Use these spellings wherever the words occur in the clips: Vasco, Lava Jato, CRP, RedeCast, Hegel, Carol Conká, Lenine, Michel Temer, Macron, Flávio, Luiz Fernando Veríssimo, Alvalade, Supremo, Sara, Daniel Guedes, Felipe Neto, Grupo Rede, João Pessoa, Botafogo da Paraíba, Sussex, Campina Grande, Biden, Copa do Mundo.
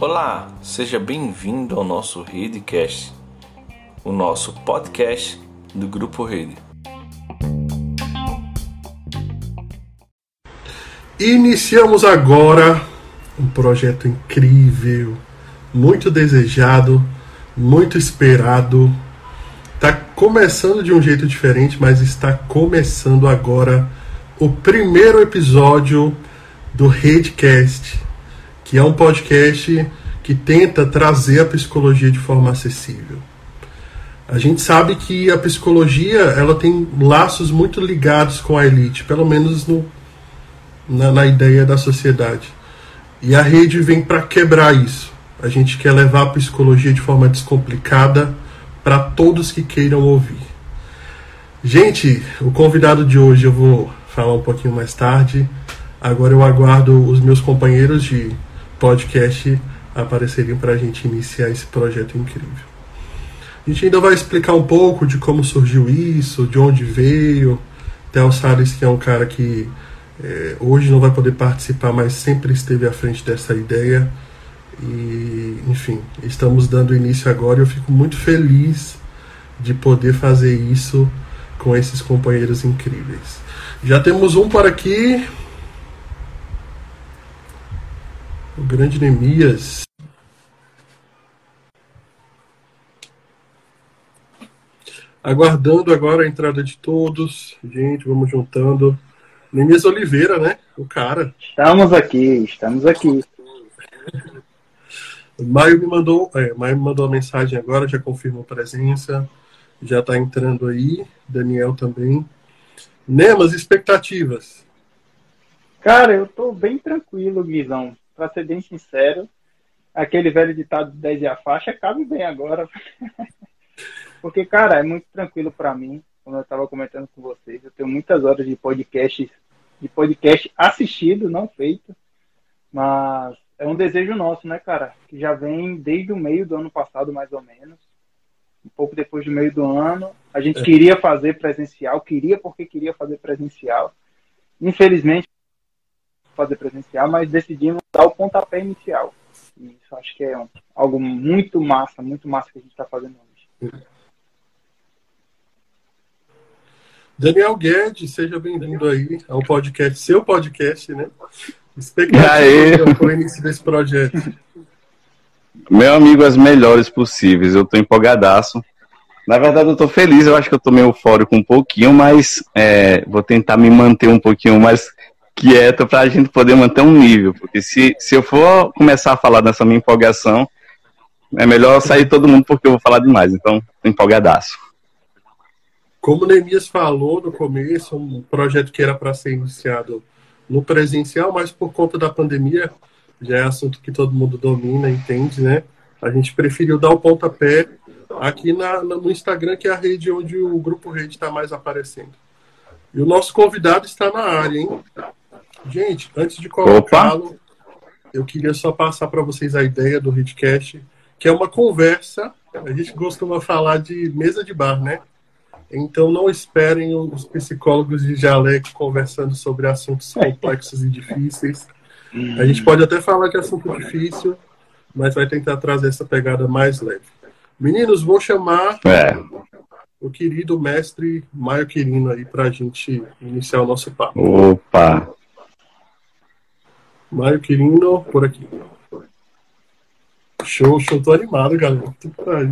Olá, seja bem-vindo ao nosso RedeCast, o nosso podcast do Grupo Rede. Iniciamos agora um projeto incrível, muito desejado, muito esperado. Está começando de um jeito diferente, mas está começando agora o primeiro episódio do RedeCast, que é um podcast que tenta trazer a psicologia de forma acessível. A gente sabe que a psicologia ela tem laços muito ligados com a elite, pelo menos na ideia da sociedade. E a rede vem para quebrar isso. A gente quer levar a psicologia de forma descomplicada para todos que queiram ouvir. Gente, o convidado de hoje eu vou falar um pouquinho mais tarde. Agora eu aguardo os meus companheiros de podcast aparecerem para a gente iniciar esse projeto incrível. A gente ainda vai explicar um pouco de como surgiu isso, de onde veio. Theo Salles, que é um cara que hoje não vai poder participar, mas sempre esteve à frente dessa ideia. E, enfim, estamos dando início agora e eu fico muito feliz de poder fazer isso com esses companheiros incríveis. Já temos um por aqui. O grande Nemias. Aguardando agora a entrada de todos. Gente, vamos juntando. Nemias Oliveira, né? O cara. Estamos aqui. Maio me mandou uma mensagem agora, já confirmou presença. Já está entrando aí. Daniel também. Nemas, expectativas? Cara, eu tô bem tranquilo, Guizão. Pra ser bem sincero, aquele velho ditado de 10 e a faixa cabe bem agora. Porque, cara, é muito tranquilo para mim, como eu estava comentando com vocês. Eu tenho muitas horas de podcast assistido, não feito. Mas é um desejo nosso, né, cara? Que já vem desde o meio do ano passado, mais ou menos. Um pouco depois do meio do ano. A gente queria fazer presencial. Infelizmente, fazer presencial, mas decidimos dar o pontapé inicial. E isso acho que é algo muito massa que a gente está fazendo hoje. Daniel Guedes, seja bem-vindo aí ao podcast, seu podcast, né? Expectativa para o início desse projeto. Meu amigo, as melhores possíveis. Eu estou empolgadaço. Na verdade, eu estou feliz. Eu acho que eu estou meio eufórico um pouquinho, mas vou tentar me manter um pouquinho mais quieto para a gente poder manter um nível. Porque se eu for começar a falar dessa minha empolgação, é melhor sair todo mundo porque eu vou falar demais. Então, estou empolgadaço. Como o Nemias falou no começo, um projeto que era para ser iniciado no presencial, mas por conta da pandemia, já é assunto que todo mundo domina, entende, né? A gente preferiu dar o pontapé aqui no Instagram, que é a rede onde o Grupo Rede está mais aparecendo. E o nosso convidado está na área, hein? Gente, antes de colocá-lo, eu queria só passar para vocês a ideia do RedeCast, que é uma conversa. A gente costuma falar de mesa de bar, né? Então, não esperem os psicólogos de jaleco conversando sobre assuntos complexos e difíceis. A gente pode até falar de assunto difícil, mas vai tentar trazer essa pegada mais leve. Meninos, vou chamar o querido mestre Maio Quirino aí para a gente iniciar o nosso papo. Opa! Maio Quirino, por aqui. Show, tô animado, galera.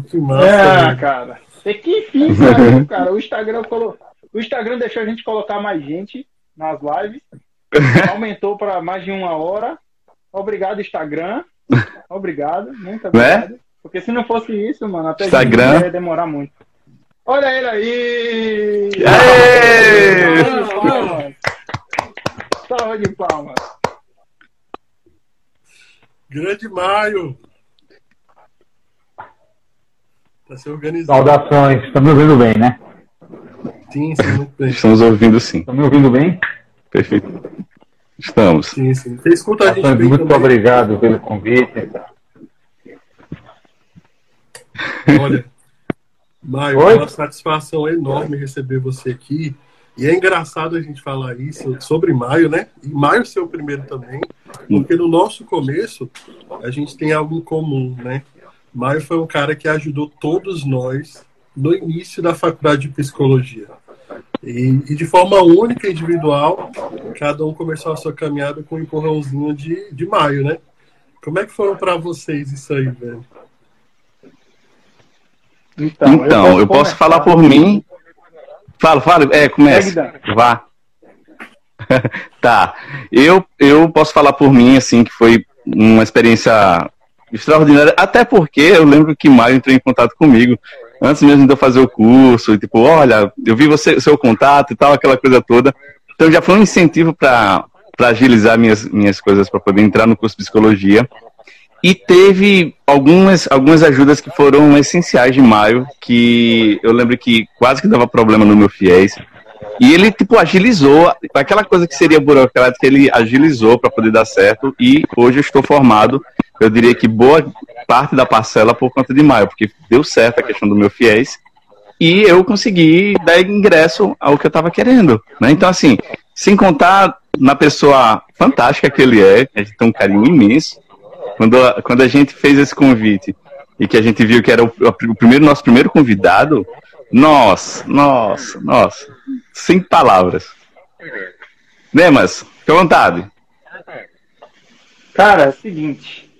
Que massa. Cara. Tem que enfim, cara. O Instagram deixou a gente colocar mais gente nas lives. Aumentou para mais de uma hora. Obrigado, Instagram. Obrigado. Muito obrigado. Porque se não fosse isso, mano, até Instagram. A gente ia demorar muito. Olha ele aí! Salva de palmas! Grande Maio! Tá se organizando. Saudações, estão me ouvindo bem, né? Sim, muito bem. Estamos ouvindo sim. Estão me ouvindo bem? Perfeito. Estamos. Sim. Você escuta a gente bem. Muito obrigado pelo convite. Olha, Maio, é uma satisfação enorme receber você aqui. E é engraçado a gente falar isso sobre Maio, né? E Maio ser o primeiro também, porque no nosso começo a gente tem algo em comum, né? Maio foi um cara que ajudou todos nós no início da faculdade de psicologia. E de forma única e individual, cada um começou a sua caminhada com um empurrãozinho de Maio, né? Como é que foi para vocês isso aí, velho? Então eu posso falar por mim. Fala, começa. Vá. Tá. Eu posso falar por mim, assim, que foi uma experiência extraordinária, até porque eu lembro que Maio entrou em contato comigo, antes mesmo de eu fazer o curso, tipo, olha, eu vi você, seu contato e tal, aquela coisa toda. Então já foi um incentivo para agilizar minhas coisas, para poder entrar no curso de psicologia. E teve algumas ajudas que foram essenciais de Maio, que eu lembro que quase que dava problema no meu FIES. E ele, tipo, agilizou. Aquela coisa que seria burocrática, ele agilizou para poder dar certo. E hoje eu estou formado, eu diria que boa parte da parcela por conta de Maio, porque deu certo a questão do meu FIES. E eu consegui dar ingresso ao que eu estava querendo, né? Então, assim, sem contar na pessoa fantástica que ele é, a gente tem um carinho imenso. Quando a gente fez esse convite e que a gente viu que era o nosso primeiro convidado, nossa, sem palavras. Nemas, fica à vontade. Cara, é o seguinte,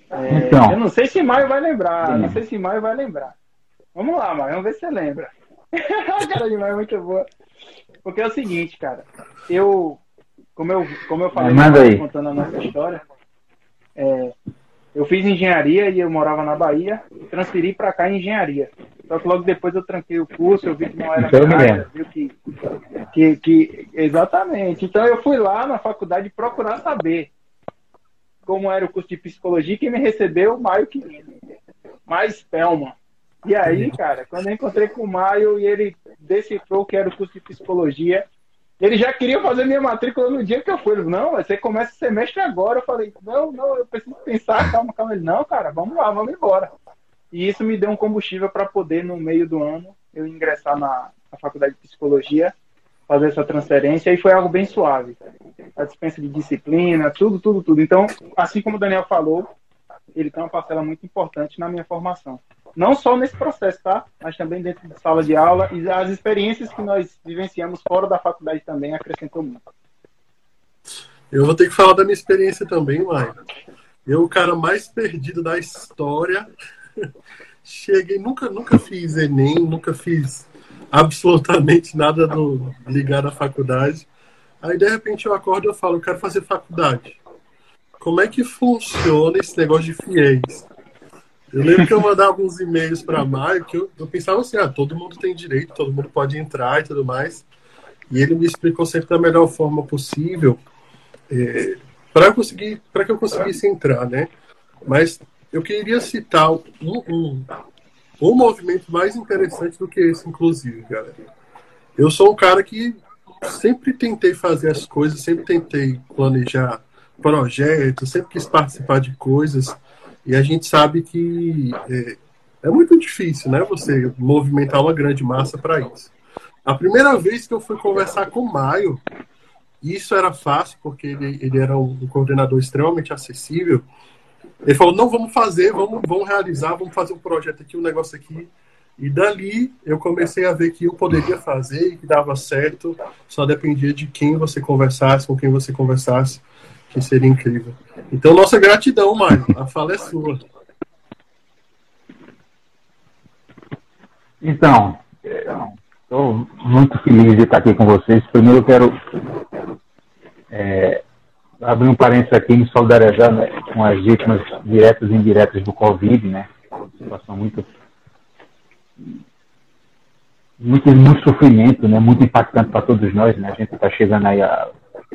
então. Eu não sei se Maio vai lembrar, Vamos lá, Maio, vamos ver se você lembra. A cara de Maio é muito boa. Porque é o seguinte, cara, como eu falei, contando a nossa história, eu fiz engenharia e eu morava na Bahia e transferi para cá em engenharia. Só que logo depois eu tranquei o curso, eu vi que não era minha área, viu que exatamente. Então eu fui lá na faculdade procurar saber como era o curso de psicologia, que me recebeu o Maio Quirino. Mais Thelma. E aí, cara, quando eu encontrei com o Maio e ele decifrou que era o curso de psicologia, ele já queria fazer minha matrícula no dia que eu fui. Ele falou, não, você começa o semestre agora. Eu falei, não, eu preciso pensar, calma. Ele, não, cara, vamos lá, vamos embora. E isso me deu um combustível para poder, no meio do ano, eu ingressar na faculdade de psicologia, fazer essa transferência, e foi algo bem suave. A dispensa de disciplina, tudo. Então, assim como o Daniel falou, ele tem uma parcela muito importante na minha formação. Não só nesse processo, tá? Mas também dentro da sala de aula. E as experiências que nós vivenciamos fora da faculdade também acrescentou muito. Eu vou ter que falar da minha experiência também, Maio. Eu, o cara mais perdido da história. Cheguei, nunca fiz Enem, nunca fiz absolutamente nada ligado à faculdade. Aí, de repente, eu acordo e eu falo, eu quero fazer faculdade. Como é que funciona esse negócio de FIES? Eu lembro que eu mandava uns e-mails para Maio, que eu pensava assim, todo mundo tem direito, todo mundo pode entrar e tudo mais. E ele me explicou sempre da melhor forma possível para que eu conseguisse entrar, né? Mas eu queria citar um movimento mais interessante do que esse, inclusive, galera. Eu sou um cara que sempre tentei fazer as coisas, sempre tentei planejar projetos, sempre quis participar de coisas. E a gente sabe que é muito difícil, né, você movimentar uma grande massa para isso. A primeira vez que eu fui conversar com o Maio, isso era fácil, porque ele era um coordenador extremamente acessível. Ele falou, não, vamos fazer, vamos realizar, vamos fazer um projeto aqui, um negócio aqui. E dali eu comecei a ver que eu poderia fazer e que dava certo, só dependia de quem você conversasse, com quem você conversasse. Que seria incrível. Então, nossa gratidão, Maio. A fala é sua. Então, estou muito feliz de estar aqui com vocês. Primeiro, eu quero abrir um parênteses aqui e me solidarizar, né, com as vítimas diretas e indiretas do Covid, né? Uma situação muito sofrimento, né? Muito impactante para todos nós, né? A gente está chegando aí a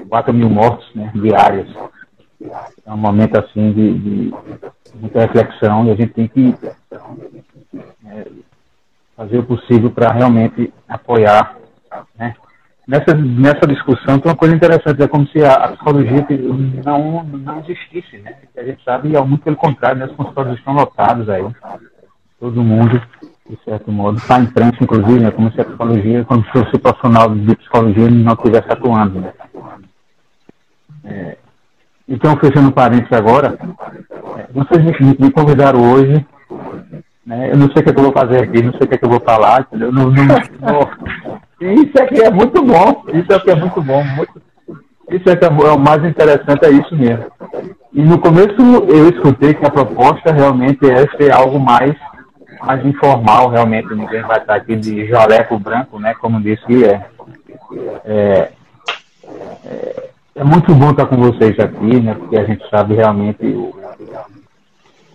4 mil mortos, né, diários. É um momento assim de muita reflexão, e a gente tem que fazer o possível para realmente apoiar, né. Nessa discussão tem uma coisa interessante, é como se a psicologia não existisse, né. A gente sabe, e ao muito pelo contrário, né, os consultórios estão lotados aí, todo mundo de certo modo, está em frente, inclusive, né, como se a psicologia, como se o profissional de psicologia não estivesse atuando. Né? Então, fechando um parênteses agora, vocês me convidaram hoje, né, eu não sei o que, é que eu vou fazer aqui, não sei o que, é que eu vou falar, entendeu? Isso aqui é muito bom, isso aqui é muito bom, muito... Isso é, que é o mais interessante, é isso mesmo. E no começo eu escutei que a proposta realmente é ser algo mais informal, realmente. Ninguém vai estar aqui de jaleco branco, né? Como disse que é muito bom estar com vocês aqui, né? Porque a gente sabe realmente,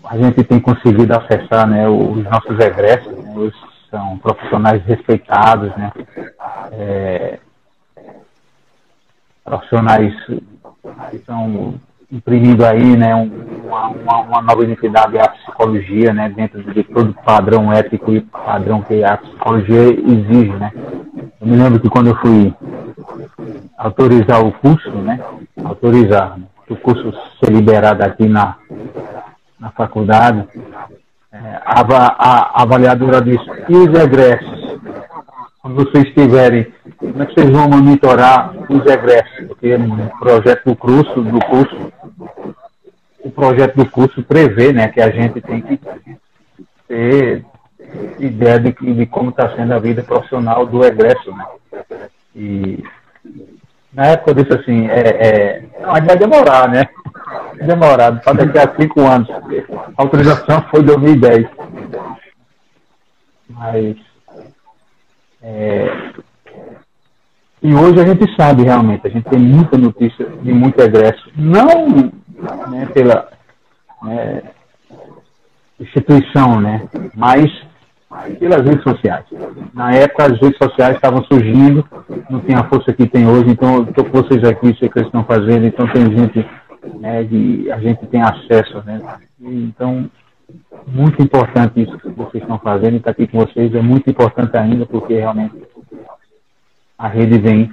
a gente tem conseguido acessar, né, os nossos egressos, né? Eles são profissionais respeitados, né? Profissionais que estão imprimindo aí, né, uma nova identidade à psicologia, né, dentro de todo o padrão ético e padrão que a psicologia exige, né. Eu me lembro que quando eu fui autorizar o curso, né, que o curso ser liberado aqui na faculdade, a avaliadora disse: e os egressos? Quando vocês estiverem, como é que vocês vão monitorar os egressos? Porque no projeto do curso prevê, né, que a gente tem que ter ideia de como está sendo a vida profissional do egresso, né? E na época eu disse assim, não, vai demorar, né? Demorado, só daqui a 5 anos. A autorização foi em 2010. Mas... E hoje a gente sabe realmente, a gente tem muita notícia de muito egresso, não, né, pela instituição, né, mas pelas redes sociais. Na época as redes sociais estavam surgindo, não tinha a força que tem hoje, então eu estou com vocês aqui, sei o que eles estão fazendo, então tem gente, né, a gente tem acesso, né, então... Muito importante isso que vocês estão fazendo, estar aqui com vocês é muito importante ainda, porque realmente a rede vem,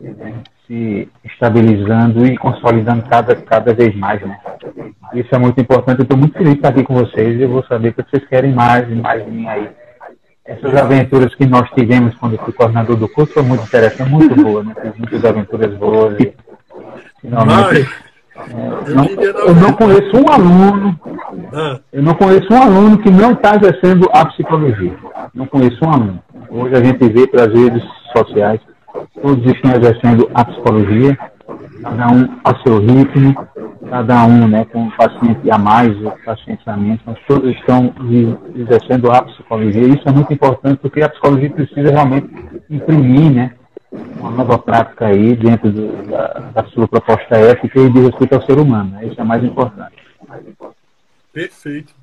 né, se estabilizando e consolidando cada vez mais, né? Isso é muito importante, eu estou muito feliz de estar aqui com vocês, eu vou saber que vocês querem mais e mais de mim aí. Essas aventuras que nós tivemos quando fui coordenador do curso foi muito interessante, muito boa, né? Fiz muitas aventuras boas e finalmente... eu não conheço um aluno que não está exercendo a psicologia. Não conheço um aluno. Hoje a gente vê pelas redes sociais, todos estão exercendo a psicologia, cada um a seu ritmo, cada um, né, com um paciente a mais, outro paciente a menos, mas todos estão exercendo a psicologia. Isso é muito importante, porque a psicologia precisa realmente imprimir, né, uma nova prática aí dentro da sua proposta ética e de respeito ao ser humano. Isso é mais importante. Perfeito.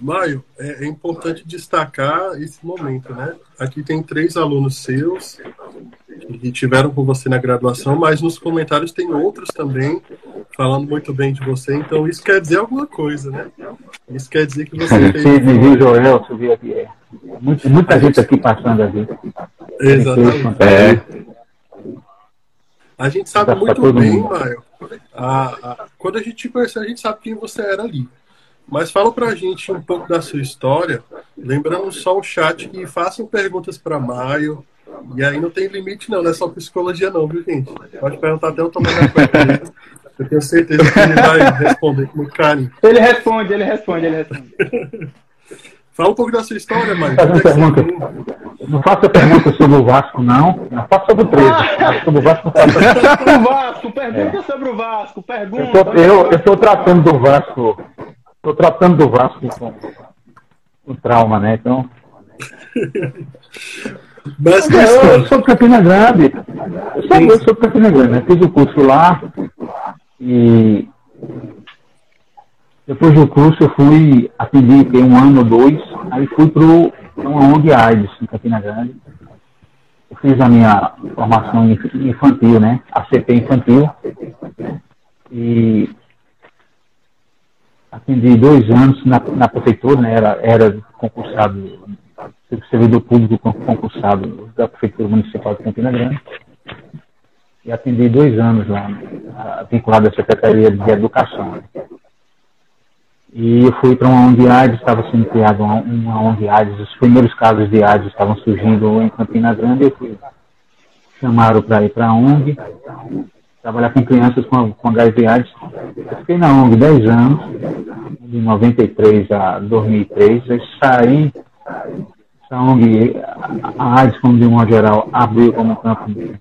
Maio, é importante destacar esse momento, né? Aqui tem 3 alunos seus que tiveram com você na graduação, mas nos comentários tem outros também falando muito bem de você. Então isso quer dizer alguma coisa, né? Isso quer dizer que você fez... Muita gente aqui passando a vida. Exatamente. A gente sabe muito bem, Maio. Quando a gente te conheceu, a gente sabe quem você era ali. Mas fala pra gente um pouco da sua história, lembrando só o chat que façam perguntas pra Maio. E aí não tem limite não, não é só psicologia não, viu, gente? Pode perguntar até o tamanho da coisa. Eu tenho certeza que ele vai responder com muito carinho. Ele responde. Fala um pouco da sua história, Maio. Não faça pergunta sobre o Vasco, não. Não faça sobre o 13. Sobre o Vasco, pergunta sobre o Vasco. Pergunta. Eu estou tratando do Vasco. Estou tratando do Vasco com trauma, né? Então. Mas eu sou de Campina Grande. Eu sou de Campina Grande, né? Fiz o curso lá e... Depois do curso, eu fui atendi 1 ano ou 2, aí fui para uma ONG Isis, em Campina Grande. Eu fiz a minha formação infantil, né? A CP infantil. E atendi 2 anos na prefeitura, né? Era concursado, servidor público concursado da Prefeitura Municipal de Campina Grande. E atendi 2 anos lá, vinculado à Secretaria de Educação, né? E eu fui para uma onde AIDS estava sendo criado, uma onde AIDS, os primeiros casos de AIDS estavam surgindo em Campina Grande, eu fui. Chamaram para ir para a ONG, trabalhar com crianças com HIV AIDS. Eu fiquei na ONG 10 anos, de 93 a 2003, aí saí. Essa ONG, a AIDS, como de um modo geral, abriu como um campo de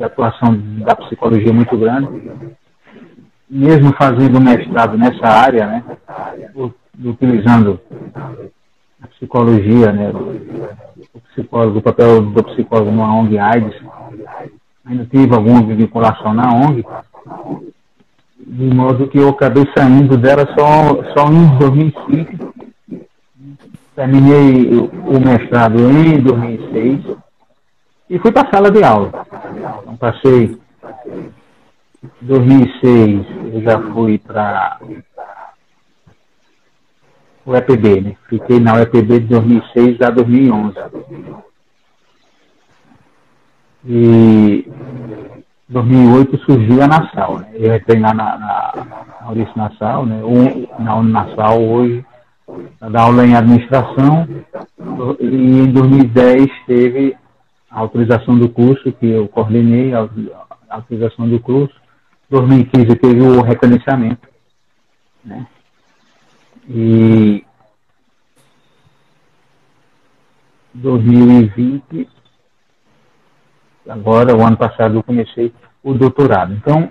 atuação da psicologia muito grande. Mesmo fazendo mestrado nessa área, né, utilizando a psicologia, né, o papel do psicólogo numa ONG AIDS, ainda tive alguma vinculação na ONG, de modo que eu acabei saindo dela só em 2005. Terminei o mestrado em 2006 e fui para a sala de aula. Então, passei... Em 2006 eu já fui para o UEPB, né? Fiquei na UEPB de 2006 a 2011. E em 2008 surgiu a Nassau, né? Eu entrei na Maurício Nassau, né? Na Nassau hoje, para dar aula em administração. E em 2010 teve a autorização do curso, que eu coordenei a autorização do curso. Em 2015 teve o reconhecimento, né? E 2020, agora, o ano passado, eu comecei o doutorado. Então,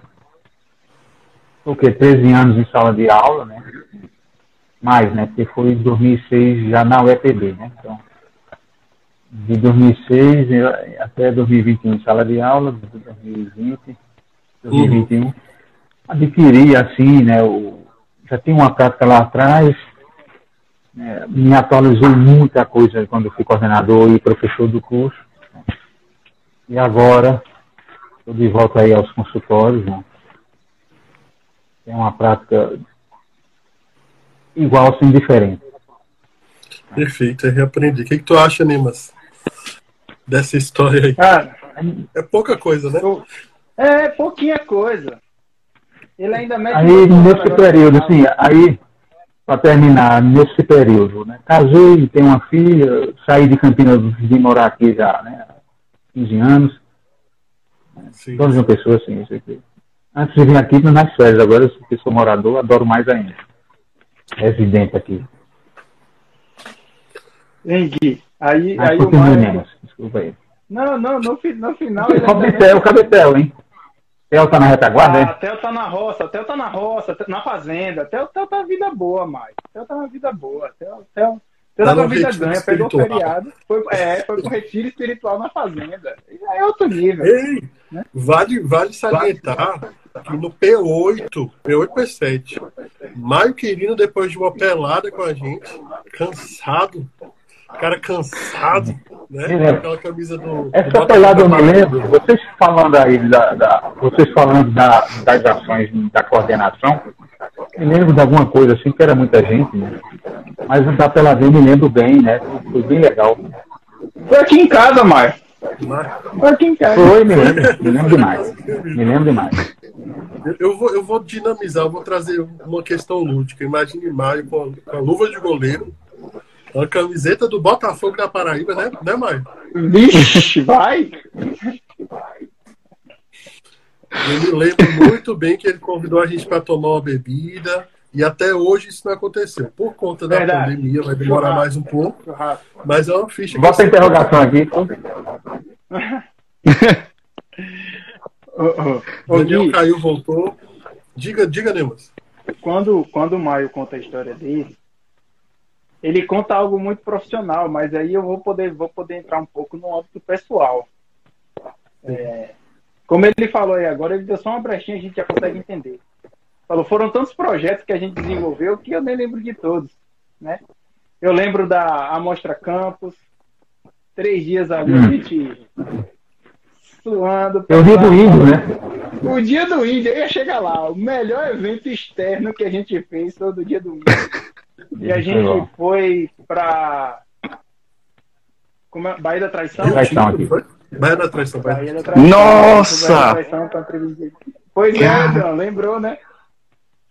porque 13 anos em sala de aula, né? Mais, né? Porque foi em 2006 já na UEPB, né? Então, de 2006 até 2021 em sala de aula, de 2020... 2021, adquiri assim, né, já tinha uma prática lá atrás, né, me atualizou muita coisa quando eu fui coordenador e professor do curso, né, e agora estou de volta aí aos consultórios, né, tem uma prática igual, sem diferente. Perfeito, eu reaprendi. O que tu acha, Nemias, dessa história aí? Cara, é pouca coisa, né? É, pouquinha coisa. Ele ainda mete... Aí, nesse período, assim, aí, para terminar, nesse período, né, casei, tenho uma filha, saí de Campinas, vim morar aqui já, né, 15 anos. Sim. Todas uma pessoa assim, isso aqui. Antes de vir aqui, nas férias, agora eu sou morador, adoro mais ainda. Residente aqui. Hein, Gui? Aí o Maio... Desculpa aí. No final... Cadê Theo, hein? Theo tá na retaguarda, hein? Theo tá na roça, Theo tá na roça, na fazenda. Theo tá na vida boa, Maio. Theo tá na vida boa. Theo tá na vida ganha, pegou feriado. Foi pro retiro espiritual na fazenda. É outro nível. Ei, né? Vale salientar que no P8, P7, Maio Quirino, depois de uma pelada com a gente, cansado, né? É. Aquela camisa do... Essa pelada eu me lembro, vocês falando aí das ações da coordenação, me lembro de alguma coisa assim, que era muita gente, né? Mas da peladinha eu me lembro bem, né? Foi bem legal. Foi aqui em casa, Maio. Foi aqui em casa. Foi, me lembro demais. Eu vou dinamizar, eu vou trazer uma questão lúdica. Imagine Maio com a luva de goleiro, a camiseta do Botafogo da Paraíba, né, Maio? Vixe, vai! Eu me lembro muito bem que ele convidou a gente para tomar uma bebida e até hoje isso não aconteceu. Por conta da pandemia, vai demorar mais um pouco. Mas é uma ficha... Bota a interrogação aqui. Daniel caiu, voltou. Diga, Nemias. Quando o Maio conta a história dele, ele conta algo muito profissional, mas aí eu vou poder entrar um pouco no âmbito pessoal. É, como ele falou aí agora, ele deu só uma brechinha, a gente já consegue entender. Falou, foram tantos projetos que a gente desenvolveu que eu nem lembro de todos, né? Eu lembro da Amostra Campus, 3 dias à noite, suando. É o dia do índio, né? O dia do índio, eu ia chegar lá, o melhor evento externo que a gente fez todo o dia do índio. E a gente foi pra... Como é? Bahia da Traição? Bahia da Traição. Nossa! Bahia da Traição, pois é, lembrou, né?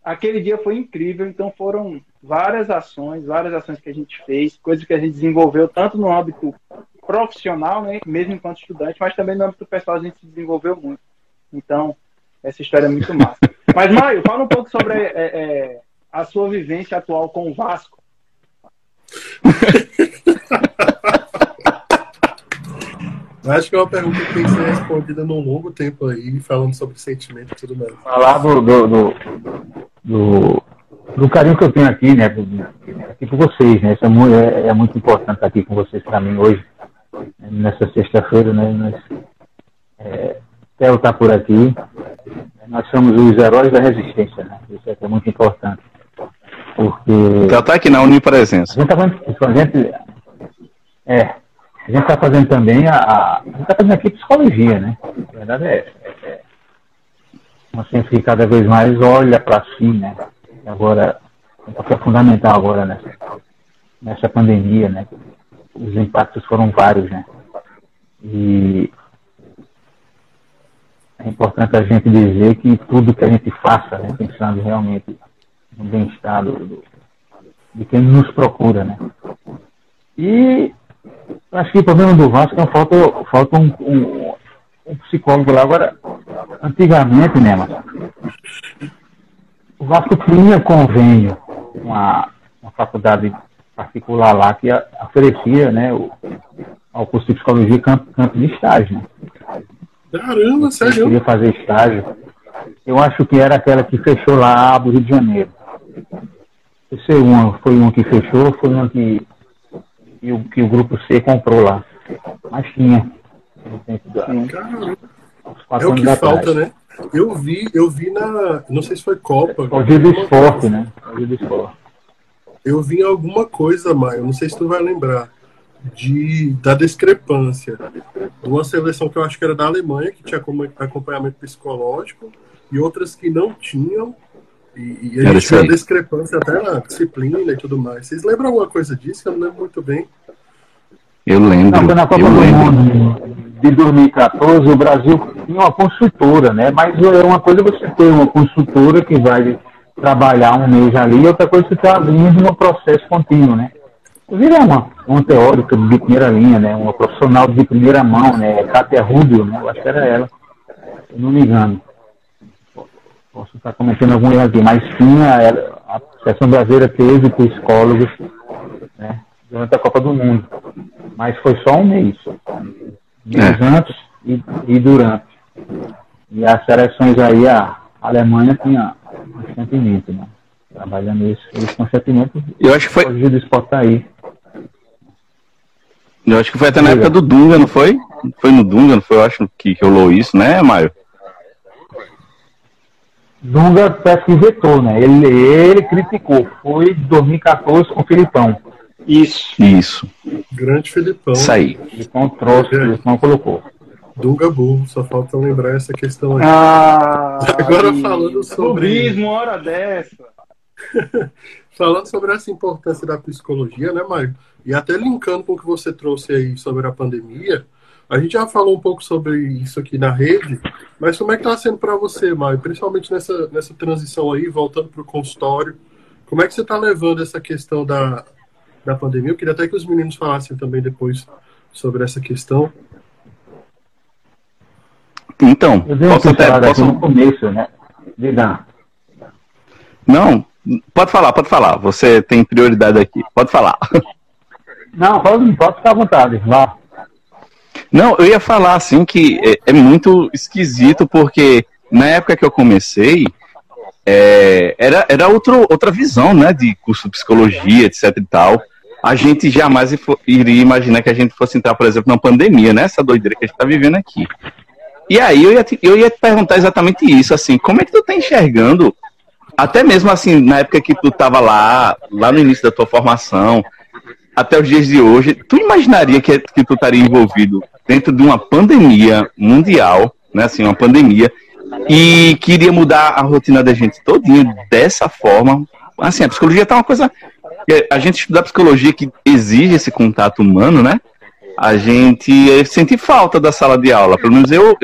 Aquele dia foi incrível, então foram várias ações que a gente fez, coisas que a gente desenvolveu tanto no âmbito profissional, né, mesmo enquanto estudante, mas também no âmbito pessoal a gente se desenvolveu muito. Então, essa história é muito massa. Mas, Maio, fala um pouco sobre a sua vivência atual com o Vasco. Acho que é uma pergunta que tem que ser respondida num longo tempo aí, falando sobre sentimento e tudo mais. Falar do carinho que eu tenho aqui, né? Aqui com vocês, né? Isso é muito importante estar aqui com vocês para mim hoje, nessa sexta-feira, né? Theo está por aqui. Nós somos os heróis da resistência, né? Isso é muito importante. Porque... Theo está aqui na Unipresença. A gente está fazendo também a gente está fazendo aqui psicologia, né? A verdade é você fica cada vez mais olha para si, né? E agora, é um papel fundamental agora nessa pandemia, né? Os impactos foram vários, né? E é importante a gente dizer que tudo que a gente faça, né? Pensando realmente no bem-estar de quem nos procura, né? E acho que o problema do Vasco é que falta um psicólogo lá. Agora, antigamente, né, mas o Vasco tinha convênio com uma faculdade particular lá que oferecia, né, ao curso de psicologia campo de estágio. Né? Caramba, sério? Eu queria fazer estágio. Eu acho que era aquela que fechou lá do Rio de Janeiro. Eu sei, foi uma que fechou, foi uma que o grupo C comprou lá. Mas tinha. Caramba. É o que falta, atrás, né? Eu vi na... Não sei se foi Copa. Pode do esporte, né? Eu vi alguma coisa, Maio. Não sei se tu vai lembrar. Da discrepância. De uma seleção que eu acho que era da Alemanha, que tinha acompanhamento psicológico, e outras que não tinham. E a gente tinha discrepância até na disciplina e tudo mais. Vocês lembram alguma coisa disso? Eu não lembro muito bem. Eu lembro. Não, na Copa do Mundo de 2014, o Brasil tinha uma consultora, né? Mas é uma coisa você ter uma consultora que vai trabalhar um mês ali, e outra coisa você está vindo num processo contínuo, né? Vira uma teórica de primeira linha, né? Uma profissional de primeira mão, né? Cátia Rubio, né? Eu acho que era ela. Eu não me engano. Posso estar cometendo algum erro aqui, mas sim, a seleção brasileira teve psicólogos, né, durante a Copa do Mundo. Mas foi só um mês. Mês antes e durante. E as seleções aí, a Alemanha tinha consentimento, né? Trabalhando isso consentimento. Eu acho que foi. Eu acho que foi até na época do Dunga, não foi? Foi no Dunga, não foi? Eu acho que rolou isso, né, Maio? Dunga parece que vetou, né? Ele criticou. Foi 2014 com o Filipão. Isso. Grande Filipão. Isso aí. Filipão trouxe, Filipão colocou. Dunga burro, só falta lembrar essa questão aí. Agora falando sobre... Turismo, hora dessa. Falando sobre essa importância da psicologia, né, Maio? E até linkando com o que você trouxe aí sobre a pandemia... A gente já falou um pouco sobre isso aqui na rede, mas como é que está sendo para você, Maio? Principalmente nessa transição aí, voltando para o consultório, como é que você está levando essa questão da pandemia? Eu queria até que os meninos falassem também depois sobre essa questão. Então, posso no começo, né? Não, pode falar. Você tem prioridade aqui, pode falar. Não, pode ficar à vontade, vá. Não, eu ia falar assim que é muito esquisito, porque na época que eu comecei, era outra visão, né, de curso de psicologia, etc e tal. A gente jamais iria imaginar que a gente fosse entrar, por exemplo, numa pandemia, né, essa doideira que a gente tá vivendo aqui. E aí eu ia te perguntar exatamente isso, assim, como é que tu tá enxergando, até mesmo assim, na época que tu tava lá no início da tua formação, até os dias de hoje, tu imaginaria que tu estaria envolvido dentro de uma pandemia mundial, né, assim, uma pandemia, e que iria mudar a rotina da gente todinha dessa forma? Assim, a psicologia tá uma coisa... A gente estudar psicologia que exige esse contato humano, né? A gente sente falta da sala de aula, pelo menos eu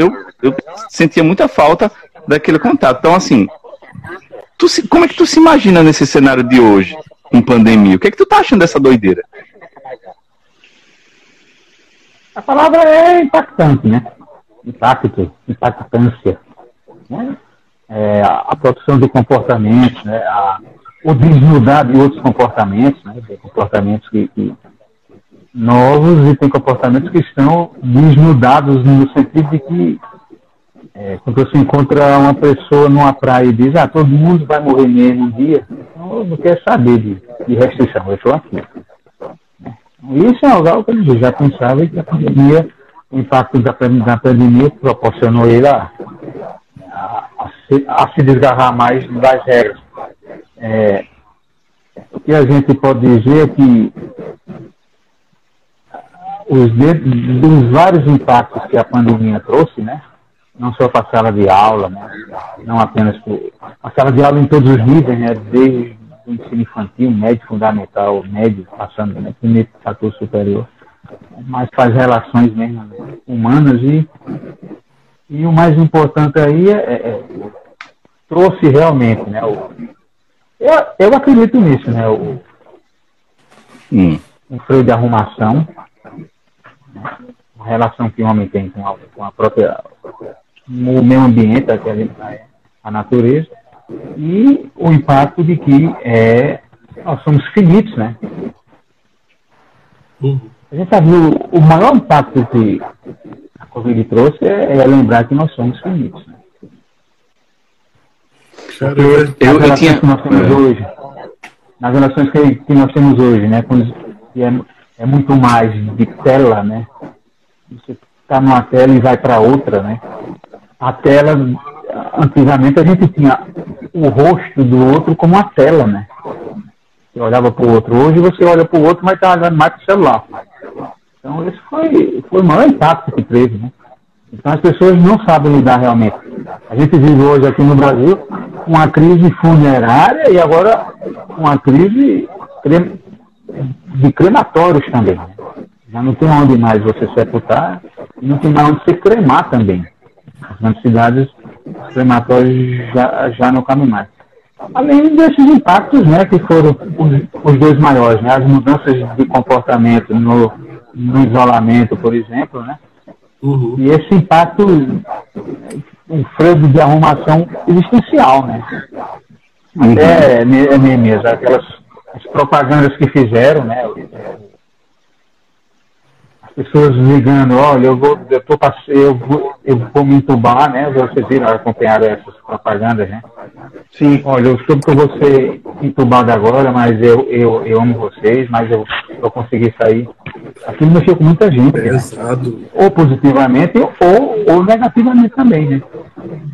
sentia muita falta daquele contato. Então, assim, Como é que tu se imagina nesse cenário de hoje, com pandemia? O que é que tu tá achando dessa doideira? A palavra é impactante, né? Impacto, impactância, né? É, a produção de comportamentos, né? O desnudar de outros comportamentos, né? Tem comportamentos que novos e tem comportamentos que estão desnudados no sentido de que quando você encontra uma pessoa numa praia e diz, todo mundo vai morrer mesmo um dia, então eu não quero saber de restrição, eu estou aqui. Isso é algo que ele já pensava que a pandemia, o impacto da pandemia proporcionou ele a se desgarrar mais das regras. O que a gente pode dizer é que dos vários impactos que a pandemia trouxe, né? Não só para a sala de aula, né? Não apenas a sala de aula em todos os níveis, né? Desde o ensino infantil, médio, fundamental, médio, passando, né? Primeiro, fator superior, mas faz relações mesmo humanas e o mais importante aí trouxe realmente, né? Eu acredito nisso, né? Um freio de arrumação, a relação que o homem tem com a própria, o meio ambiente, a natureza, e o impacto de que nós somos finitos, né? A gente sabe, o maior impacto que a Covid trouxe é lembrar que nós somos finitos, né? Nas relações que nós temos hoje, né? É muito mais de tela, né? Você está numa tela e vai para outra, né? A tela, antigamente a gente tinha o rosto do outro como uma tela, né? Você olhava para o outro, hoje você olha para o outro, mas está olhando mais para o celular. Então esse foi o maior impacto que teve, né? Então as pessoas não sabem lidar realmente. A gente vive hoje aqui no Brasil uma crise funerária e agora uma crise de crematórios também. Já não tem onde mais você sepultar e não tem mais onde se cremar também. As grandes cidades, os crematórios já não caminham mais. Além desses impactos, né, que foram os dois maiores, né, as mudanças de comportamento no isolamento, por exemplo, né? E esse impacto, um freio de arrumação existencial, né? Até mesmo as propagandas que fizeram, né? As pessoas ligando, olha, eu vou me entubar, né? Vocês viram, acompanharam essas propagandas, né? Sim. Olha, eu soube que eu vou ser entubado agora, mas eu amo vocês, mas eu consegui sair. Aquilo mexeu com muita gente, né? Ou positivamente ou negativamente também, né?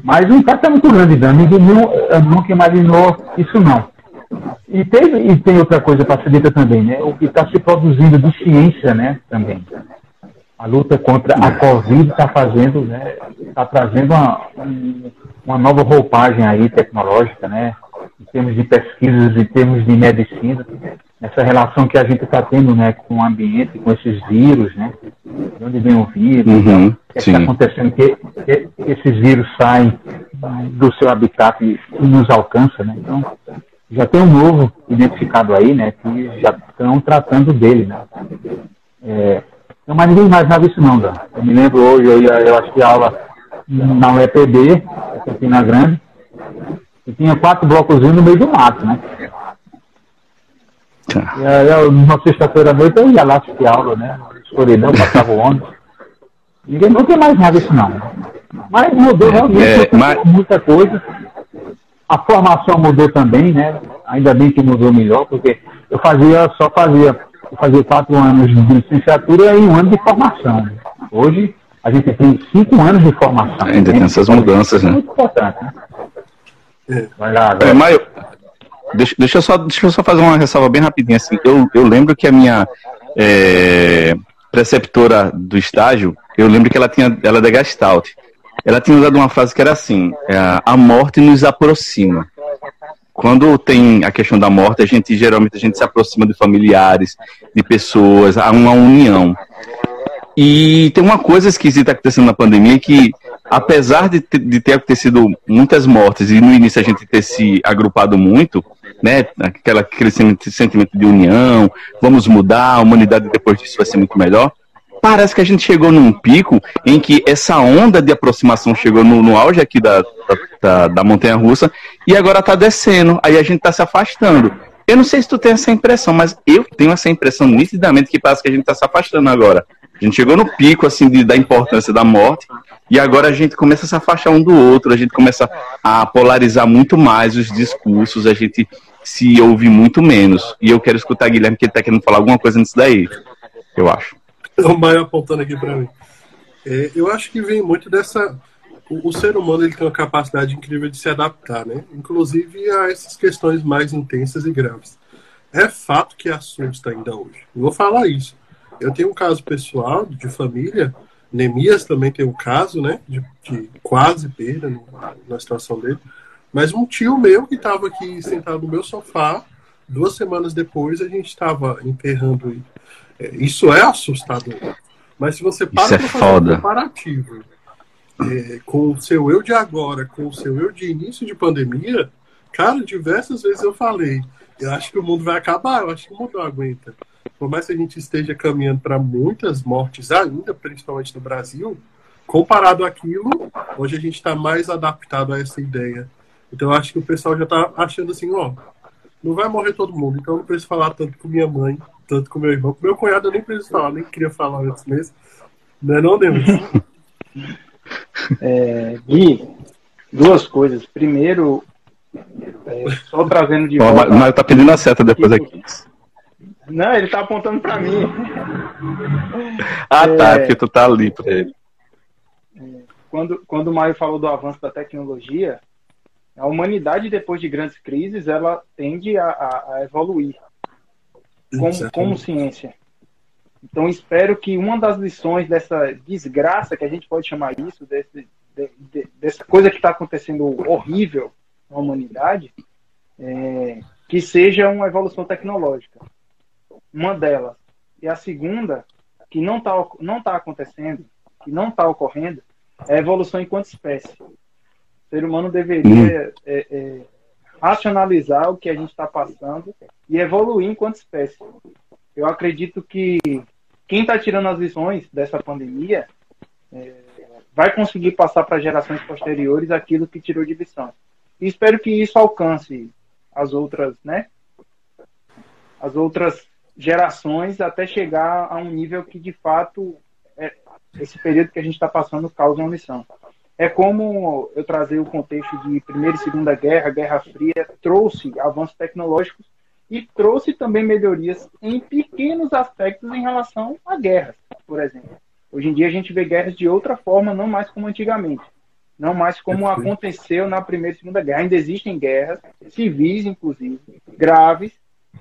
Mas o impacto é muito grande, né? Ninguém nunca imaginou isso, não. E tem outra coisa para ser dita também, né? O que está se produzindo de ciência, né? Também. A luta contra a Covid está fazendo, né? Está trazendo uma nova roupagem aí tecnológica, né? Em termos de pesquisas, em termos de medicina, essa relação que a gente está tendo, né? Com o ambiente, com esses vírus, né? De onde vem o vírus? O que está acontecendo? Que esses vírus saem do seu habitat e nos alcança, né? Então já tem um novo identificado aí, né? Que já estão tratando dele, né? Mas ninguém imaginava isso não, Dan. Eu me lembro hoje, eu achei a aula na UEPB, Campina Grande, e tinha 4 blocozinhos no meio do mato, né? E aí, na sexta-feira à noite, eu ia lá assistir aula, né? Escuridão, passava o ônibus. Ninguém nunca imaginava isso não. Mas mudou realmente muita coisa. A formação mudou também, né? Ainda bem que mudou melhor, porque eu fazia 4 anos de licenciatura e 1 ano de formação. Hoje, a gente tem 5 anos de formação. Ainda tem essas mudanças, né? É muito importante, né? Vai lá, agora. Maio, deixa eu só fazer uma ressalva bem rapidinho. Assim, eu lembro que a minha preceptora do estágio, eu lembro que ela da Gestalt. Ela tinha usado uma frase que era assim, a morte nos aproxima. Quando tem a questão da morte, geralmente a gente se aproxima de familiares, de pessoas, há uma união. E tem uma coisa esquisita acontecendo na pandemia que apesar de ter acontecido muitas mortes e no início a gente ter se agrupado muito, né, aquele sentimento de união, vamos mudar, a humanidade depois disso vai ser muito melhor, parece que a gente chegou num pico em que essa onda de aproximação chegou no auge aqui da montanha-russa e agora tá descendo, aí a gente tá se afastando. Eu não sei se tu tem essa impressão, mas eu tenho essa impressão nitidamente que parece que a gente tá se afastando agora. A gente chegou no pico, assim, da importância da morte, e agora a gente começa a se afastar um do outro, a gente começa a polarizar muito mais os discursos, a gente se ouve muito menos. E eu quero escutar Guilherme, que ele tá querendo falar alguma coisa nisso daí, eu acho. O Maio apontando aqui para mim. É, eu acho que vem muito dessa... O ser humano, ele tem uma capacidade incrível de se adaptar, né? Inclusive a essas questões mais intensas e graves. É fato que assusta ainda hoje. Eu vou falar isso. Eu tenho um caso pessoal de família, Nemias também tem um caso, né, de quase perda na situação dele, mas um tio meu que estava aqui sentado no meu sofá, 2 semanas depois a gente estava enterrando ele. Isso é assustador, mas se você para para fazer um comparativo com o seu eu de agora, com o seu eu de início de pandemia, cara, diversas vezes eu falei, eu acho que o mundo vai acabar, eu acho que o mundo não aguenta. Por mais que a gente esteja caminhando para muitas mortes ainda, principalmente no Brasil, comparado àquilo, hoje a gente está mais adaptado a essa ideia. Então eu acho que o pessoal já está achando assim, ó, não vai morrer todo mundo, então eu não preciso falar tanto com minha mãe, tanto com meu irmão, com meu cunhado eu nem preciso falar, nem queria falar antes mesmo. Não é não, Deus? Gui, 2 coisas. Primeiro, só trazendo de volta... Mas tá pedindo a seta depois aqui. Não, ele tá apontando pra mim. Ah, tá, porque tu tá ali pra ele. Quando o Maio falou do avanço da tecnologia, a humanidade, depois de grandes crises, ela tende a evoluir como ciência. Então, espero que uma das lições dessa desgraça, que a gente pode chamar isso, dessa coisa que está acontecendo horrível na humanidade, que seja uma evolução tecnológica. Uma delas. E a segunda, que não tá acontecendo, que não está ocorrendo, é a evolução enquanto espécie. O ser humano deveria racionalizar o que a gente está passando e evoluir enquanto espécie. Eu acredito que quem está tirando as lições dessa pandemia vai conseguir passar para gerações posteriores aquilo que tirou de lição. E espero que isso alcance as outras, né? As outras gerações até chegar a um nível que, de fato, esse período que a gente está passando causa uma lição. É como eu trazer o contexto de Primeira e Segunda Guerra, Guerra Fria, trouxe avanços tecnológicos e trouxe também melhorias em pequenos aspectos em relação a guerras, por exemplo. Hoje em dia a gente vê guerras de outra forma, não mais como antigamente, não mais como aconteceu na Primeira e Segunda Guerra. Ainda existem guerras, civis inclusive, graves,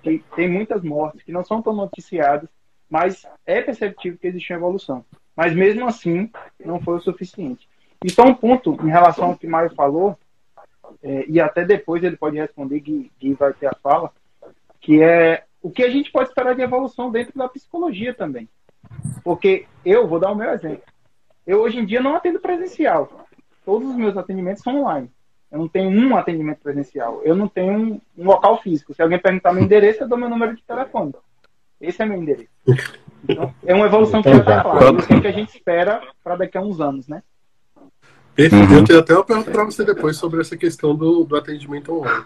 que tem muitas mortes, que não são tão noticiadas, mas é perceptível que existe uma evolução. Mas mesmo assim, não foi o suficiente. E só um ponto em relação ao que o Maio falou, e até depois ele pode responder, Gui vai ter a fala, que é o que a gente pode esperar de evolução dentro da psicologia também. Porque eu vou dar o meu exemplo. Eu hoje em dia não atendo presencial. Todos os meus atendimentos são online. Eu não tenho um atendimento presencial. Eu não tenho um local físico. Se alguém perguntar meu endereço, eu dou meu número de telefone. Esse é meu endereço. Então, é uma evolução que já está clara. O que a gente espera para daqui a uns anos, né? Eu tenho até uma pergunta para você depois sobre essa questão do atendimento online.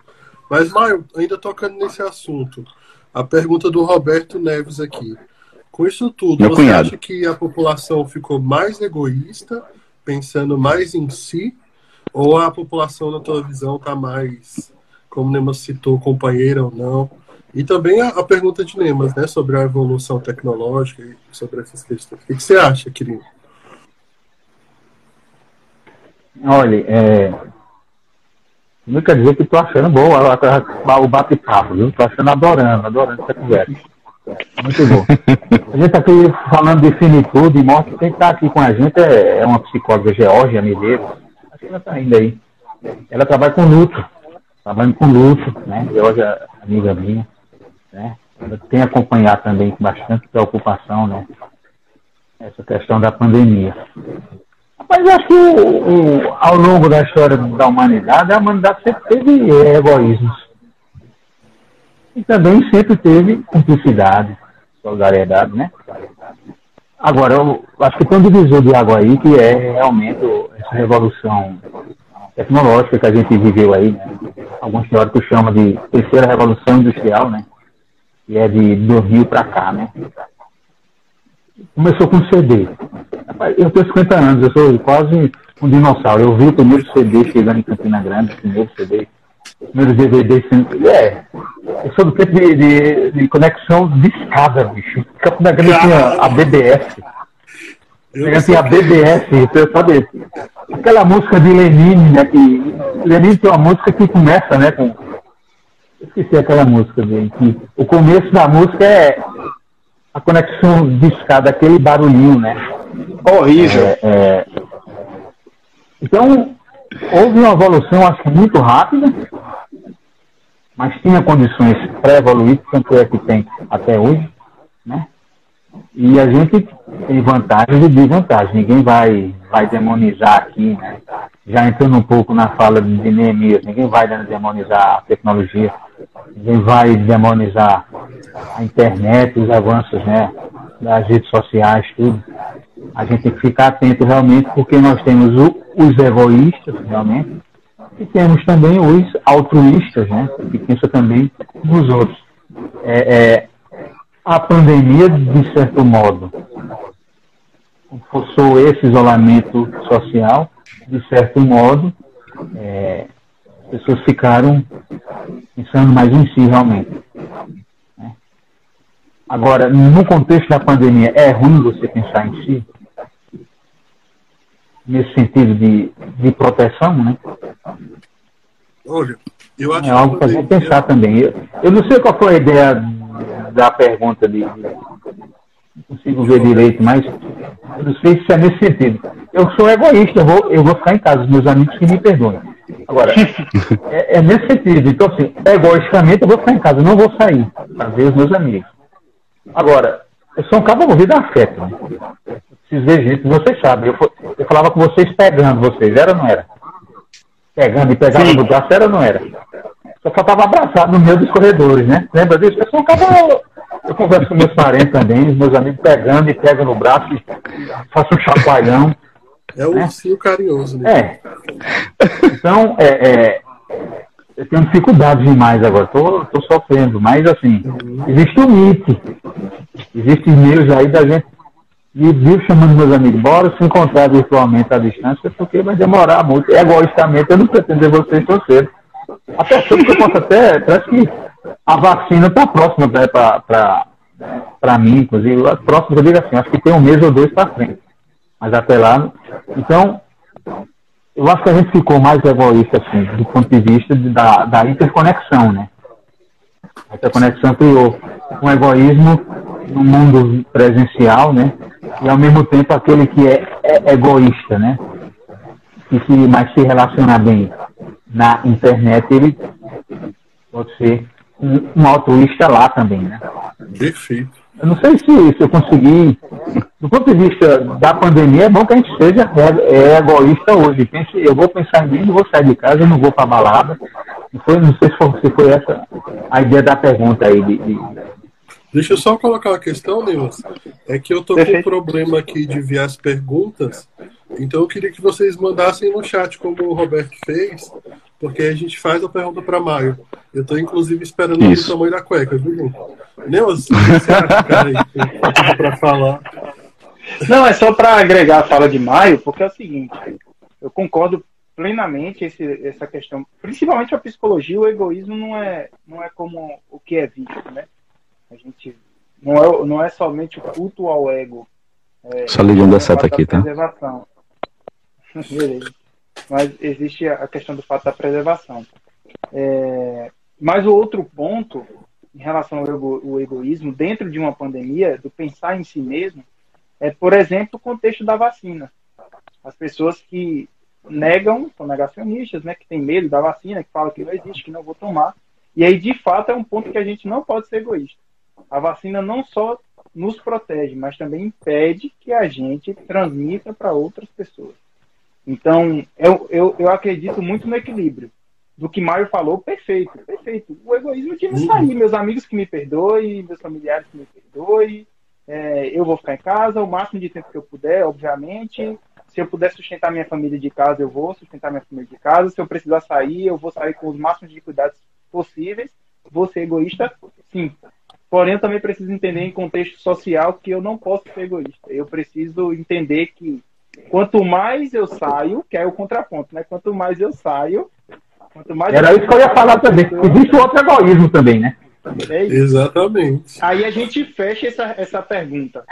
Mas, Maio, ainda tocando nesse assunto, a pergunta do Roberto Neves aqui. Com isso tudo, meu você cunhado. Acha que a população ficou mais egoísta, pensando mais em si? Ou a população, na tua visão, está mais, como Nemas citou, companheira ou não? E também a pergunta de Nemas, né, sobre a evolução tecnológica e sobre essas questões. O que você acha, querido? Olha, não quer dizer que estou achando bom o bate-papo, viu? Estou achando adorando essa conversa. Muito bom. A gente está aqui falando de finitude e morte. Quem está aqui com a gente é uma psicóloga, Geórgia Mineiro. Ela está indo aí. Ela trabalha com luto. Trabalhando com luto, né? E hoje é amiga minha, né? Ela tem acompanhado também com bastante preocupação, né? Essa questão da pandemia. Mas acho que ao longo da história da humanidade, a humanidade sempre teve egoísmos. E também sempre teve cumplicidade, solidariedade, né? Agora, eu acho que tem um divisor de água aí, que é realmente essa revolução tecnológica que a gente viveu aí, né? Alguns teóricos chamam de terceira revolução industrial, né? Que é de 2000 para cá, né? Começou com CD. Eu tenho 50 anos, eu sou quase um dinossauro. Eu vi o primeiro CD chegando em Campina Grande, o primeiro CD, o primeiro DVD sendo... eu sou do tempo de conexão discada, bicho. Campina Grande tinha a BBS. Tinha a BBS, eu sabe? Aquela música de Lenine, né? Que Lenine tem uma música que começa, né? Com... eu esqueci aquela música, gente. Que o começo da música é... a conexão discada, aquele barulhinho, né? Horrível. Então, houve uma evolução, acho que muito rápida, mas tinha condições pré-evoluídas, tanto é que tem até hoje, né? E a gente tem vantagens e desvantagens. Ninguém vai demonizar aqui, né? Já entrando um pouco na fala de Nemias, ninguém vai demonizar a tecnologia, ninguém vai demonizar a internet, os avanços, né, das redes sociais, tudo. A gente tem que ficar atento realmente, porque nós temos os egoístas, realmente, e temos também os altruístas, né, que pensam também nos outros. A pandemia, de certo modo, forçou esse isolamento social, de certo modo, as pessoas ficaram pensando mais em si, realmente. Agora, no contexto da pandemia, é ruim você pensar em si? Nesse sentido de proteção, né? Olha, eu acho algo para a gente pensar também. Eu não sei qual foi a ideia da pergunta de... não consigo ver direito, mas eu não sei se é nesse sentido. Eu sou egoísta, eu vou ficar em casa, meus amigos que me perdoem. Agora, é nesse sentido. Então, assim, egoisticamente eu vou ficar em casa, eu não vou sair para ver os meus amigos. Agora, eu sou um cabo movido a afeto, né? Esses rejeitos, vocês sabem. Eu falava com vocês pegando vocês, era ou não era? Pegando e pegava no braço, era ou não era? Só faltava abraçado no meio dos corredores, né? Lembra disso? Eu sou um cabo... eu converso com meus parentes também, meus amigos pegando e pegam no braço, faço um chacoalhão. É o ursinho carinhoso, né? Então, eu tenho dificuldades demais agora, estou sofrendo, mas assim, existe um mito, existe e-mails aí da gente, e vivo chamando meus amigos, bora se encontrar virtualmente à distância, porque vai demorar muito, egoistamente eu não pretendo vocês tão cedo. Até que eu posso até, parece que a vacina está próxima para mim, inclusive, próxima eu digo assim, acho que tem um mês ou dois para frente, mas até lá, então... eu acho que a gente ficou mais egoísta, assim, do ponto de vista da interconexão, né? A interconexão criou um egoísmo no mundo presencial, né? E, ao mesmo tempo, aquele que é egoísta, né? E que mais se relaciona bem na internet, ele pode ser um altruísta lá também, né? Perfeito. Eu não sei se eu consegui... do ponto de vista da pandemia, é bom que a gente seja egoísta hoje. Pense, eu vou pensar em mim, não vou sair de casa, eu não vou para balada. Não sei se foi essa a ideia da pergunta aí. Deixa eu só colocar uma questão, Nilson. É que eu estou com um problema aqui de enviar as perguntas, então eu queria que vocês mandassem no chat, como o Roberto fez, porque a gente faz a pergunta para Maio. Eu estou, inclusive, esperando o tamanho da cueca, viu? Nilson, o que você acha, cara, para falar? Não, é só para agregar a fala de Maio, porque é o seguinte, eu concordo plenamente essa questão, principalmente a psicologia, o egoísmo não é como o que é visto, né? A gente não é somente o culto ao ego. Só ligando essa seta aqui, tá? Beleza. Mas existe a questão do fato da preservação. Mas o outro ponto, em relação ao egoísmo, dentro de uma pandemia, do pensar em si mesmo, é, por exemplo, o contexto da vacina. As pessoas que negam, são negacionistas, né, que têm medo da vacina, que falam que não existe, que não vou tomar. E aí, de fato, é um ponto que a gente não pode ser egoísta. A vacina não só nos protege, mas também impede que a gente transmita para outras pessoas. Então, eu acredito muito no equilíbrio. Do que Maio falou, perfeito, perfeito. O egoísmo tinha que sair. Meus amigos que me perdoem, meus familiares que me perdoem. Eu vou ficar em casa o máximo de tempo que eu puder, obviamente. Se eu puder sustentar minha família de casa, eu vou sustentar minha família de casa. Se eu precisar sair, eu vou sair com os máximos de cuidados possíveis. Vou ser egoísta, sim. Porém, eu também preciso entender em contexto social que eu não posso ser egoísta. Eu preciso entender que quanto mais eu saio, que é o contraponto, né? Quanto mais eu saio... Era isso que eu ia falar também. Existe outro egoísmo também, né? É isso. Exatamente. Aí a gente fecha essa pergunta.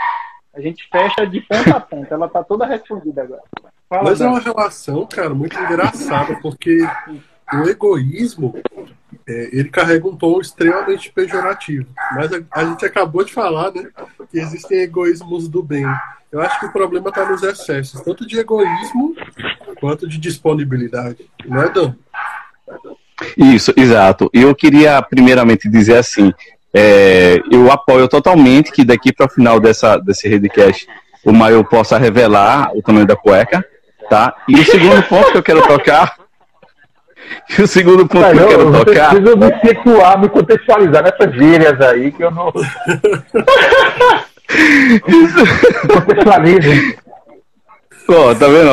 A gente fecha de ponta a ponta. Ela tá toda respondida agora. Fala, mas é uma relação, cara, muito engraçada, porque o egoísmo, ele carrega um tom extremamente pejorativo. Mas a gente acabou de falar, né, que existem egoísmos do bem. Eu acho que o problema tá nos excessos, tanto de egoísmo quanto de disponibilidade. Não é, Dan? Isso, exato. Eu queria primeiramente dizer assim, eu apoio totalmente que daqui para o final desse RedeCast o Maio possa revelar o tamanho da cueca, tá? E o segundo ponto que eu quero tocar, eu preciso me situar, me contextualizar nessas gírias aí que eu não contextualizo. Oh, tá vendo?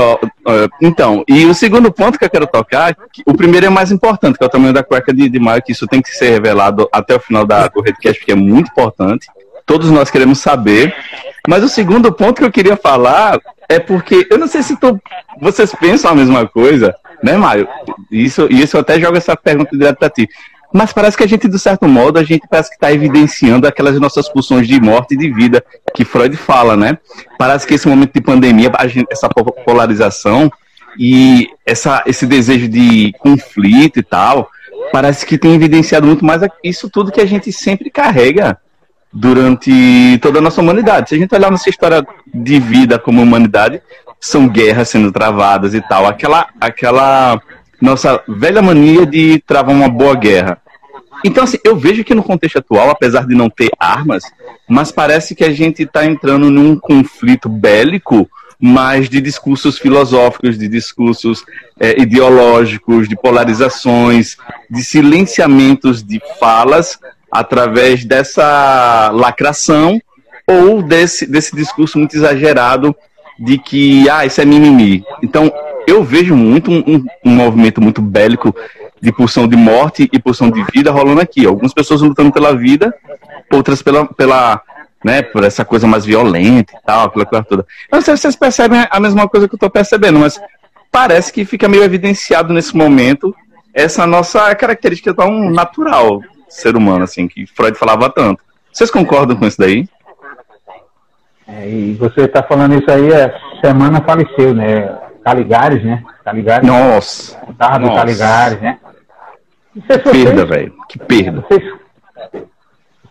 Então, e o segundo ponto que eu quero tocar, o primeiro é mais importante, que é o tamanho da cueca de Maio, que isso tem que ser revelado até o final da corrida, que acho que é muito importante. Todos nós queremos saber. Mas o segundo ponto que eu queria falar é porque, eu não sei se vocês pensam a mesma coisa, né, Maio? Isso eu até jogo essa pergunta direto pra ti. Mas parece que a gente, de certo modo, a gente parece que está evidenciando aquelas nossas pulsões de morte e de vida que Freud fala, né? Parece que esse momento de pandemia, essa polarização e esse desejo de conflito e tal, parece que tem evidenciado muito mais isso tudo que a gente sempre carrega durante toda a nossa humanidade. Se a gente olhar nossa história de vida como humanidade, são guerras sendo travadas e tal. Aquela nossa velha mania de travar uma boa guerra. Então, assim, eu vejo que no contexto atual, apesar de não ter armas, mas parece que a gente está entrando num conflito bélico, mas de discursos filosóficos, de discursos ideológicos, de polarizações, de silenciamentos de falas, através dessa lacração ou desse discurso muito exagerado de que, isso é mimimi. Então, eu vejo muito um movimento muito bélico de pulsão de morte e pulsão de vida rolando aqui. Algumas pessoas lutando pela vida, outras por essa coisa mais violenta e tal, aquela coisa toda. Eu não sei se vocês percebem a mesma coisa que eu estou percebendo, mas parece que fica meio evidenciado nesse momento essa nossa característica tão natural, ser humano, assim, que Freud falava tanto. Vocês concordam com isso daí? E você está falando isso aí, semana faleceu, né? Caligares, né? Caligares. Nossa! Nossa. Caligares, né? Perda, velho. Que perda.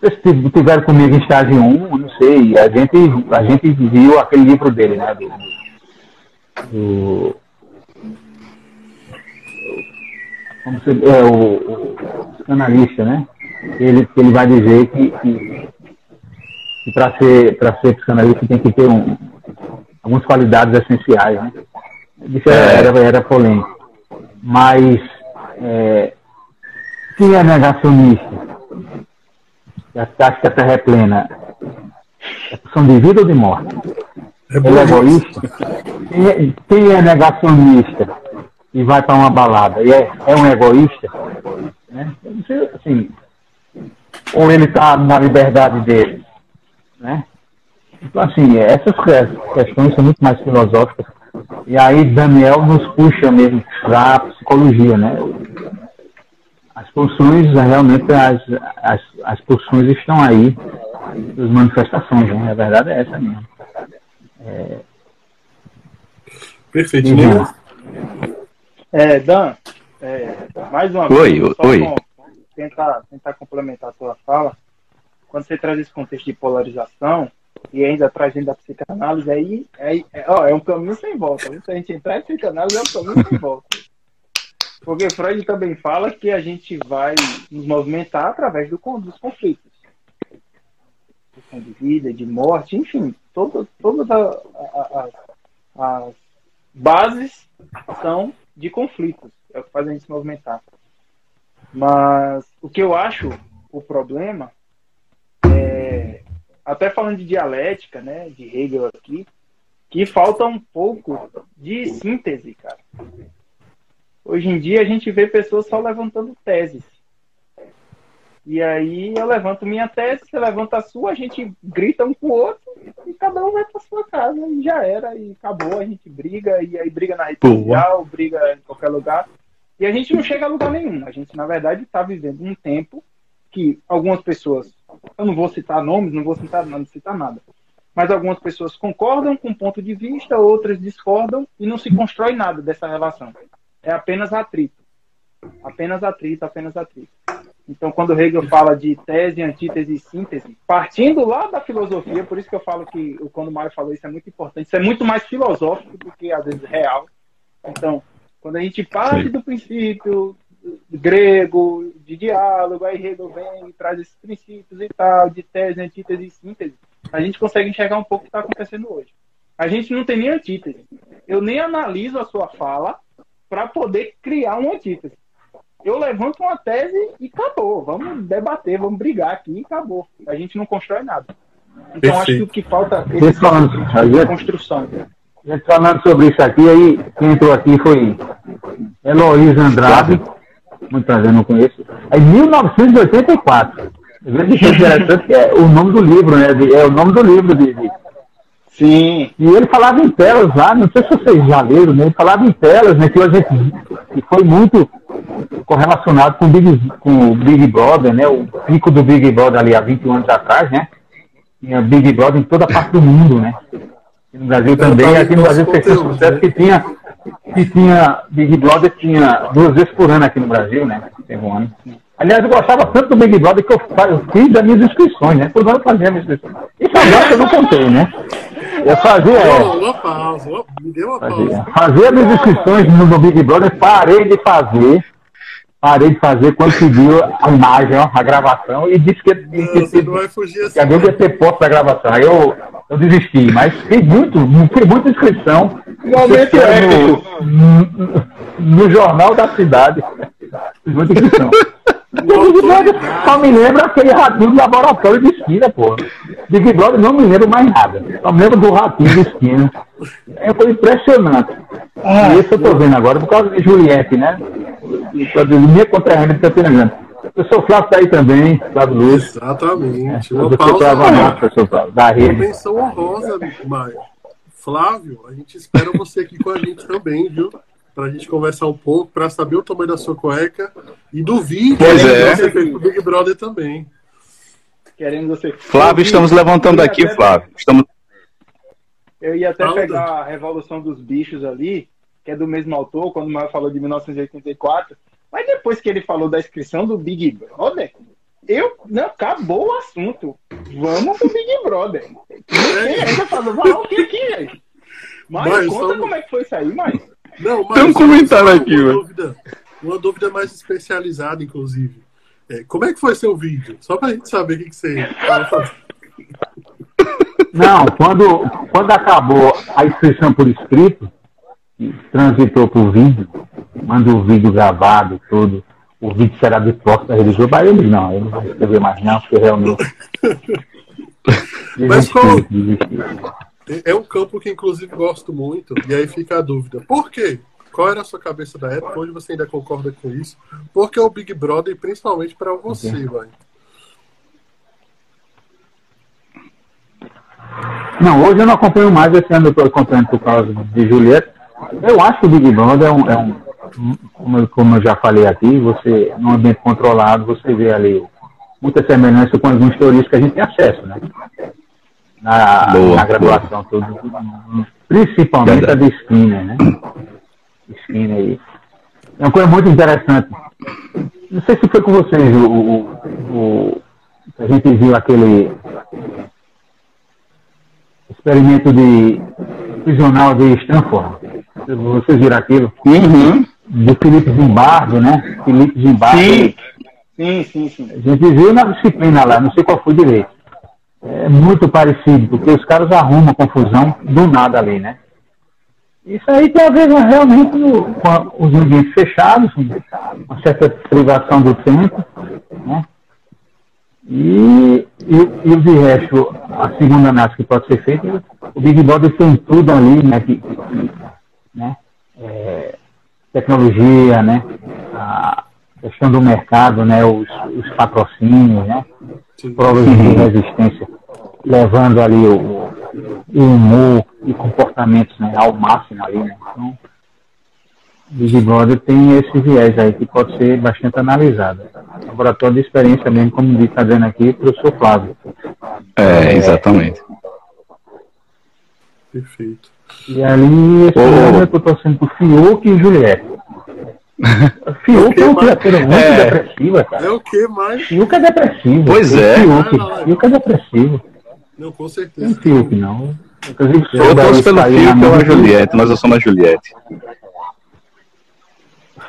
Vocês tiveram comigo em estágio 1, não sei. A gente viu aquele livro dele, né? O analista, né? Ele vai dizer que para ser psicanalista tem que ter algumas qualidades essenciais, né? Isso era polêmico. Mas quem é negacionista? Acho que a Terra é plena. É questão de vida ou de morte? Ele é egoísta? Quem é negacionista e vai para uma balada e é um egoísta? Né? Assim, ou ele está na liberdade dele? Né? Então, assim, essas questões são muito mais filosóficas. E aí Daniel nos puxa mesmo para a psicologia, né? As pulsões, realmente, as pulsões estão aí, as manifestações, né? A verdade é essa mesmo. Perfeito, né? Dan, mais uma vez, só tentar complementar a tua fala. Quando você traz esse contexto de polarização, e ainda atrás da psicanálise, é um caminho sem volta. Se a gente entrar em psicanálise, é um caminho sem volta. Porque Freud também fala que a gente vai nos movimentar através dos conflitos. De vida, de morte, enfim, todas as bases são de conflitos, é o que faz a gente se movimentar. Mas o que eu acho o problema é, até falando de dialética, né, de Hegel aqui, que falta um pouco de síntese, cara. Hoje em dia a gente vê pessoas só levantando teses. E aí eu levanto minha tese, você levanta a sua, a gente grita um com o outro e cada um vai pra sua casa e já era, e acabou, a gente briga, e aí briga na rede social, briga em qualquer lugar. E a gente não chega a lugar nenhum. A gente, na verdade, tá vivendo um tempo que algumas pessoas, eu não vou citar nomes, não vou citar nada, mas algumas pessoas concordam com o ponto de vista, outras discordam e não se constrói nada dessa relação. É apenas atrito. Apenas atrito, apenas atrito. Então, quando Hegel fala de tese, antítese e síntese, partindo lá da filosofia, por isso que eu falo que, quando o Maio falou, isso é muito importante, isso é muito mais filosófico do que, às vezes, real. Então, quando a gente parte do princípio grego, de diálogo, aí Hegel vem e traz esses princípios e tal, de tese, antítese e síntese, a gente consegue enxergar um pouco o que está acontecendo hoje. A gente não tem nem antítese. Eu nem analiso a sua fala para poder criar uma antítese. Eu levanto uma tese e acabou. Vamos debater, vamos brigar aqui e acabou. A gente não constrói nada. Então, acho que o que falta é a construção. A gente falando sobre isso aqui, aí quem entrou aqui foi Heloísa Andrade, muito prazer, não conheço. É 1984. Eu vejo que é interessante que é o nome do livro, né? É o nome do livro de... Sim. E ele falava em telas lá, não sei se vocês já leram, né? Ele falava em telas, né? Que a gente foi muito correlacionado com o Big Brother, né? O pico do Big Brother ali há 21 anos atrás, né? Tinha Big Brother em toda a parte do mundo, né? E no Brasil também, aqui no Brasil fez um sucesso que tinha Big Brother, tinha 2 vezes por ano aqui no Brasil, né? Teve um ano. Aliás, eu gostava tanto do Big Brother que eu fiz as minhas inscrições, né? Por ano eu fazia as minhas inscrições. Isso agora eu não contei, né? Eu fazia... Fazia as minhas inscrições no Big Brother, parei de fazer quando pediu a imagem, ó, a gravação, e disse que... não vai fugir assim. Que a Deus ia ter posto da gravação. Aí eu desisti, mas fiz muita inscrição. Igualmente no jornal da cidade. Fiz muita inscrição. Big Brother só me lembra aquele ratinho do laboratório de esquina, porra. Big Brother não me lembro mais nada. Só me lembro do ratinho de esquina. Foi impressionante. E isso eu tô vendo agora por causa de Juliette, né? Minha conterrânea de Campina Grande. O seu Flávio tá aí também, Flávio Luz. Exatamente. Uma pausa da rede. Uma menção honrosa, Maio. Flávio, a gente espera você aqui com a gente também, viu? Pra gente conversar um pouco, pra saber o tamanho da sua cueca e do vídeo que você fez pro Big Brother também. Querendo você... Flávio, estamos levantando aqui, Flávio. Eu ia até pegar a Revolução dos Bichos ali, que é do mesmo autor, quando o Maio falou de 1984, mas depois que ele falou da inscrição do Big Brother, acabou o assunto. Vamos pro Big Brother. Ainda falou, vai o que aqui, gente? Mas conta como é que foi isso aí, Maio. Tem um comentário aqui, velho. Uma dúvida mais especializada, inclusive. Como é que foi seu vídeo? Só pra gente saber o que você... Não, quando acabou a inscrição por escrito, transitou pro vídeo, manda o vídeo gravado todo, o vídeo será de próximo da religião, mas eu não vou escrever mais não, porque realmente... Mas é um campo que, inclusive, gosto muito. E aí fica a dúvida. Por quê? Qual era a sua cabeça da época? Hoje você ainda concorda com isso? Por que o Big Brother, principalmente para você, vai? Não, hoje eu não acompanho mais. Esse ano eu estou acompanhando por causa de Juliette. Eu acho que o Big Brother como eu já falei aqui, você, num ambiente controlado, você vê ali muita semelhança com alguns teorias que a gente tem acesso, né? Na graduação toda, principalmente a de Skinner, né? Skinner aí. É uma coisa muito interessante. Não sei se foi com vocês a gente viu aquele experimento de prisional de Stanford. Vocês viram aquilo? Uhum. Do Felipe Zimbardo, né? Felipe Zimbardo. Sim. A gente viu na disciplina lá, não sei qual foi direito. É muito parecido, porque os caras arrumam confusão do nada ali, né? Isso aí tem a ver realmente com os ambientes fechados, uma certa privação do tempo, né? E de resto, a segunda análise que pode ser feita, o Big Brother tem tudo ali, né? Tecnologia, né? A questão do mercado, né? Os patrocínios, né? Provas de resistência, levando ali o humor e comportamentos, né, ao máximo ali, né? Então, o Big Brother tem esse viés aí que pode ser bastante analisado. Laboratório de experiência mesmo, como está dizendo aqui, professor Flávio. É, exatamente. Perfeito. E ali, esse ano eu estou torcendo por Fiuk e Juliette. Fiuk é uma criatura muito depressiva, cara. É o que mais? Fiuk é depressivo. Pois é. Fiuk é depressivo. Não, com certeza. Não Fiuk, não. Inclusive, eu torço pelo Fiuk e pela Juliette, mas eu sou na Juliette.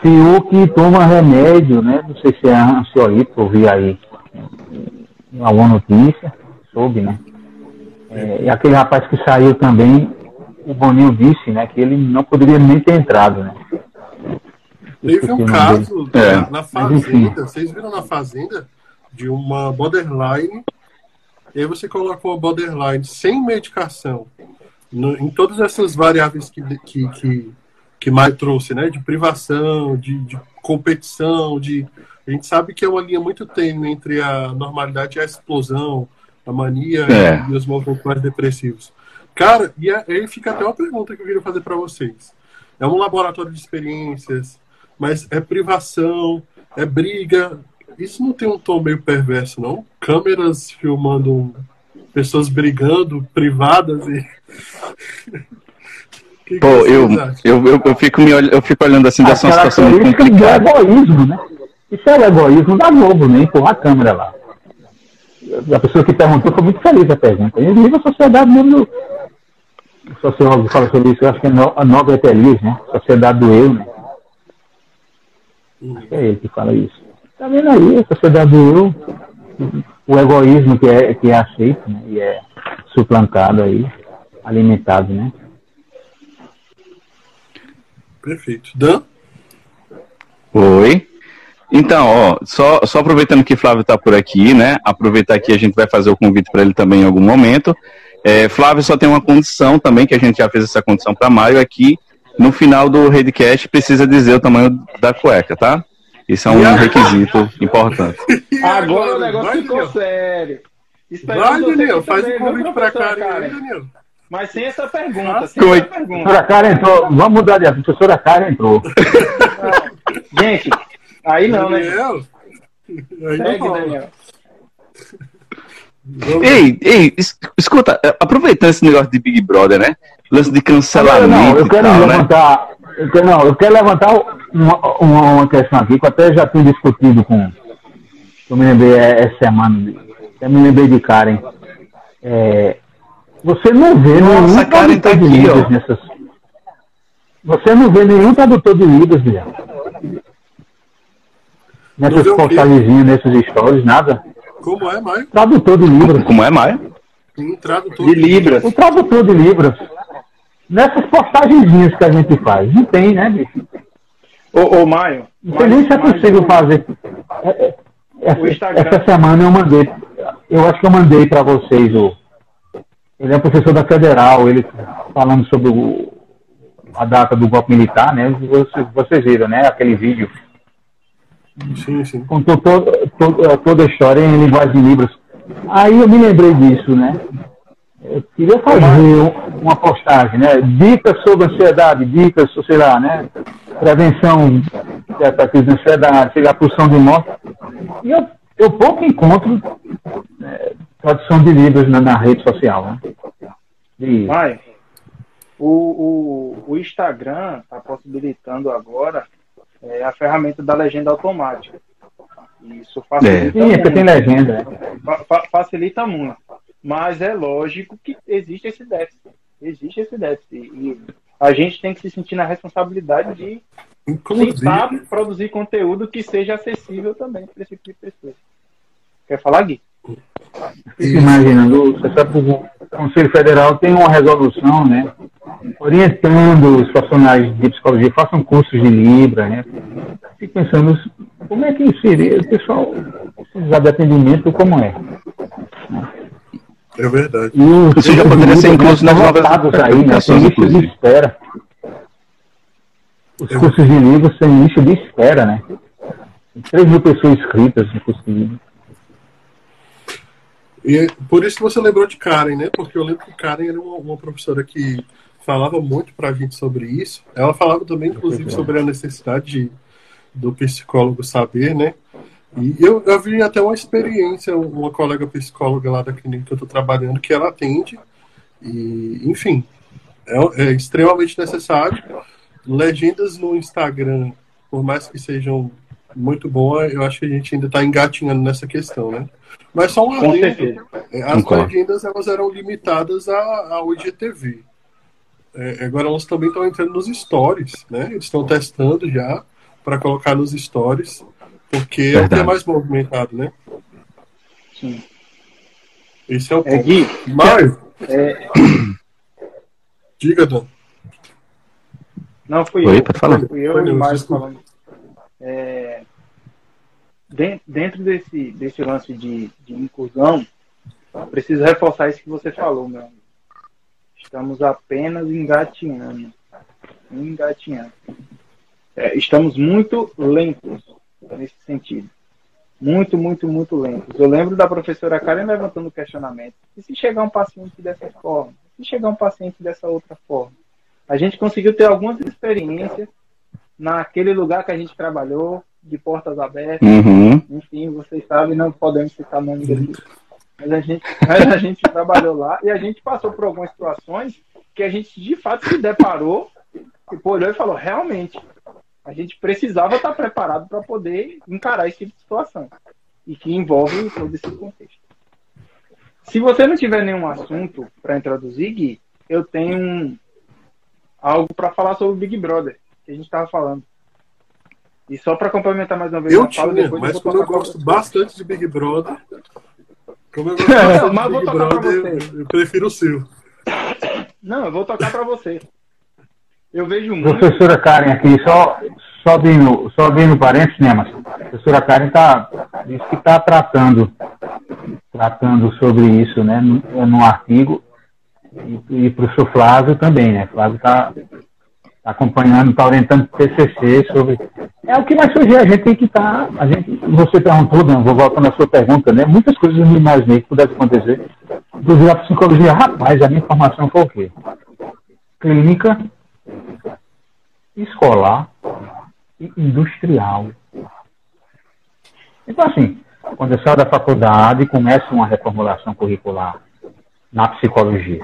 Fiuk toma remédio, né? Não sei se é ansiolítico, eu vi aí alguma notícia, soube, né? E aquele rapaz que saiu também, o Boninho disse, né, que ele não poderia nem ter entrado, né? Teve um caso na Fazenda, vocês viram na Fazenda, de uma borderline, e aí você colocou a borderline sem medicação, em todas essas variáveis que mais trouxe, né, de privação, de competição, a gente sabe que é uma linha muito tênue entre a normalidade e a explosão, a mania e os movimentos mais depressivos. Cara, e aí fica até uma pergunta que eu queria fazer para vocês. É um laboratório de experiências, mas é privação, é briga. Isso não tem um tom meio perverso, não? Câmeras filmando pessoas brigando, privadas e... Pô, eu fico olhando assim dessa situação muito complicada. Isso é egoísmo, né? Isso é egoísmo da Globo, né? Empurrar a câmera lá. A pessoa que perguntou foi muito feliz a pergunta. E vive a sociedade mesmo. O sociólogo fala sobre isso, eu acho que é a Nobel Feliz, né? Sociedade do eu, né? Acho que é ele que fala isso. Tá vendo aí, a sociedade do eu, o egoísmo que é aceito, né? E é suplantado aí, alimentado, né? Perfeito. Dan? Oi. Então, ó, só aproveitando que Flávio está por aqui, né? Aproveitar que a gente vai fazer o convite para ele também em algum momento. Flávio só tem uma condição também, que a gente já fez essa condição para Maio, é que no final do RedeCast precisa dizer o tamanho da cueca, tá? Isso é um requisito importante. Agora o negócio ficou sério. Vai, Daniel, faz um convite para cá, Daniel. Mas sem essa pergunta. A professora Karen entrou. Vamos mudar de assunto. A professora Karen entrou. Gente, aí não, né? Aí segue, Daniel. Ei, escuta, aproveitando esse negócio de Big Brother, né? Lance de cancelamento. Eu quero levantar uma questão aqui que eu até já tinha discutido com... Eu me lembrei essa semana. Eu me lembrei de Karen. Você não vê nenhum tradutor de Libras nessas... Você não vê nenhum tradutor de Libras, Guilherme. Nessas postagens, nesses stories, nada. Como é, Maio? Tradutor de Libras. Como é, Maio? Sim, tradutor de Libras. O tradutor de Libras. Nessas postagenzinhas que a gente faz. Não tem, né, bicho? Ô, Maio. Não sei nem se é possível fazer. Essa semana eu mandei. Eu acho que eu mandei para vocês o... Ele é professor da Federal, ele falando sobre a data do golpe militar, né? Vocês viram, né? Aquele vídeo. Sim. Contou toda a história em linguagem de Libras. Aí eu me lembrei disso, né? Eu queria fazer uma postagem, né? Dicas sobre ansiedade, dicas, sei lá, né? Prevenção da crise de ansiedade, sei lá, pulsão de morte. E eu pouco encontro... tradução de livros na rede social, né? Mas o Instagram está possibilitando agora a ferramenta da legenda automática. Isso facilita muito. Sim, porque tem legenda. Facilita muito. Mas é lógico que existe esse déficit. E a gente tem que se sentir na responsabilidade de tentar produzir conteúdo que seja acessível também para esse tipo de pessoa. Quer falar, Gui? Fico imaginando, você sabe que o Conselho Federal tem uma resolução, né, orientando os profissionais de psicologia, façam cursos de Libra, né? Fico pensando como é que seria o pessoal precisar de atendimento, como é. É verdade. E isso já poderia ser incluso nas novas aí, né? Sem lixo de espera. Os cursos de Libra sem lixo de espera, né? 3.000 pessoas inscritas no curso de Libra. E por isso que você lembrou de Karen, né? Porque eu lembro que Karen era uma professora que falava muito pra gente sobre isso. Ela falava também, inclusive, sobre a necessidade do psicólogo saber, né? E eu vi até uma experiência, uma colega psicóloga lá da clínica que eu tô trabalhando, que ela atende. E, enfim, é extremamente necessário. Legendas no Instagram, por mais que sejam muito boas, eu acho que a gente ainda tá engatinhando nessa questão, né? Mas só uma lenda, as legendas elas eram limitadas ao IGTV. Agora elas também estão entrando nos stories, né? Eles estão testando já para colocar nos stories, porque é o que é mais movimentado, né? Sim. Esse é o ponto. Gui, Mário? Diga, Dan. Não, fui eu e o Mário falando. Dentro desse lance de inclusão, preciso reforçar isso que você falou, meu amigo. Estamos apenas engatinhando. Estamos muito lentos nesse sentido. Muito, muito, muito lentos. Eu lembro da professora Karen levantando o questionamento. E se chegar um paciente dessa forma? Se chegar um paciente dessa outra forma? A gente conseguiu ter algumas experiências naquele lugar que a gente trabalhou, de portas abertas, enfim, vocês sabem, não podemos citar nome dele, mas a gente trabalhou lá e a gente passou por algumas situações que a gente de fato se deparou e olhou e falou, realmente a gente precisava estar preparado para poder encarar esse tipo de situação e que envolve todo esse contexto. Se você não tiver nenhum assunto para introduzir, Gui, eu tenho algo para falar sobre o Big Brother que a gente estava falando. E só para complementar mais uma vez, eu gosto bastante de Big Brother. Como eu gosto bastante de Big Brother, eu prefiro o seu. Não, eu vou tocar para você. Eu vejo muito. Professora Karen aqui, só abrindo parênteses, né, mas a professora Karen disse que está tratando sobre isso, né, num artigo. E para o professor Flávio também, né? Flávio está acompanhando, está orientando o TCC sobre... É o que vai surgir, a gente tem que estar... Você perguntou, não, vou voltar na sua pergunta, né? Muitas coisas eu não imaginei que pudesse acontecer. Inclusive a psicologia, rapaz, a minha formação foi o quê? Clínica, escolar e industrial. Então, assim, quando eu saio da faculdade, começa uma reformulação curricular na psicologia.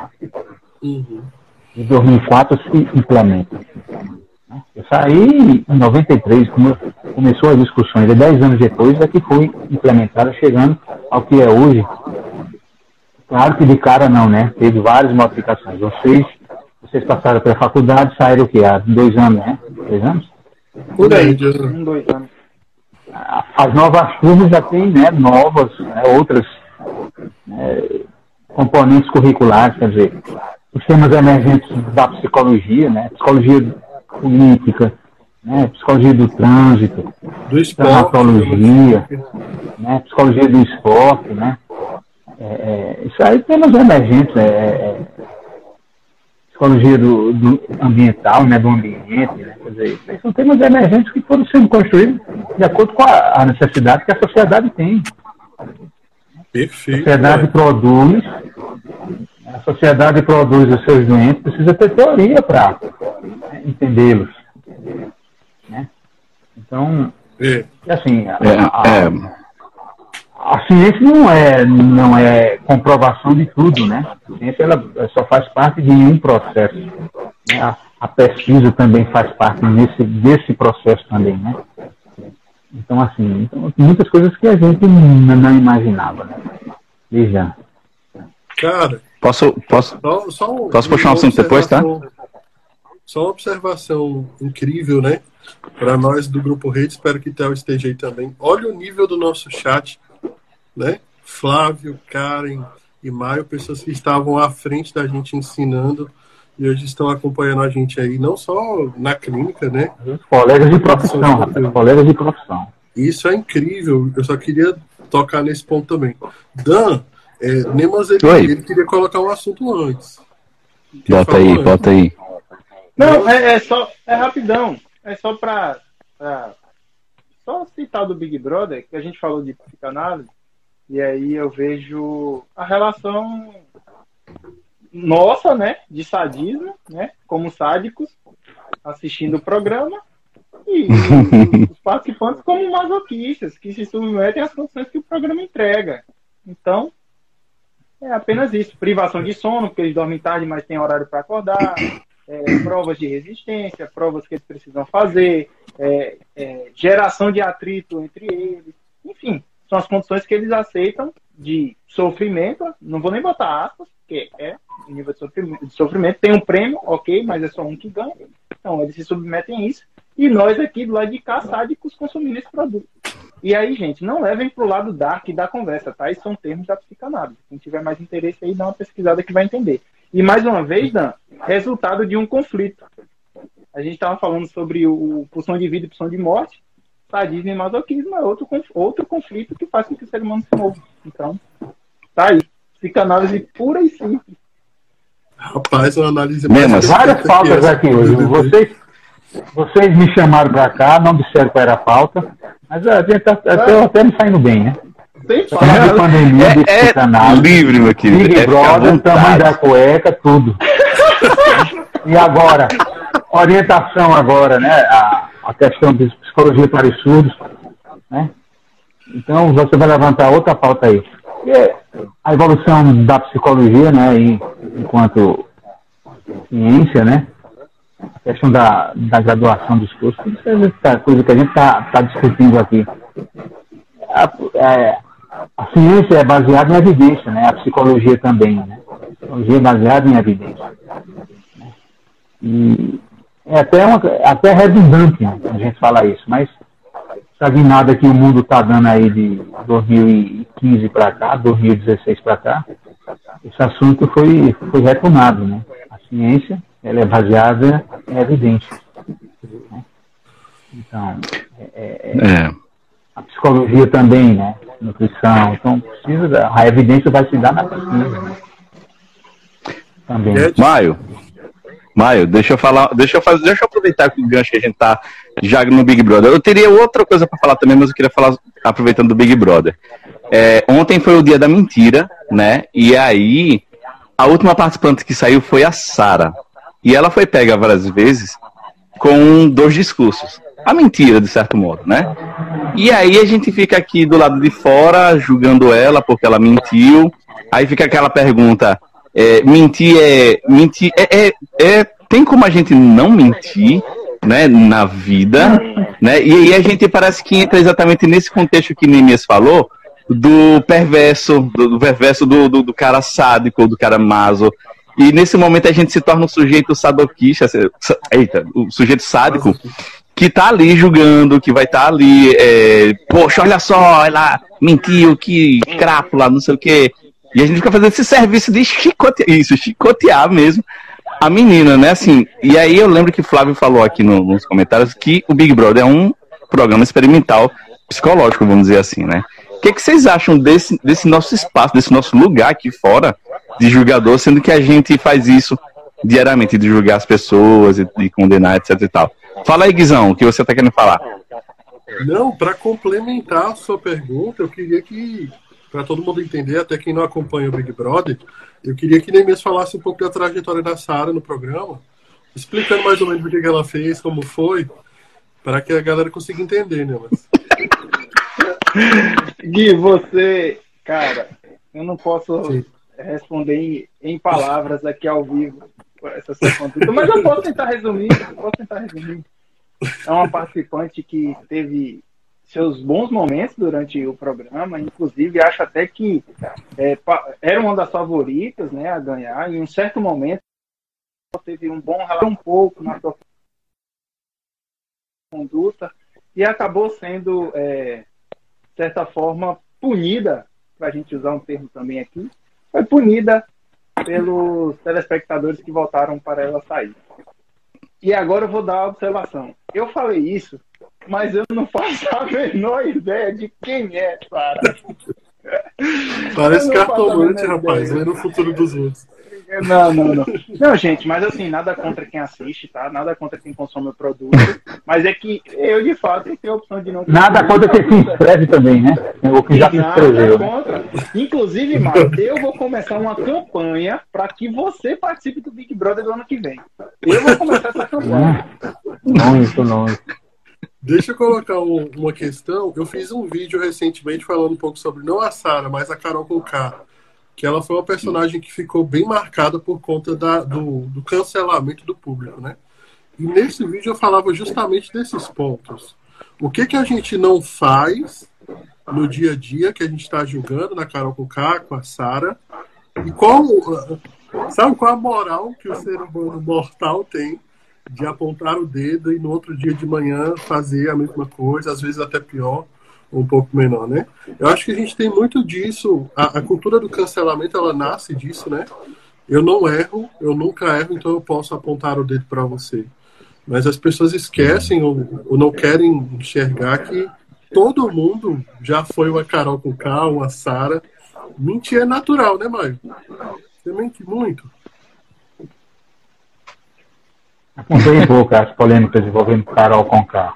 Em 2004 se implementa. Eu saí em 93, começou as discussões, e 10 anos depois é que foi implementada, chegando ao que é hoje. Claro que de cara não, né? Teve várias modificações. Vocês passaram pela faculdade, saíram o quê? Há 2 anos, né? 2 anos? Por aí, 2 anos. As novas turmas já tem, né? Novas, né? Outras componentes curriculares, quer dizer, os temas emergentes da psicologia, né? Psicologia política, né? Psicologia do trânsito, traumatologia, né? Psicologia do esporte, né? Isso aí, temas emergentes, psicologia do ambiental, né? Do ambiente, né? Quer dizer, são temas emergentes que foram sendo construídos de acordo com a necessidade que a sociedade tem. Perfeito. A sociedade produz... A sociedade produz os seus doentes, precisa ter teoria para entendê-los. Né? Então, assim, a ciência não é comprovação de tudo, né? A ciência ela só faz parte de um processo. Né? A pesquisa também faz parte desse processo também, né? Então, assim, muitas coisas que a gente não imaginava, né? Veja. Cara... Posso puxar um assunto depois, tá? Só uma observação incrível, né? Para nós do Grupo Rede, espero que o Theo esteja aí também. Olha o nível do nosso chat, né? Flávio, Karen e Maio, pessoas que estavam à frente da gente ensinando e hoje estão acompanhando a gente aí, não só na clínica, né? Colegas de profissão, rapaz, colegas de profissão. Isso é incrível, eu só queria tocar nesse ponto também. Dan, Nemias, ele queria colocar um assunto antes. Bota aí, antes. Bota aí. Não, é rapidão, é só para só citar do Big Brother, que a gente falou de psicanálise, e aí eu vejo a relação nossa, né, de sadismo, né, como sádicos, assistindo o programa, e os participantes como masoquistas, que se submetem às condições que o programa entrega. Então, é apenas isso. Privação de sono, porque eles dormem tarde, mas tem horário para acordar, provas de resistência, provas que eles precisam fazer, geração de atrito entre eles, enfim. São as condições que eles aceitam de sofrimento, não vou nem botar aspas, porque é nível de sofrimento, tem um prêmio, ok, mas é só um que ganha, então eles se submetem a isso, e nós aqui do lado de cá, sádicos, consumindo esse produto. E aí, gente, não levem pro lado dark da conversa, tá? Isso são termos da psicanálise, quem tiver mais interesse aí, dá uma pesquisada que vai entender. E mais uma vez, Dan, resultado de um conflito. A gente estava falando sobre o pulsão de vida e pulsão de morte, sadismo e masoquismo é outro conflito que faz com que o ser humano se mova. Então, tá aí. Psicanálise pura e simples. Rapaz, uma análise... Menos, várias pautas aqui hoje. Vocês me chamaram pra cá, não disseram qual era a pauta, mas a gente tá até me saindo bem, né? Sem falta. Pandemia, livre, meu querido. Big Brother, tamanho da cueca, tudo. E agora, orientação agora, né? A questão de psicologia para estudos, né? Então, você vai levantar outra pauta aí. E a evolução da psicologia, né, enquanto ciência, né? A questão da graduação dos cursos, isso é essa coisa que a gente está discutindo aqui. A ciência é baseada em evidência, né? A psicologia também, né? A psicologia é baseada em evidência. E é até redundante, né, a gente falar isso, mas essa guinada que o mundo está dando aí de 2015 para cá, 2016 para cá, esse assunto foi retomado, né? A ciência, ela é baseada em evidência, né? Então, a psicologia também, né? Nutrição, então a evidência vai se dar na pesquisa, né? Também. Maio, deixa eu aproveitar que o gancho que a gente tá já no Big Brother. Eu teria outra coisa para falar também, mas eu queria falar, aproveitando do Big Brother. Ontem foi o dia da mentira, né? E aí, a última participante que saiu foi a Sara. E ela foi pega várias vezes com dois discursos. A mentira, de certo modo, né? E aí a gente fica aqui do lado de fora, julgando ela porque ela mentiu. Aí fica aquela pergunta... Tem como a gente não mentir, né, na vida, né? E aí a gente parece que entra exatamente nesse contexto que Nemias falou, do perverso do cara sádico, do cara maso. E nesse momento a gente se torna um sujeito sadoquista, o sujeito sádico que tá ali julgando, que vai estar ali, poxa, olha só, ela mentiu, que crápula, não sei o quê. E a gente fica fazendo esse serviço de chicotear mesmo a menina, né? Assim, e aí eu lembro que o Flávio falou aqui nos comentários que o Big Brother é um programa experimental psicológico, vamos dizer assim, né? O que vocês acham desse nosso espaço, desse nosso lugar aqui fora de julgador, sendo que a gente faz isso diariamente, de julgar as pessoas, de condenar, etc e tal. Fala aí, Guizão, o que você tá querendo falar? Não, para complementar a sua pergunta, eu queria que... para todo mundo entender, até quem não acompanha o Big Brother, eu queria que Nemias falasse um pouco da trajetória da Sara no programa, explicando mais ou menos o que ela fez, como foi, para que a galera consiga entender, né? Mas... Gui, você... Cara, eu não posso responder em palavras aqui ao vivo essa sua conduta, mas eu posso tentar resumir. É uma participante que teve seus bons momentos durante o programa, inclusive acho até que era uma das favoritas, né, a ganhar, e em um certo momento teve um bom relato um pouco na sua conduta e acabou sendo, de certa forma, punida, para a gente usar um termo também aqui, foi punida pelos telespectadores que votaram para ela sair. E agora eu vou dar a observação. Eu falei isso, mas eu não faço a menor ideia de quem é, Sara. Parece cartomante, rapaz. É no futuro dos outros. Não. Não, gente, mas assim, nada contra quem assiste, tá? Nada contra quem consome o produto. Mas é que eu, de fato, tenho a opção de não... Nada contra quem se inscreve também, né? O que já se inscreveu. Nada contra. Inclusive, Mário, eu vou começar uma campanha para que você participe do Big Brother do ano que vem. Eu vou começar essa campanha. Não. Deixa eu colocar uma questão. Eu fiz um vídeo recentemente falando um pouco sobre, não a Sara, mas a Carol Conká, que ela foi uma personagem que ficou bem marcada por conta do cancelamento do público, né? E nesse vídeo eu falava justamente desses pontos. O que a gente não faz no dia a dia, que a gente está julgando na Carol Conká, com a Sara, e qual a moral que o ser humano mortal tem de apontar o dedo e no outro dia de manhã fazer a mesma coisa, às vezes até pior, um pouco menor, né? Eu acho que a gente tem muito disso, a cultura do cancelamento, ela nasce disso, né? Eu não erro, eu nunca erro, então eu posso apontar o dedo para você. Mas as pessoas esquecem ou não querem enxergar que todo mundo já foi uma Carol Conká, uma Sara. Mentir é natural, né, Maio? Você mente muito. Apontei um pouco as polêmicas envolvendo Carol Conká.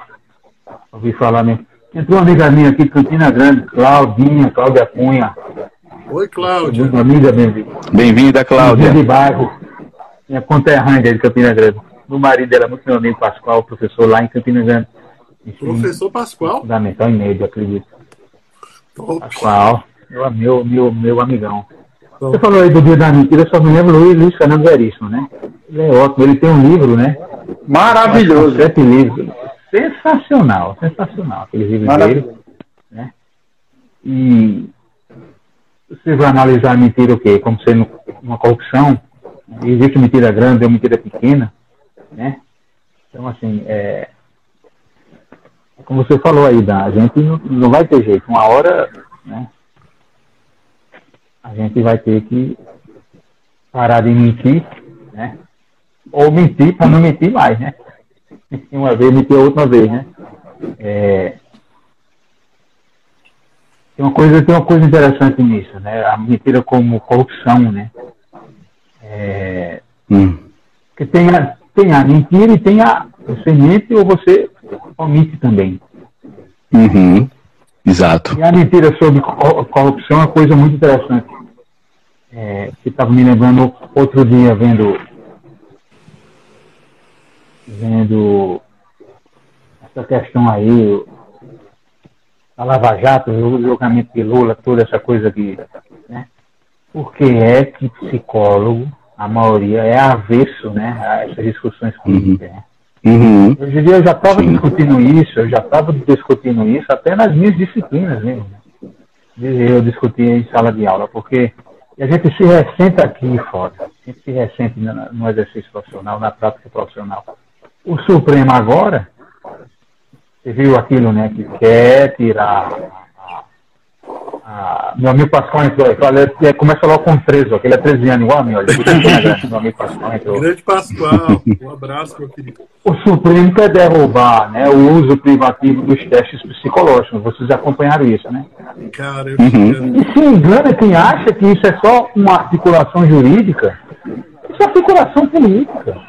Ouvi falar mesmo. Entrou uma amiga minha aqui de Campina Grande, Cláudia Cunha. Oi, Cláudia. Muito amiga, bem-vinda. Bem-vinda, Cláudia. Bem-vinda de bairro. Minha conterrânea de Campina Grande. Meu marido era muito meu amigo, Pascoal, professor lá em Campina Grande. Enfim, professor Pascoal? Fundamental e médio, acredito. Top. Pascoal, meu amigão. Top. Você falou aí do Dia da Mentira, eu só me lembro Luiz Fernando Veríssimo, né? Ele é ótimo, ele tem um livro, né? Maravilhoso. 7 livros. Sensacional, aquele livro dele, né? E você vai analisar a mentira o quê? Como sendo uma corrupção, né? Existe mentira grande ou mentira pequena, né? Então, assim, como você falou aí, a gente não vai ter jeito. Uma hora, né, a gente vai ter que parar de mentir, né? Ou mentir para não mentir mais, né? Uma vez, mentiu a última vez, né? Tem uma coisa interessante nisso, né? A mentira como corrupção, né? Porque tem a mentira e tem a... Você mente ou você omite também. Uhum. Exato. E a mentira sobre corrupção é uma coisa muito interessante. Que estava me lembrando outro dia vendo essa questão aí, a Lava Jato, o julgamento de Lula, toda essa coisa aqui, né? Porque é que psicólogo, a maioria, é avesso, né, a essas discussões políticas, né? Uhum. Hoje em dia eu já estava discutindo isso até nas minhas disciplinas mesmo, né? Eu discutia em sala de aula, porque a gente se ressente aqui fora, a gente se ressente no exercício profissional, na prática profissional. O Supremo agora, você viu aquilo, né, que quer tirar meu amigo Pascoal entrou, começa logo com 13, ó, que ele é 13 anos igual a mim, olha. Meu amigo Pascoal entrou. Grande Pascoal, um abraço, meu querido. O Supremo quer derrubar, né, o uso privativo dos testes psicológicos, vocês acompanharam isso, né? Cara, eu uhum. E se engana quem acha que isso é só uma articulação jurídica, isso é articulação política.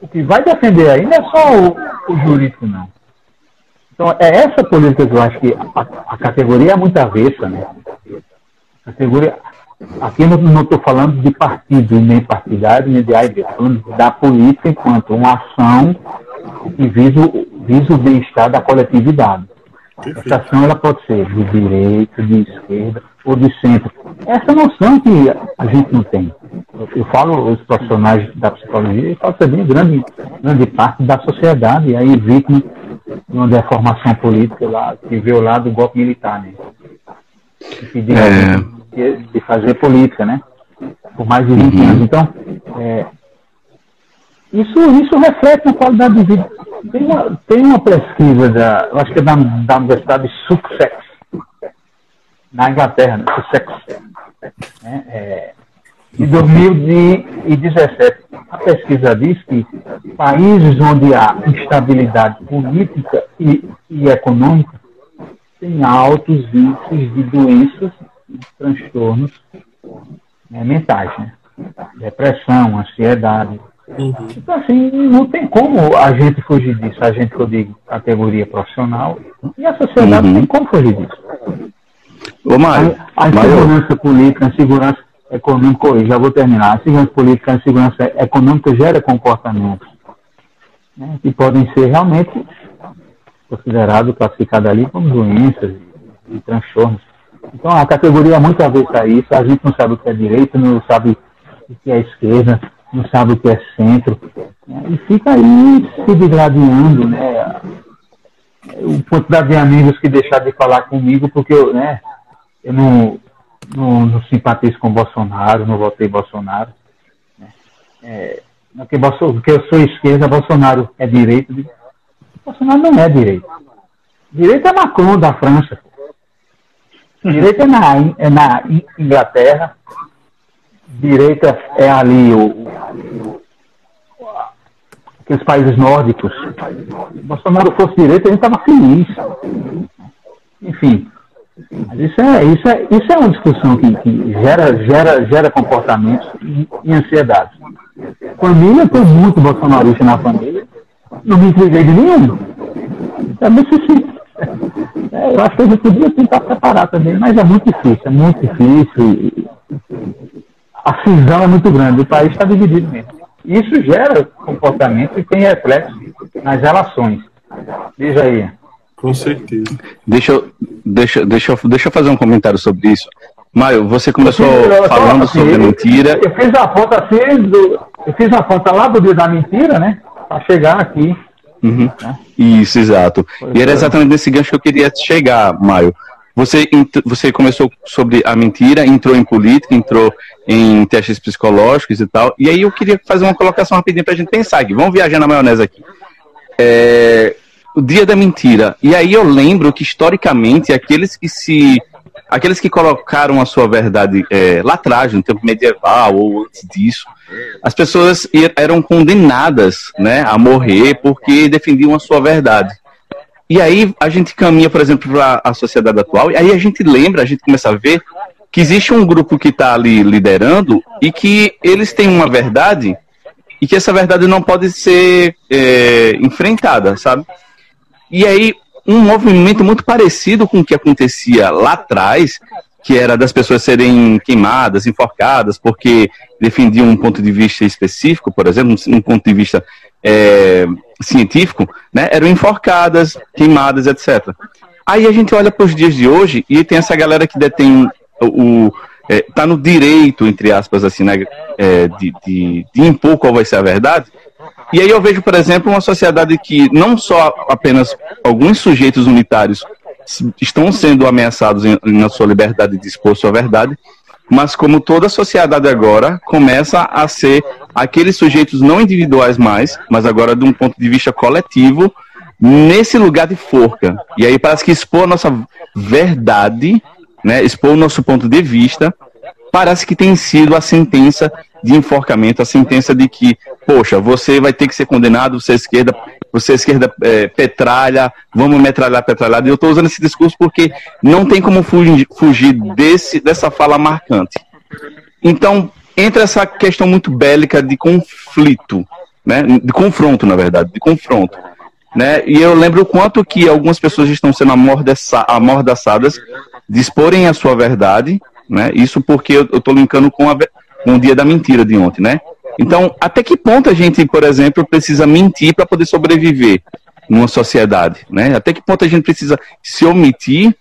O que vai defender aí não é só o jurídico, não. Então, é essa política que eu acho que a categoria é muito avessa, né? A categoria, aqui eu não estou falando de partido, nem partidário, nem de AIB, estou falando da política enquanto uma ação que visa o bem-estar da coletividade. Essa ação ela pode ser de direita, de esquerda ou de centro. Essa noção que a gente não tem. Eu falo, os profissionais da psicologia, eu falo também grande parte da sociedade, aí vítima de uma deformação política lá, que veio lá do golpe militar, né? De fazer política, né? Por mais de 20 anos. Então, isso reflete na qualidade de vida. Tem uma pesquisa, eu acho que é da Universidade de Sussex, na Inglaterra, né? Sussex. né? De 2017, a pesquisa diz que países onde há instabilidade política e econômica têm altos índices de doenças e transtornos, né, mentais, né? Depressão, ansiedade. Então, assim, não tem como a gente fugir disso. A gente, que eu digo, categoria profissional, e a sociedade não tem como fugir disso. Ô, Mário, a insegurança política, a insegurança econômica, eu já vou terminar. A segurança política, a insegurança econômica gera comportamentos, né, que podem ser realmente considerados, classificados ali como doenças e transtornos. Então, a categoria muito avessa a isso. A gente não sabe o que é direito, não sabe o que é esquerda, não sabe o que é centro, né? E fica aí se degladiando, né? O quantidade de amigos que deixaram de falar comigo porque eu, né, eu não simpatizo com Bolsonaro, não votei Bolsonaro, né? Porque eu sou esquerda, Bolsonaro é direito. Bolsonaro não é direito. Direito é Macron da França, direito é na Inglaterra. Direita é ali aqueles países nórdicos. Se Bolsonaro fosse direita, a gente estava feliz. Enfim, mas isso é uma discussão que gera comportamentos e ansiedade. Família, tem muito bolsonarista na família. Não me intriguei de nenhum. É muito difícil. Eu acho que a gente podia tentar separar também, mas é muito difícil. É muito difícil. A cisão é muito grande, o país está dividido mesmo. Isso gera comportamento e tem reflexo nas relações. Veja aí. Com certeza. Deixa eu fazer um comentário sobre isso. Maio, você começou falando sobre a mentira. Eu fiz a conta assim, eu fiz a conta lá do dia da mentira, né? Para chegar aqui. Né? Isso, exato. E era exatamente nesse gancho que eu queria chegar, Maio. Você começou sobre a mentira, entrou em política, entrou em testes psicológicos e tal. E aí eu queria fazer uma colocação rapidinho pra gente pensar aqui. Vamos viajar na maionese aqui. O dia da mentira. E aí eu lembro que, historicamente, aqueles que colocaram a sua verdade lá atrás, no tempo medieval ou antes disso, as pessoas eram condenadas, né, a morrer porque defendiam a sua verdade. E aí a gente caminha, por exemplo, para a sociedade atual, e aí a gente lembra, a gente começa a ver que existe um grupo que está ali liderando e que eles têm uma verdade e que essa verdade não pode ser enfrentada, sabe? E aí um movimento muito parecido com o que acontecia lá atrás, que era das pessoas serem queimadas, enforcadas, porque defendiam um ponto de vista específico, por exemplo, um ponto de vista científico, né, eram enforcadas, queimadas, etc. Aí a gente olha para os dias de hoje e tem essa galera que detém tá no direito, entre aspas, assim, né, de impor qual vai ser a verdade. E aí eu vejo, por exemplo, uma sociedade que não só apenas alguns sujeitos unitários estão sendo ameaçados na sua liberdade de expor sua verdade, mas como toda a sociedade agora começa a ser aqueles sujeitos não individuais mais, mas agora de um ponto de vista coletivo, nesse lugar de forca. E aí parece que expor a nossa verdade, né, expor o nosso ponto de vista, parece que tem sido a sentença de enforcamento, a sentença de que, poxa, você vai ter que ser condenado, você é esquerda petralha, vamos metralhar, petralhada. E eu estou usando esse discurso porque não tem como fugir dessa fala marcante. Então, entra essa questão muito bélica de conflito, né? De confronto, na verdade, de confronto. Né? E eu lembro o quanto que algumas pessoas estão sendo amordaçadas de exporem a sua verdade, né? Isso porque eu estou linkando com o dia da mentira de ontem, né? Então, até que ponto a gente, por exemplo, precisa mentir para poder sobreviver numa sociedade, né? Até que ponto a gente precisa se omitir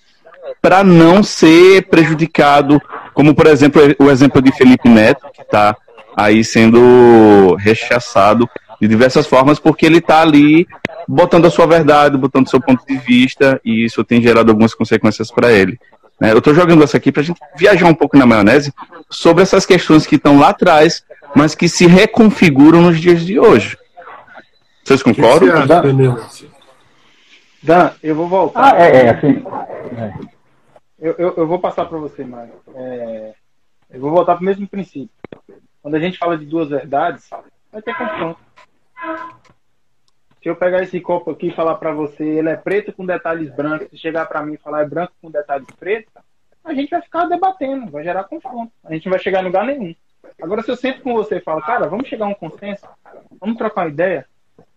para não ser prejudicado, como, por exemplo, o exemplo de Felipe Neto, que está aí sendo rechaçado de diversas formas, porque ele está ali botando a sua verdade, botando o seu ponto de vista, e isso tem gerado algumas consequências para ele. Eu estou jogando essa aqui para a gente viajar um pouco na maionese sobre essas questões que estão lá atrás, mas que se reconfiguram nos dias de hoje. Vocês concordam? Dan, eu vou voltar. Assim. Eu vou passar para você, Mário. Eu vou voltar para o mesmo princípio. Quando a gente fala de duas verdades, vai ter confronto. Se eu pegar esse copo aqui e falar para você, ele é preto com detalhes brancos, se chegar para mim e falar é branco com detalhes pretos, a gente vai ficar debatendo, vai gerar confronto. A gente não vai chegar em lugar nenhum. Agora, se eu sento com você e falo, cara, vamos chegar a um consenso, vamos trocar uma ideia,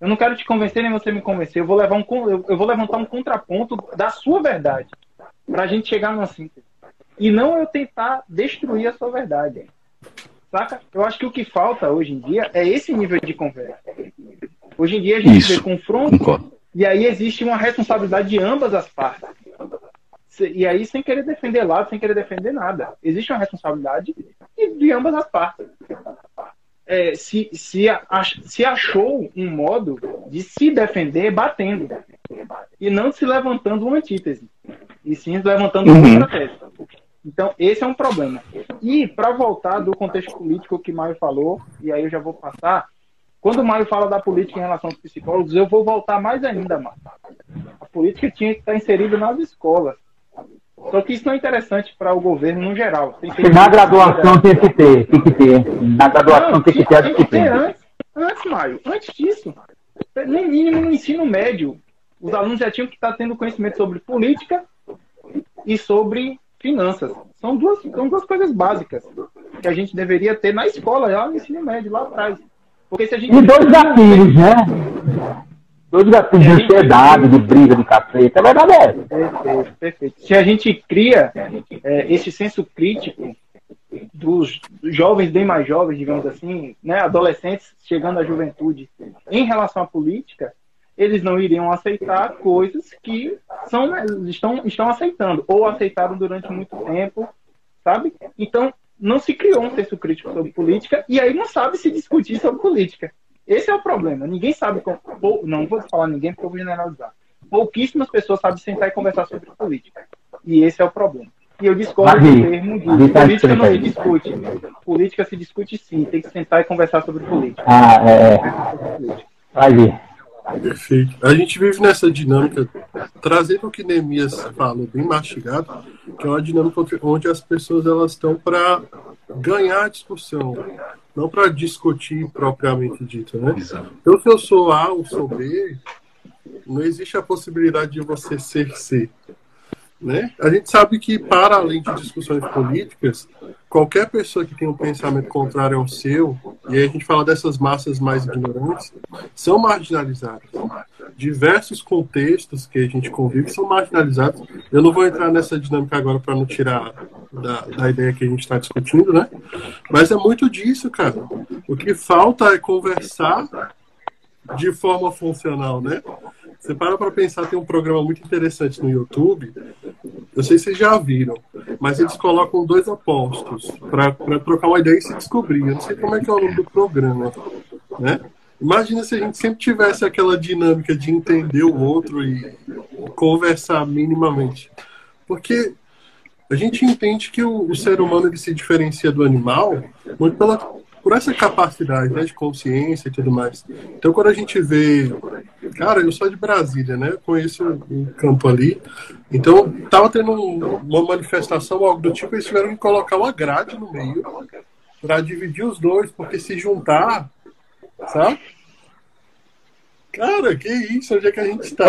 eu não quero te convencer nem você me convencer, eu vou levantar um contraponto da sua verdade, pra gente chegar numa síntese. E não eu tentar destruir a sua verdade. Saca? Eu acho que o que falta hoje em dia é esse nível de conversa. Hoje em dia a gente vê confronto, e aí existe uma responsabilidade de ambas as partes. E aí, sem querer defender lado, sem querer defender nada. Existe uma responsabilidade de ambas as partes. É, se achou um modo de se defender batendo. E não se levantando uma antítese. E sim levantando uma estratégia. Então, esse é um problema. E, para voltar do contexto político que o Maio falou, e aí eu já vou passar, quando o Maio fala da política em relação aos psicólogos, eu vou voltar mais ainda, Maio. A política tinha que estar inserida nas escolas. Só que isso não é interessante para o governo no geral. Tem que na graduação tem que ter. Tem que ter. Na graduação não, tem que ter a disciplina. Antes, Maio. Antes disso. No mínimo, no ensino médio, os alunos já tinham que estar tendo conhecimento sobre política e sobre finanças. São duas coisas básicas que a gente deveria ter na escola, já no ensino médio, lá atrás. Porque se a gente... E dois gatilhos, né? Dois gatilhos de ansiedade, de briga, de cacete. É verdade, perfeito, perfeito. Se a gente cria esse senso crítico dos jovens, bem mais jovens, digamos assim, né, adolescentes chegando à juventude em relação à política, eles não iriam aceitar coisas que estão aceitando, ou aceitaram durante muito tempo, sabe? Então, não se criou um senso crítico sobre política, e aí não sabe se discutir sobre política. Esse é o problema. Ninguém sabe como... Não vou falar ninguém porque eu vou generalizar. Pouquíssimas pessoas sabem sentar e conversar sobre política. E esse é o problema. E eu discordo do termo de política não se discute. Política se discute sim. Tem que sentar e conversar sobre política. Ah, é. Vai ver. Perfeito. A gente vive nessa dinâmica, trazendo o que Nemias falou, bem mastigado, que é uma dinâmica onde as pessoas elas estão para ganhar a discussão. Não para discutir propriamente dito, né? Exato. Então, se eu sou A ou sou B, não existe a possibilidade de você ser C, né? A gente sabe que, para além de discussões políticas, qualquer pessoa que tem um pensamento contrário ao seu, e aí a gente fala dessas massas mais ignorantes, são marginalizadas. Diversos contextos que a gente convive são marginalizados. Eu não vou entrar nessa dinâmica agora para não tirar da ideia que a gente está discutindo, né? Mas é muito disso, cara. O que falta é conversar de forma funcional, né? Você para pensar, tem um programa muito interessante no YouTube, eu sei se vocês já viram, mas eles colocam dois opostos para trocar uma ideia e se descobrir. Eu não sei como é que é o nome do programa, né? Imagina se a gente sempre tivesse aquela dinâmica de entender o outro e conversar minimamente. Porque a gente entende que o ser humano ele se diferencia do animal muito por essa capacidade, né, de consciência e tudo mais. Então, quando a gente vê... Cara, eu sou de Brasília, né? Conheço um campo ali. Então, tava tendo uma manifestação ou algo do tipo, eles tiveram que colocar uma grade no meio para dividir os dois, porque se juntar... Sabe? Cara, que isso? Onde é que a gente está?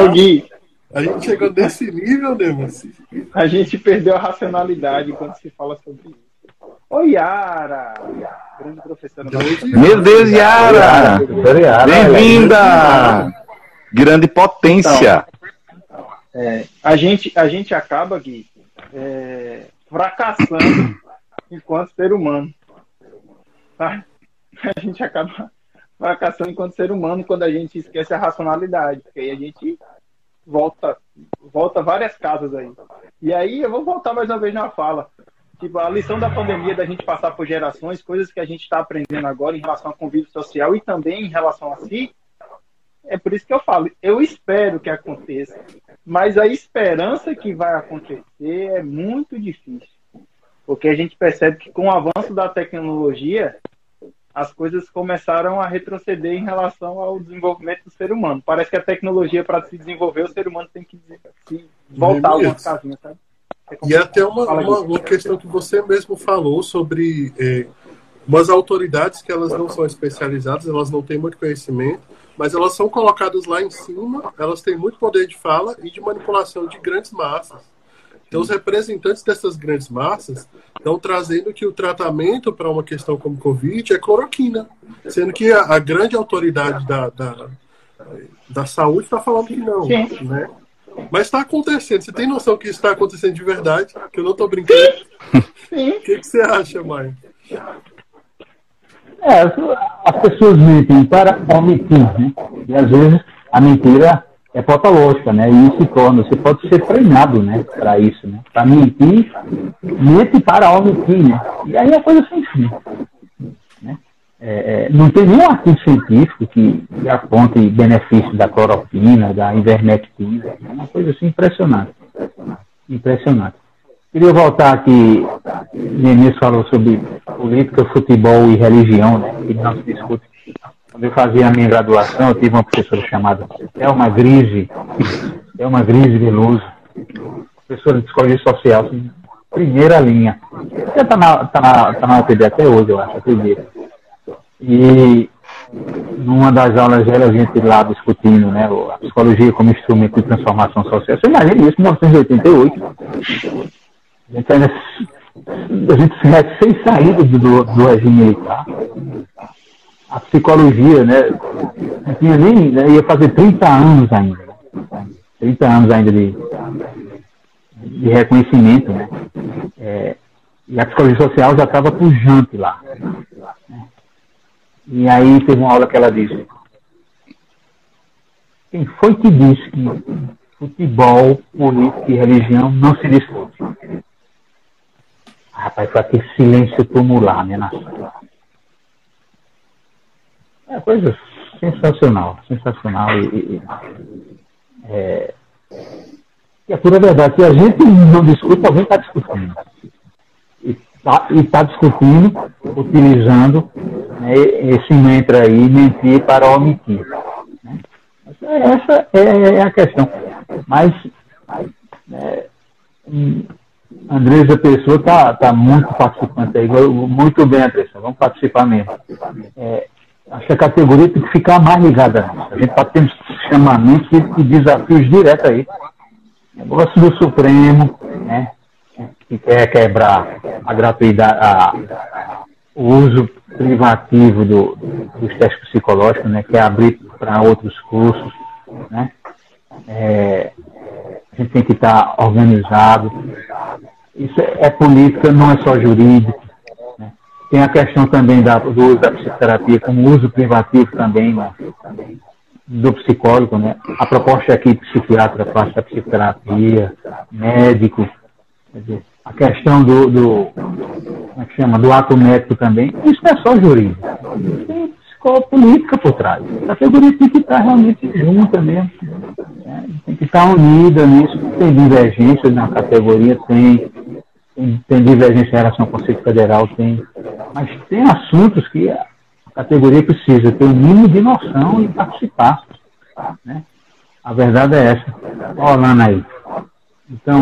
A gente chegou nesse nível, né, Marci? A gente perdeu a racionalidade quando se fala sobre isso. Oi, Yara! Grande professora. Meu Deus, Yara! Bem-vinda! Grande potência! Então, a gente acaba, Gui, fracassando enquanto ser humano. Tá? A gente acaba... fracassão enquanto ser humano quando a gente esquece a racionalidade, porque aí a gente volta várias casas aí. E aí eu vou voltar mais uma vez na fala. Tipo, a lição da pandemia, da gente passar por gerações, coisas que a gente está aprendendo agora em relação ao convívio social e também em relação a si, é por isso que eu falo, eu espero que aconteça, mas a esperança que vai acontecer é muito difícil, porque a gente percebe que com o avanço da tecnologia as coisas começaram a retroceder em relação ao desenvolvimento do ser humano. Parece que a tecnologia, para se desenvolver, o ser humano tem que voltar algumas casinhas, sabe? E até uma questão que você mesmo falou sobre umas autoridades que elas não são especializadas, elas não têm muito conhecimento, mas elas são colocadas lá em cima, elas têm muito poder de fala e de manipulação de grandes massas. Então os representantes dessas grandes massas estão trazendo que o tratamento para uma questão como Covid é cloroquina, sendo que a grande autoridade da saúde está falando que não, né? Mas está acontecendo. Você tem noção que isso está acontecendo de verdade? Que eu não estou brincando. Sim. O que você acha, Maio? As pessoas mentem para omitir, né? E às vezes a mentira é patológica, né? E se torna. Você pode ser treinado, né? Para isso, né? Para mentir, mente para omitir, né? E aí a coisa sem fim. Né? Não tem nenhum artigo científico que aponte benefícios da cloroquina, da ivermectina. É uma coisa assim impressionante. Impressionante. Queria voltar aqui. Nemias falou sobre política, futebol e religião, né? Que não se discute. Quando eu fazia a minha graduação, eu tive uma professora chamada Thelma Grise Veloso, professora de Psicologia Social, assim, primeira linha. Ela tá na UEPB até hoje, eu acho, a primeira. E numa das aulas dela, a gente lá discutindo, né, a psicologia como instrumento de transformação social. Você imagina isso, em 1988. A gente sem saída do regime militar. A psicologia, né, não tinha nem, né, ia fazer 30 anos ainda. 30 anos ainda de reconhecimento, né. E a psicologia social já estava pujante lá. E aí teve uma aula que ela disse: quem foi que disse que futebol, política e religião não se discute? Rapaz, foi aquele silêncio tumular, né, na sala. É uma coisa sensacional, sensacional. E é pura verdade. Se a gente não discute, alguém está discutindo. E está discutindo, utilizando, né, esse mantra aí, mentir para omitir. Né? Essa é a questão. Mas Andresa Pessoa está muito participante aí. Muito bem, Andresa. Vamos participar mesmo. Acho que a categoria tem que ficar mais ligada. A gente está tendo chamamentos e desafios diretos aí. Negócio do Supremo, né? Que quer quebrar a gratuidade, o uso privativo dos testes psicológicos, né? Quer abrir para outros cursos, né? A gente tem que estar organizado. Isso é política, não é só jurídico. Né? Tem a questão também do uso da psicoterapia como uso privativo também, né? Do psicólogo, né? A proposta aqui, psiquiatra, parte da psicoterapia, médico. Quer dizer, a questão como é que chama? Do ato médico também. Isso não é só jurídico. Tem psicopolítica por trás. A categoria tem que estar realmente junta mesmo. Né? Tem que estar unida nisso. Tem divergência na categoria, tem divergência em relação ao Conselho Federal, tem. Mas tem assuntos que a categoria precisa ter um mínimo de noção e participar. Né? A verdade é essa. Olha aí. Então,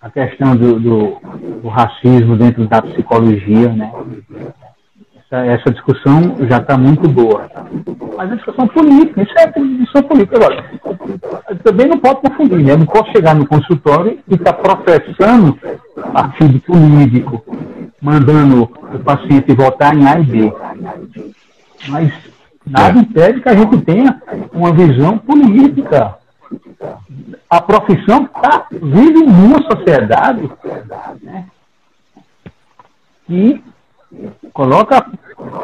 a questão do racismo dentro da psicologia, né? Essa discussão já está muito boa. Mas a discussão política, isso é política. Agora, também não pode confundir, né? Não pode chegar no consultório e estar professando partido político, mandando o paciente votar em A e B. Mas nada impede que a gente tenha uma visão política. A profissão vive em uma sociedade, né, que coloca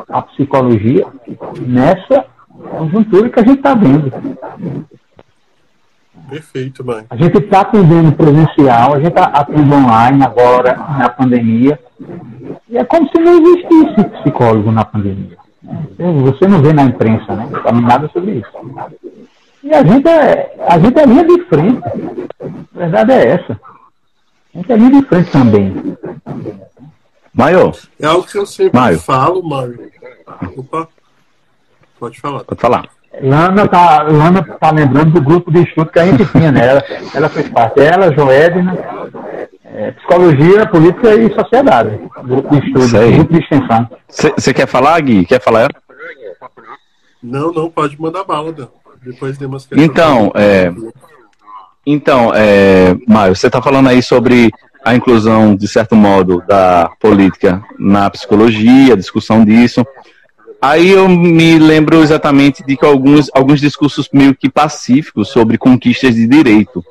a psicologia nessa conjuntura que a gente está vendo. Perfeito, mãe. A gente está atendendo presencial, a gente está atendendo online agora, na pandemia. E é como se não existisse psicólogo na pandemia. Você não vê na imprensa, né? Não fala nada sobre isso. E a gente é linha de frente. A verdade é essa. A gente é linha de frente também. Maio. É algo que eu sempre falo, Maio. Opa. Pode falar. Lana tá lembrando do grupo de estudo que a gente tinha, né? Ela fez parte, ela, Joedna, Psicologia, Política e Sociedade. Grupo de estudo, grupo de extensão. Você quer falar, Gui? Quer falar? Não, pode mandar bala, Dan. Depois de umas questões. Então, Maio, você está falando aí sobre a inclusão, de certo modo, da política na psicologia, a discussão disso. Aí eu me lembro exatamente de que alguns discursos meio que pacíficos sobre conquistas de direito.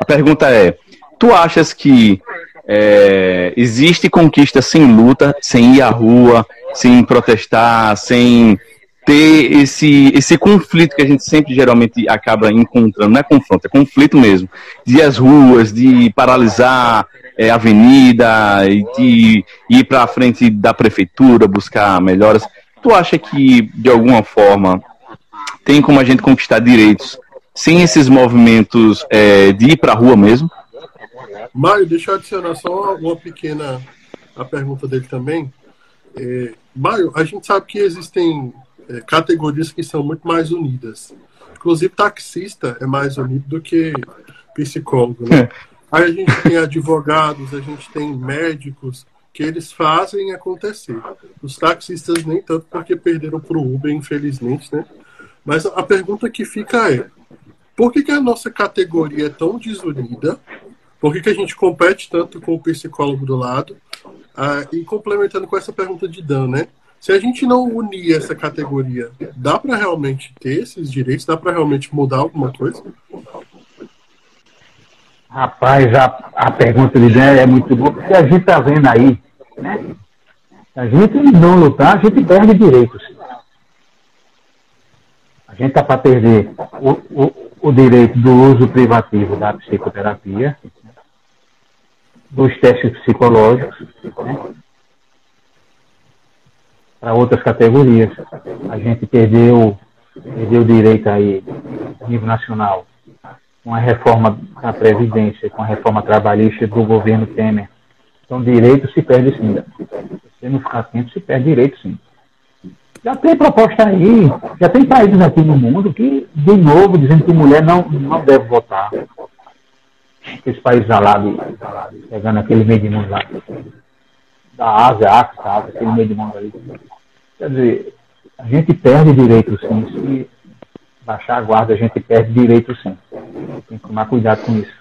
A pergunta é, tu achas que existe conquista sem luta, sem ir à rua, sem protestar, sem ter esse conflito que a gente sempre geralmente acaba encontrando, não é confronto, é conflito mesmo, de ir às ruas, de paralisar a avenida, de ir para a frente da prefeitura, buscar melhoras? Tu acha que, de alguma forma, tem como a gente conquistar direitos sem esses movimentos de ir para a rua mesmo? Maio, deixa eu adicionar só uma pequena a pergunta dele também. Maio, a gente sabe que existem categorias que são muito mais unidas. Inclusive, taxista é mais unido do que psicólogo, né? Aí a gente tem advogados, a gente tem médicos, que eles fazem acontecer. Os taxistas nem tanto, porque perderam para o Uber, infelizmente, né? Mas a pergunta que fica é, por que a nossa categoria é tão desunida? Por que a gente compete tanto com o psicólogo do lado? Ah, e complementando com essa pergunta de Dan, né? Se a gente não unir essa categoria, dá para realmente ter esses direitos? Dá para realmente mudar alguma coisa? Rapaz, a pergunta de Dan é muito boa, porque a gente está vendo aí, né? A gente não lutar, a gente perde direitos. A gente está para perder o direito do uso privativo da psicoterapia, dos testes psicológicos, né? Para outras categorias. A gente perdeu o direito aí, a nível nacional, com a reforma da Previdência, com a reforma trabalhista do governo Temer. Então, direito se perde sim. Se não ficar atento, se perde direito sim. Já tem proposta aí, já tem países aqui no mundo que, de novo, dizendo que mulher não deve votar. Esses países lá, pegando aquele meio de mundo lá, da Ásia, África, aquele meio de mundo ali. Quer dizer, a gente perde direito sim. Se baixar a guarda, a gente perde direito sim. Tem que tomar cuidado com isso.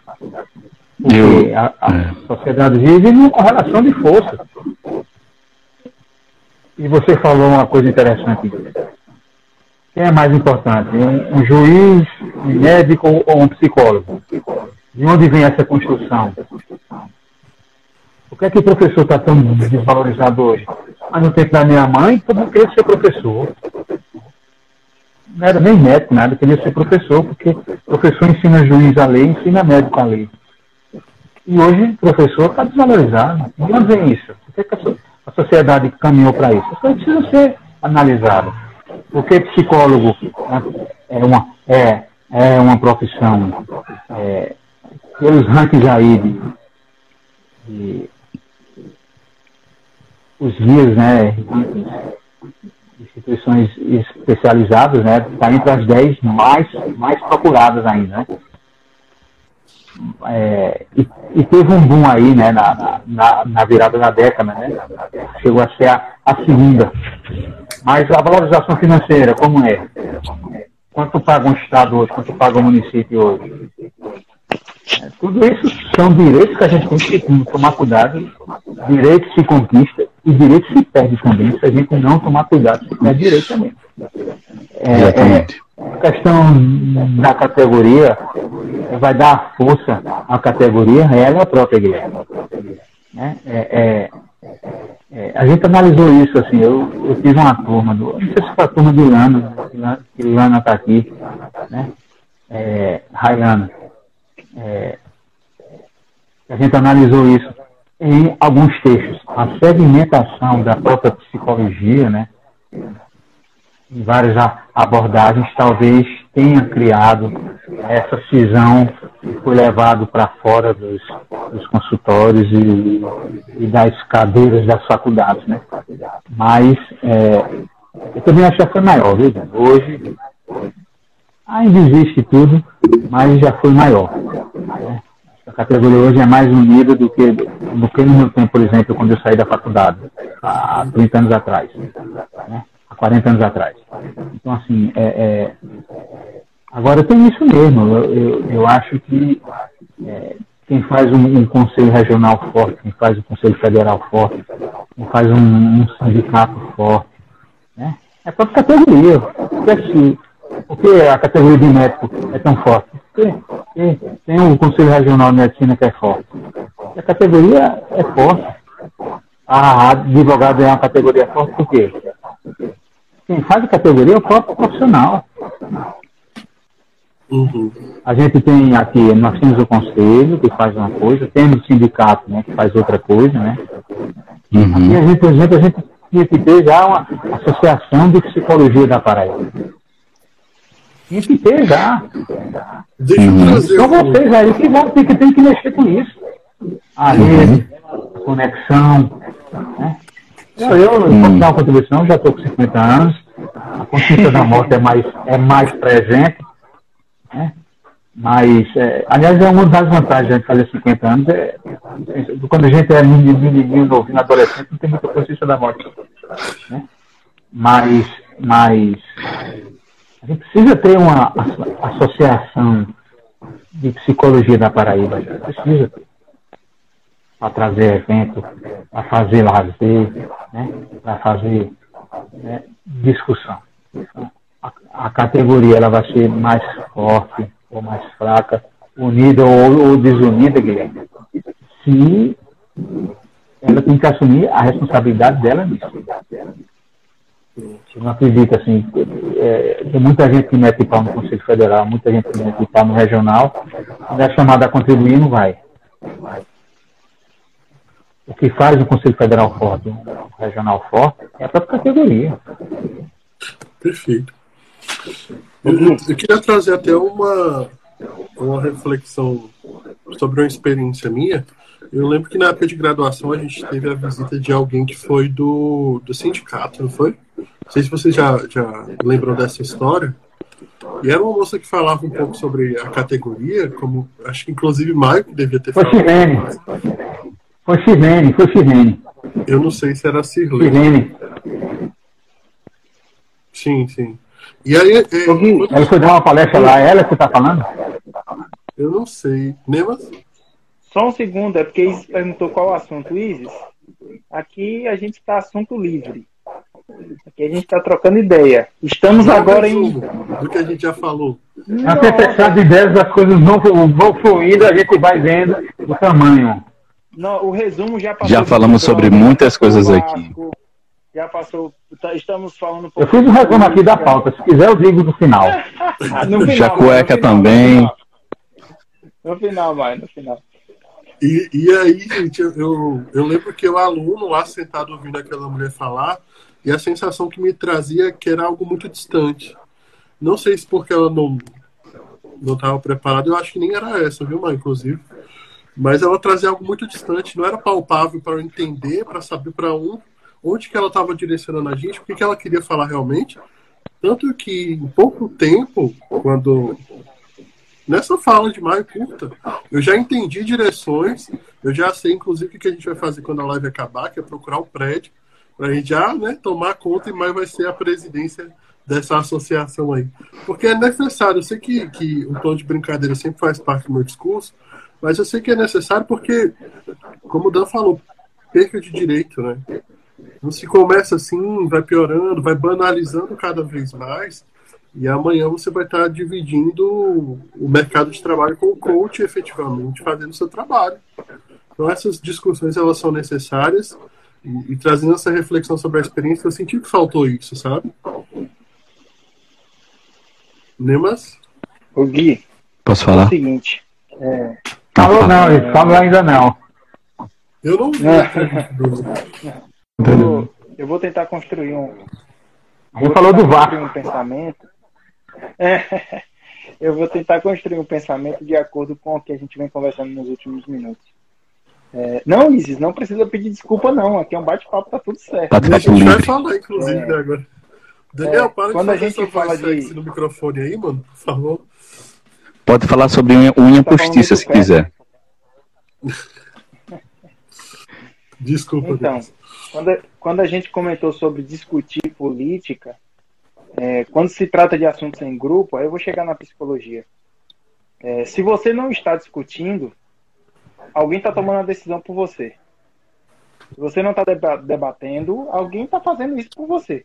Porque a sociedade vive numa correlação de forças. E você falou uma coisa interessante. Quem é mais importante? Um juiz, um médico ou um psicólogo? De onde vem essa construção? Por que é que o professor está tão desvalorizado hoje? Mas no tempo da minha mãe, todo mundo queria ser professor. Não era nem médico, nada, queria ser professor, porque professor ensina juiz a lei, ensina médico a lei. E hoje o professor está desvalorizado. De onde vem isso? Por que é que a sociedade caminhou para isso? As coisas precisam ser analisadas. Porque psicólogo é uma profissão, pelos rankings aí de os guias, né, instituições especializadas, né, está entre as 10 mais procuradas ainda, né? E teve um boom aí, né, na virada da década, né? Chegou a ser a segunda. Mas a valorização financeira, como é? Quanto paga um Estado hoje? Quanto paga um município hoje? Tudo isso são direitos que a gente tem que tomar cuidado. Direito se conquista e direito se perde também. Se a gente não tomar cuidado, se perde direito também. A questão da categoria vai dar força à categoria, ela é a própria Guilherme. A gente analisou isso, assim, eu tive uma turma, não sei se foi a turma de Lana, que Lana está aqui, né? Railana. A gente analisou isso em alguns textos. A segmentação da própria psicologia, né? Em várias abordagens, talvez tenha criado essa cisão que foi levado para fora dos consultórios e das cadeiras das faculdades, né? Mas eu também acho que foi maior, viu? Hoje ainda existe tudo, mas já foi maior. Né? A categoria hoje é mais unida do que no meu tempo, por exemplo, quando eu saí da faculdade, há 30 anos atrás, né? Há 40 anos atrás. Então, assim, agora tem isso mesmo. Eu acho que quem faz um conselho regional forte, quem faz um conselho federal forte, quem faz um sindicato forte, né? É a própria categoria. Por que a categoria de médico é tão forte? Porque tem um Conselho Regional de Medicina que é forte. E a categoria é forte. A advogado é uma categoria forte por quê? Quem faz a categoria é o próprio profissional. Uhum. A gente tem aqui, nós temos o conselho que faz uma coisa, temos o sindicato, né, que faz outra coisa, né? Uhum. E a gente, por exemplo, a gente tinha que ter já uma associação de psicologia da Paraíba. Tinha que ter já. São vocês aí que vão ter que mexer com isso. A rede, a conexão, né? Eu posso dar uma contribuição, já estou com 50 anos, a consciência da morte é mais presente, né? Mas, aliás, é uma das vantagens de fazer 50 anos, quando a gente é menino, novinho, adolescente, não tem muita consciência da morte, né? Mas a gente precisa ter uma associação de psicologia da Paraíba, precisa ter, para trazer evento, para fazer lazer, né? Para fazer discussão. A categoria ela vai ser mais forte ou mais fraca, unida ou desunida, Guilherme, se ela tem que assumir a responsabilidade dela mesma. Eu não acredito, assim, tem muita gente que mete pau no Conselho Federal, muita gente que mete pau no Regional, quando é chamada a contribuir, não vai. O que faz o Conselho Federal forte, o Regional forte, é a própria categoria. Perfeito. Eu queria trazer até uma reflexão sobre uma experiência minha. Eu lembro que na época de graduação a gente teve a visita de alguém que foi do sindicato, não foi? Não sei se vocês já lembram dessa história. E era uma moça que falava um pouco sobre a categoria, como acho que inclusive Maio que devia ter falado. Foi Sirene. Eu não sei se era Sirene. Sim. E aí, ela foi dar uma palestra lá, ela que tá falando? Eu não sei. Nemas? Só um segundo, é porque Isis perguntou qual o assunto, Isis. Aqui a gente está assunto livre. Aqui a gente está trocando ideia. Estamos agora em... do que a gente já falou. Até fechado de ideias, das coisas vão fluindo, a gente vai vendo o tamanho. Não, o resumo já passou. Já falamos sobre muitas coisas aqui. Já passou, estamos falando... Eu fiz um resumo aqui da pauta, se quiser eu digo no final. No final Jacueca também. No final. E aí, gente, eu lembro que eu aluno lá sentado ouvindo aquela mulher falar, e a sensação que me trazia é que era algo muito distante. Não sei se porque ela não estava preparada, eu acho que nem era essa, viu, mãe, inclusive. Mas ela trazia algo muito distante, não era palpável para eu entender, para saber para onde que ela estava direcionando a gente, o que ela queria falar realmente. Tanto que, em pouco tempo, quando... Nessa fala de Maio curta, eu já entendi direções, eu já sei, inclusive, o que a gente vai fazer quando a live acabar, que é procurar um prédio, para a gente já tomar conta, e Maio vai ser a presidência dessa associação aí. Porque é necessário, eu sei que o tom de brincadeira sempre faz parte do meu discurso, mas eu sei que é necessário porque, como o Dan falou, perca de direito, né? Não se começa assim, vai piorando, vai banalizando cada vez mais, e amanhã você vai estar dividindo o mercado de trabalho com o coach, efetivamente, fazendo o seu trabalho. Então essas discussões, elas são necessárias, e trazendo essa reflexão sobre a experiência, eu senti que faltou isso, sabe? Nemas? Ô Gui, posso falar? É o seguinte... Falou não, ele falou ainda não. Eu não vi. Eu vou tentar construir um... Ele falou do Vasco. Um pensamento. Eu vou tentar construir um pensamento de acordo com o que a gente vem conversando nos últimos minutos. Não, Isis, não precisa pedir desculpa, não. Aqui é um bate-papo, tá tudo certo. A gente vai falar, inclusive, agora. Daniel, para quando a gente fala de no microfone aí, mano, por favor. Pode falar sobre unha postiça, se quiser. Desculpa. Então, quando a gente comentou sobre discutir política, quando se trata de assuntos em grupo, aí eu vou chegar na psicologia. Se você não está discutindo, alguém está tomando a decisão por você. Se você não está debatendo, alguém está fazendo isso por você.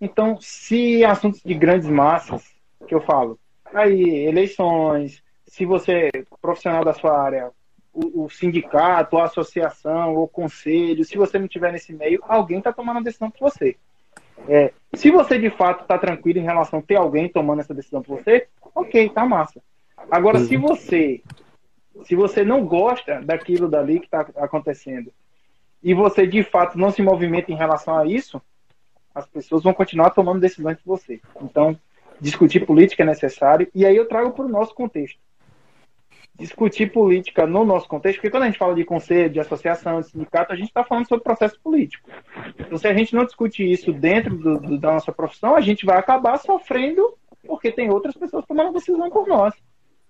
Então, se assuntos de grandes massas, que eu falo, aí, eleições, se você é profissional da sua área, o sindicato, a associação, o conselho, se você não estiver nesse meio, alguém está tomando a decisão por você. Se você, de fato, está tranquilo em relação a ter alguém tomando essa decisão por você, ok, tá massa. Agora, se você não gosta daquilo dali que está acontecendo e você, de fato, não se movimenta em relação a isso, as pessoas vão continuar tomando decisões por você. Então, discutir política é necessário. E aí eu trago para o nosso contexto. Discutir política no nosso contexto, porque quando a gente fala de conselho, de associação, de sindicato, a gente está falando sobre processo político. Então, se a gente não discute isso dentro da nossa profissão, a gente vai acabar sofrendo porque tem outras pessoas tomando decisão por nós.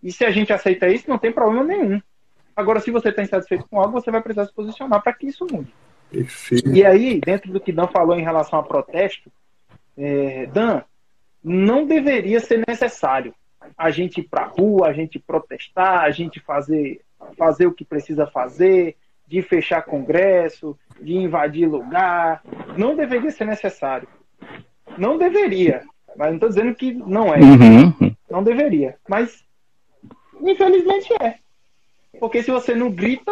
E se a gente aceita isso, não tem problema nenhum. Agora, se você está insatisfeito com algo, você vai precisar se posicionar para que isso mude. Perfeito. E aí, dentro do que Dan falou em relação a protesto, Dan, não deveria ser necessário a gente ir para a rua, a gente protestar, a gente fazer o que precisa fazer, de fechar congresso, de invadir lugar. Não deveria ser necessário. Não deveria. Mas não estou dizendo que não é. Uhum. Não deveria. Mas, infelizmente, é. Porque se você não grita,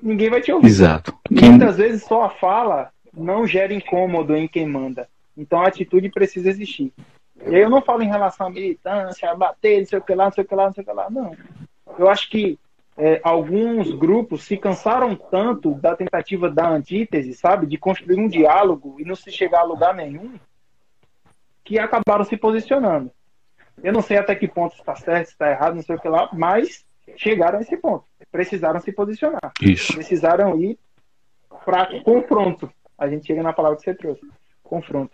ninguém vai te ouvir. Exato. Muitas vezes só a fala não gera incômodo em quem manda. Então a atitude precisa existir. E aí eu não falo em relação à militância, a bater, não sei o que lá, não sei o que lá, não sei o que lá, não. Eu acho que alguns grupos se cansaram tanto da tentativa da antítese, sabe? De construir um diálogo e não se chegar a lugar nenhum, que acabaram se posicionando. Eu não sei até que ponto está certo, está errado, não sei o que lá, mas chegaram a esse ponto. Precisaram se posicionar. Isso. Precisaram ir para confronto. A gente chega na palavra que você trouxe. Confronto.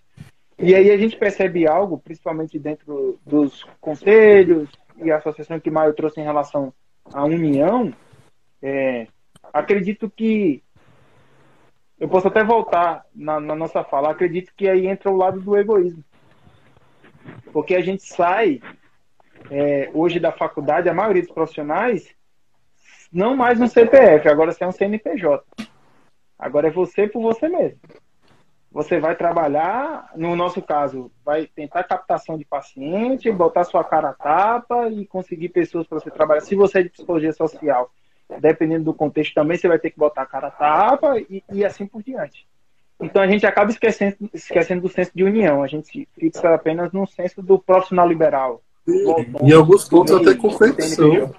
E aí a gente percebe algo, principalmente dentro dos conselhos e a associação que Maio trouxe em relação à união. Acredito que... Eu posso até voltar na nossa fala. Acredito que aí entra o lado do egoísmo. Porque a gente sai hoje da faculdade, a maioria dos profissionais, não mais um CPF, agora você é um CNPJ. Agora é você por você mesmo. Você vai trabalhar, no nosso caso, vai tentar captação de paciente, botar sua cara a tapa e conseguir pessoas para você trabalhar. Se você é de psicologia social, dependendo do contexto também, você vai ter que botar a cara a tapa e assim por diante. Então a gente acaba esquecendo do senso de união. A gente fixa apenas no senso do profissional liberal. Em alguns pontos até competição.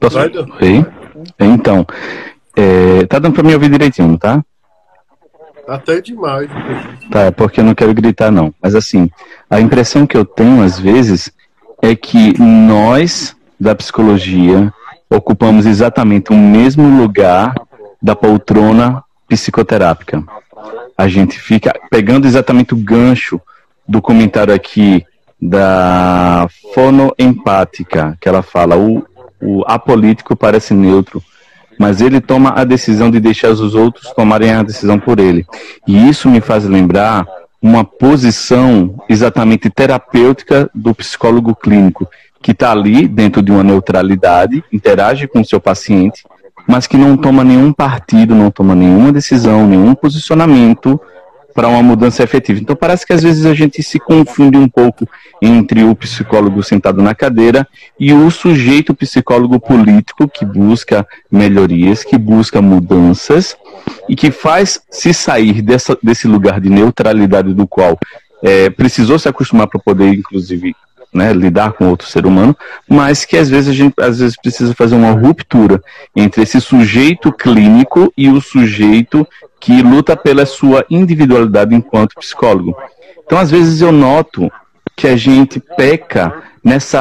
Posso... Então, tá dando para me ouvir direitinho, tá? Até demais. Tá, porque eu não quero gritar, não. Mas assim, a impressão que eu tenho, às vezes, é que nós, da psicologia, ocupamos exatamente o mesmo lugar da poltrona psicoterápica. A gente fica pegando exatamente o gancho do comentário aqui da fonoempática, que ela fala, o apolítico parece neutro, mas ele toma a decisão de deixar os outros tomarem a decisão por ele. E isso me faz lembrar uma posição exatamente terapêutica do psicólogo clínico, que está ali dentro de uma neutralidade, interage com o seu paciente, mas que não toma nenhum partido, não toma nenhuma decisão, nenhum posicionamento para uma mudança efetiva. Então parece que às vezes a gente se confunde um pouco entre o psicólogo sentado na cadeira e o sujeito psicólogo político que busca melhorias, que busca mudanças e que faz se sair desse lugar de neutralidade do qual precisou se acostumar para poder, inclusive, lidar com outro ser humano, mas que às vezes a gente precisa fazer uma ruptura entre esse sujeito clínico e o sujeito que luta pela sua individualidade enquanto psicólogo. Então, às vezes eu noto que a gente peca nesse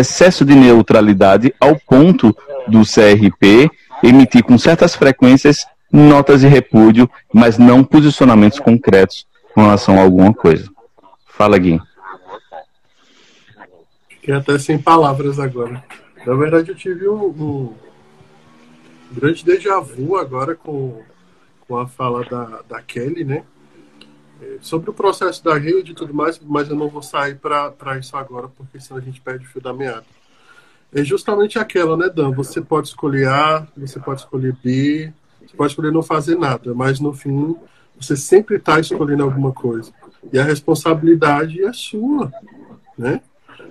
excesso de neutralidade ao ponto do CRP emitir com certas frequências notas de repúdio, mas não posicionamentos concretos em relação a alguma coisa. Fala, Gui. Fiquei até sem palavras agora. Na verdade, eu tive um grande déjà vu agora com a fala da Kelly, né? Sobre o processo da rede e tudo mais, mas eu não vou sair para isso agora, porque senão a gente perde o fio da meada. É justamente aquela, né, Dan? Você pode escolher A, você pode escolher B, você pode escolher não fazer nada, mas no fim, você sempre está escolhendo alguma coisa. E a responsabilidade é sua, né?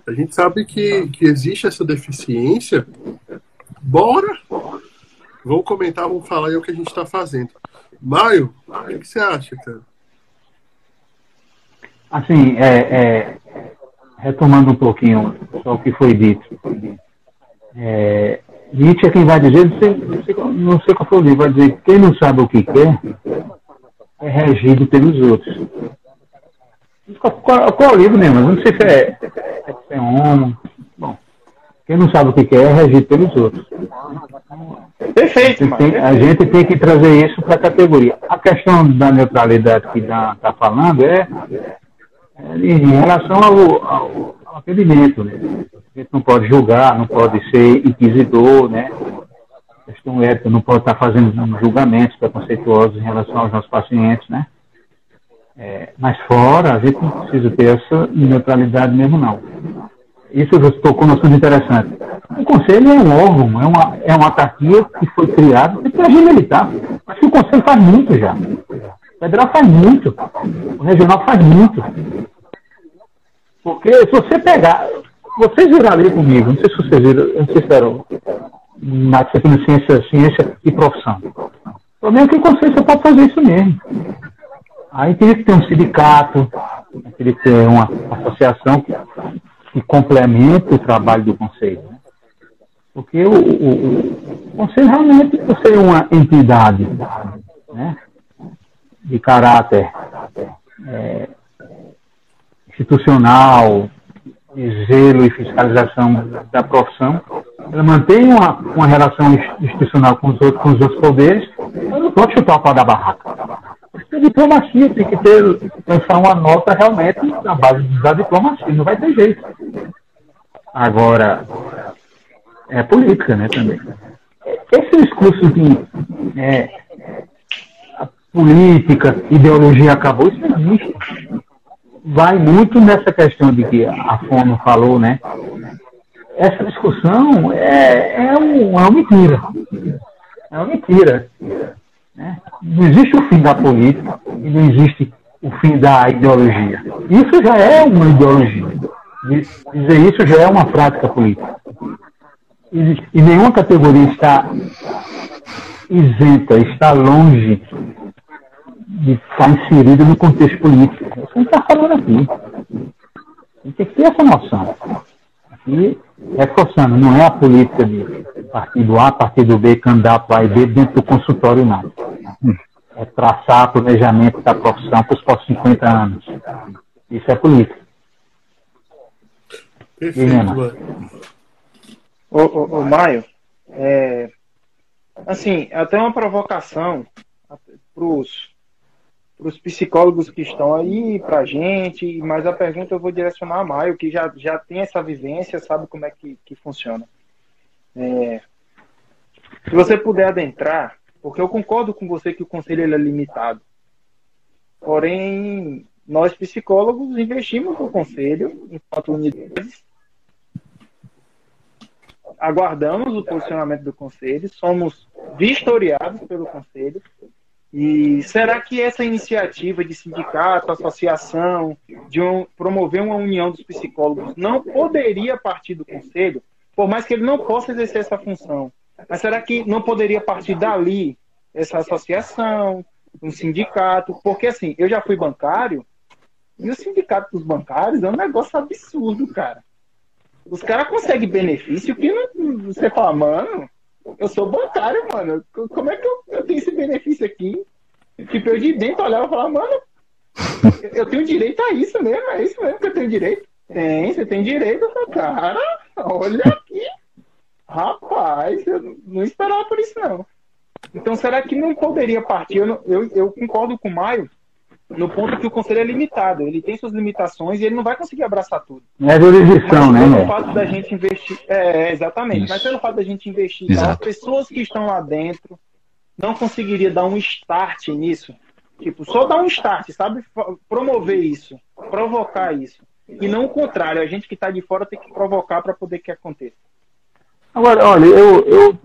A gente sabe que existe essa deficiência. Bora! Vamos comentar, vamos falar aí o que a gente está fazendo. Maio, o que você acha, cara? Assim, retomando um pouquinho só o que foi dito. Nietzsche é quem vai dizer, não sei qual foi o livro, vai dizer que quem não sabe o que quer é regido pelos outros. Qual é o livro mesmo? Eu não sei se é homem. Bom, quem não sabe o que quer é regido pelos outros. Perfeito, a gente tem que trazer isso para a categoria. A questão da neutralidade que está falando é em relação ao atendimento, né? A gente não pode julgar, não pode ser inquisidor, né? A questão ética não pode estar fazendo julgamentos preconceituosos em relação aos nossos pacientes, né? Mas fora, a gente não precisa ter essa neutralidade mesmo, não. Isso você tocou no assunto interessante. O Conselho é um órgão, é uma autarquia que foi criada pelo regime militar. Acho que o Conselho faz muito já. O federal faz muito. O regional faz muito. Porque se você pegar... Vocês viram ali comigo, não sei se vocês viram, eu não sei se eram na disciplina ciência e profissão. O problema é que o Conselho só pode fazer isso mesmo. Aí teria que ter um sindicato, teria que ter uma associação que complementa o trabalho do Conselho. Né? Porque o Conselho realmente tem que ser uma entidade, né? De caráter institucional, de zelo e fiscalização da profissão. Ela mantém uma relação institucional com os outros poderes, ela não pode chutar o pau da barraca. A diplomacia tem que lançar uma nota realmente na base da diplomacia, não vai ter jeito. Agora, é política, né, também. Esse discurso de a política, ideologia acabou, isso não existe. Vai muito nessa questão de que a Fono falou, né? Essa discussão é uma mentira. Não existe o fim da política e não existe o fim da ideologia. Isso já é uma ideologia. Dizer isso já é uma prática política. E nenhuma categoria está isenta, está longe de estar inserida no contexto político. Isso não está falando aqui. A gente tem que ter essa noção. Aqui, reforçando, não é a política de partido A, partido B, candidato A e B dentro do consultório, não. É traçar planejamento da profissão para os próximos 50 anos. Isso é política. Perfeito. O Maio, assim, até uma provocação para os psicólogos que estão aí, para a gente, mas a pergunta eu vou direcionar a Maio, que já tem essa vivência, sabe como é que funciona. Se você puder adentrar, porque eu concordo com você que o conselho ele é limitado, porém nós psicólogos investimos no conselho enquanto unidades, aguardamos o posicionamento do conselho, somos vistoriados pelo conselho. E será que essa iniciativa de sindicato, associação, de promover uma união dos psicólogos não poderia partir do conselho? Por mais que ele não possa exercer essa função. Mas será que não poderia partir dali essa associação, um sindicato? Porque, assim, eu já fui bancário e o sindicato dos bancários é um negócio absurdo, cara. Os caras conseguem benefício que não, você fala, mano, eu sou bancário, mano. Como é que eu tenho esse benefício aqui? Tipo, eu de dentro olhava e falava, mano, eu tenho direito a isso mesmo, é isso mesmo que eu tenho direito. Você tem direito, cara. Olha aqui. Rapaz, eu não esperava por isso, não. Então, será que não poderia partir? Eu concordo com o Maio no ponto que o conselho é limitado. Ele tem suas limitações e ele não vai conseguir abraçar tudo. É jurisdição, né? Pelo fato da gente investir... É, exatamente. Isso. Mas pelo fato da gente investir, as pessoas que estão lá dentro não conseguiria dar um start nisso. Tipo, só dar um start, sabe? Promover isso, provocar isso. E não o contrário. A gente que está de fora tem que provocar para poder que aconteça. Agora, olha, eu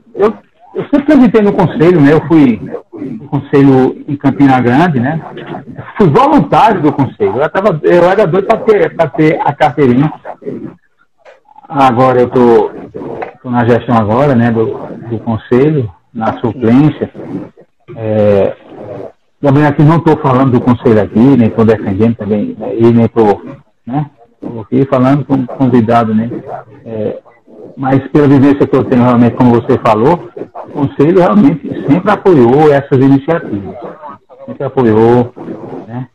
sempre transitei no conselho, né? Eu fui no conselho em Campina Grande, né? Fui voluntário do conselho. Eu era doido para ter a carteirinha. Agora eu tô na gestão agora, né? Do conselho, na suplência. Também aqui não estou falando do conselho aqui, nem estou defendendo também, e nem estou, né? Estou aqui falando como convidado, né? Mas pela vivência que eu tenho realmente, como você falou, o Conselho realmente sempre apoiou essas iniciativas. Sempre apoiou, né?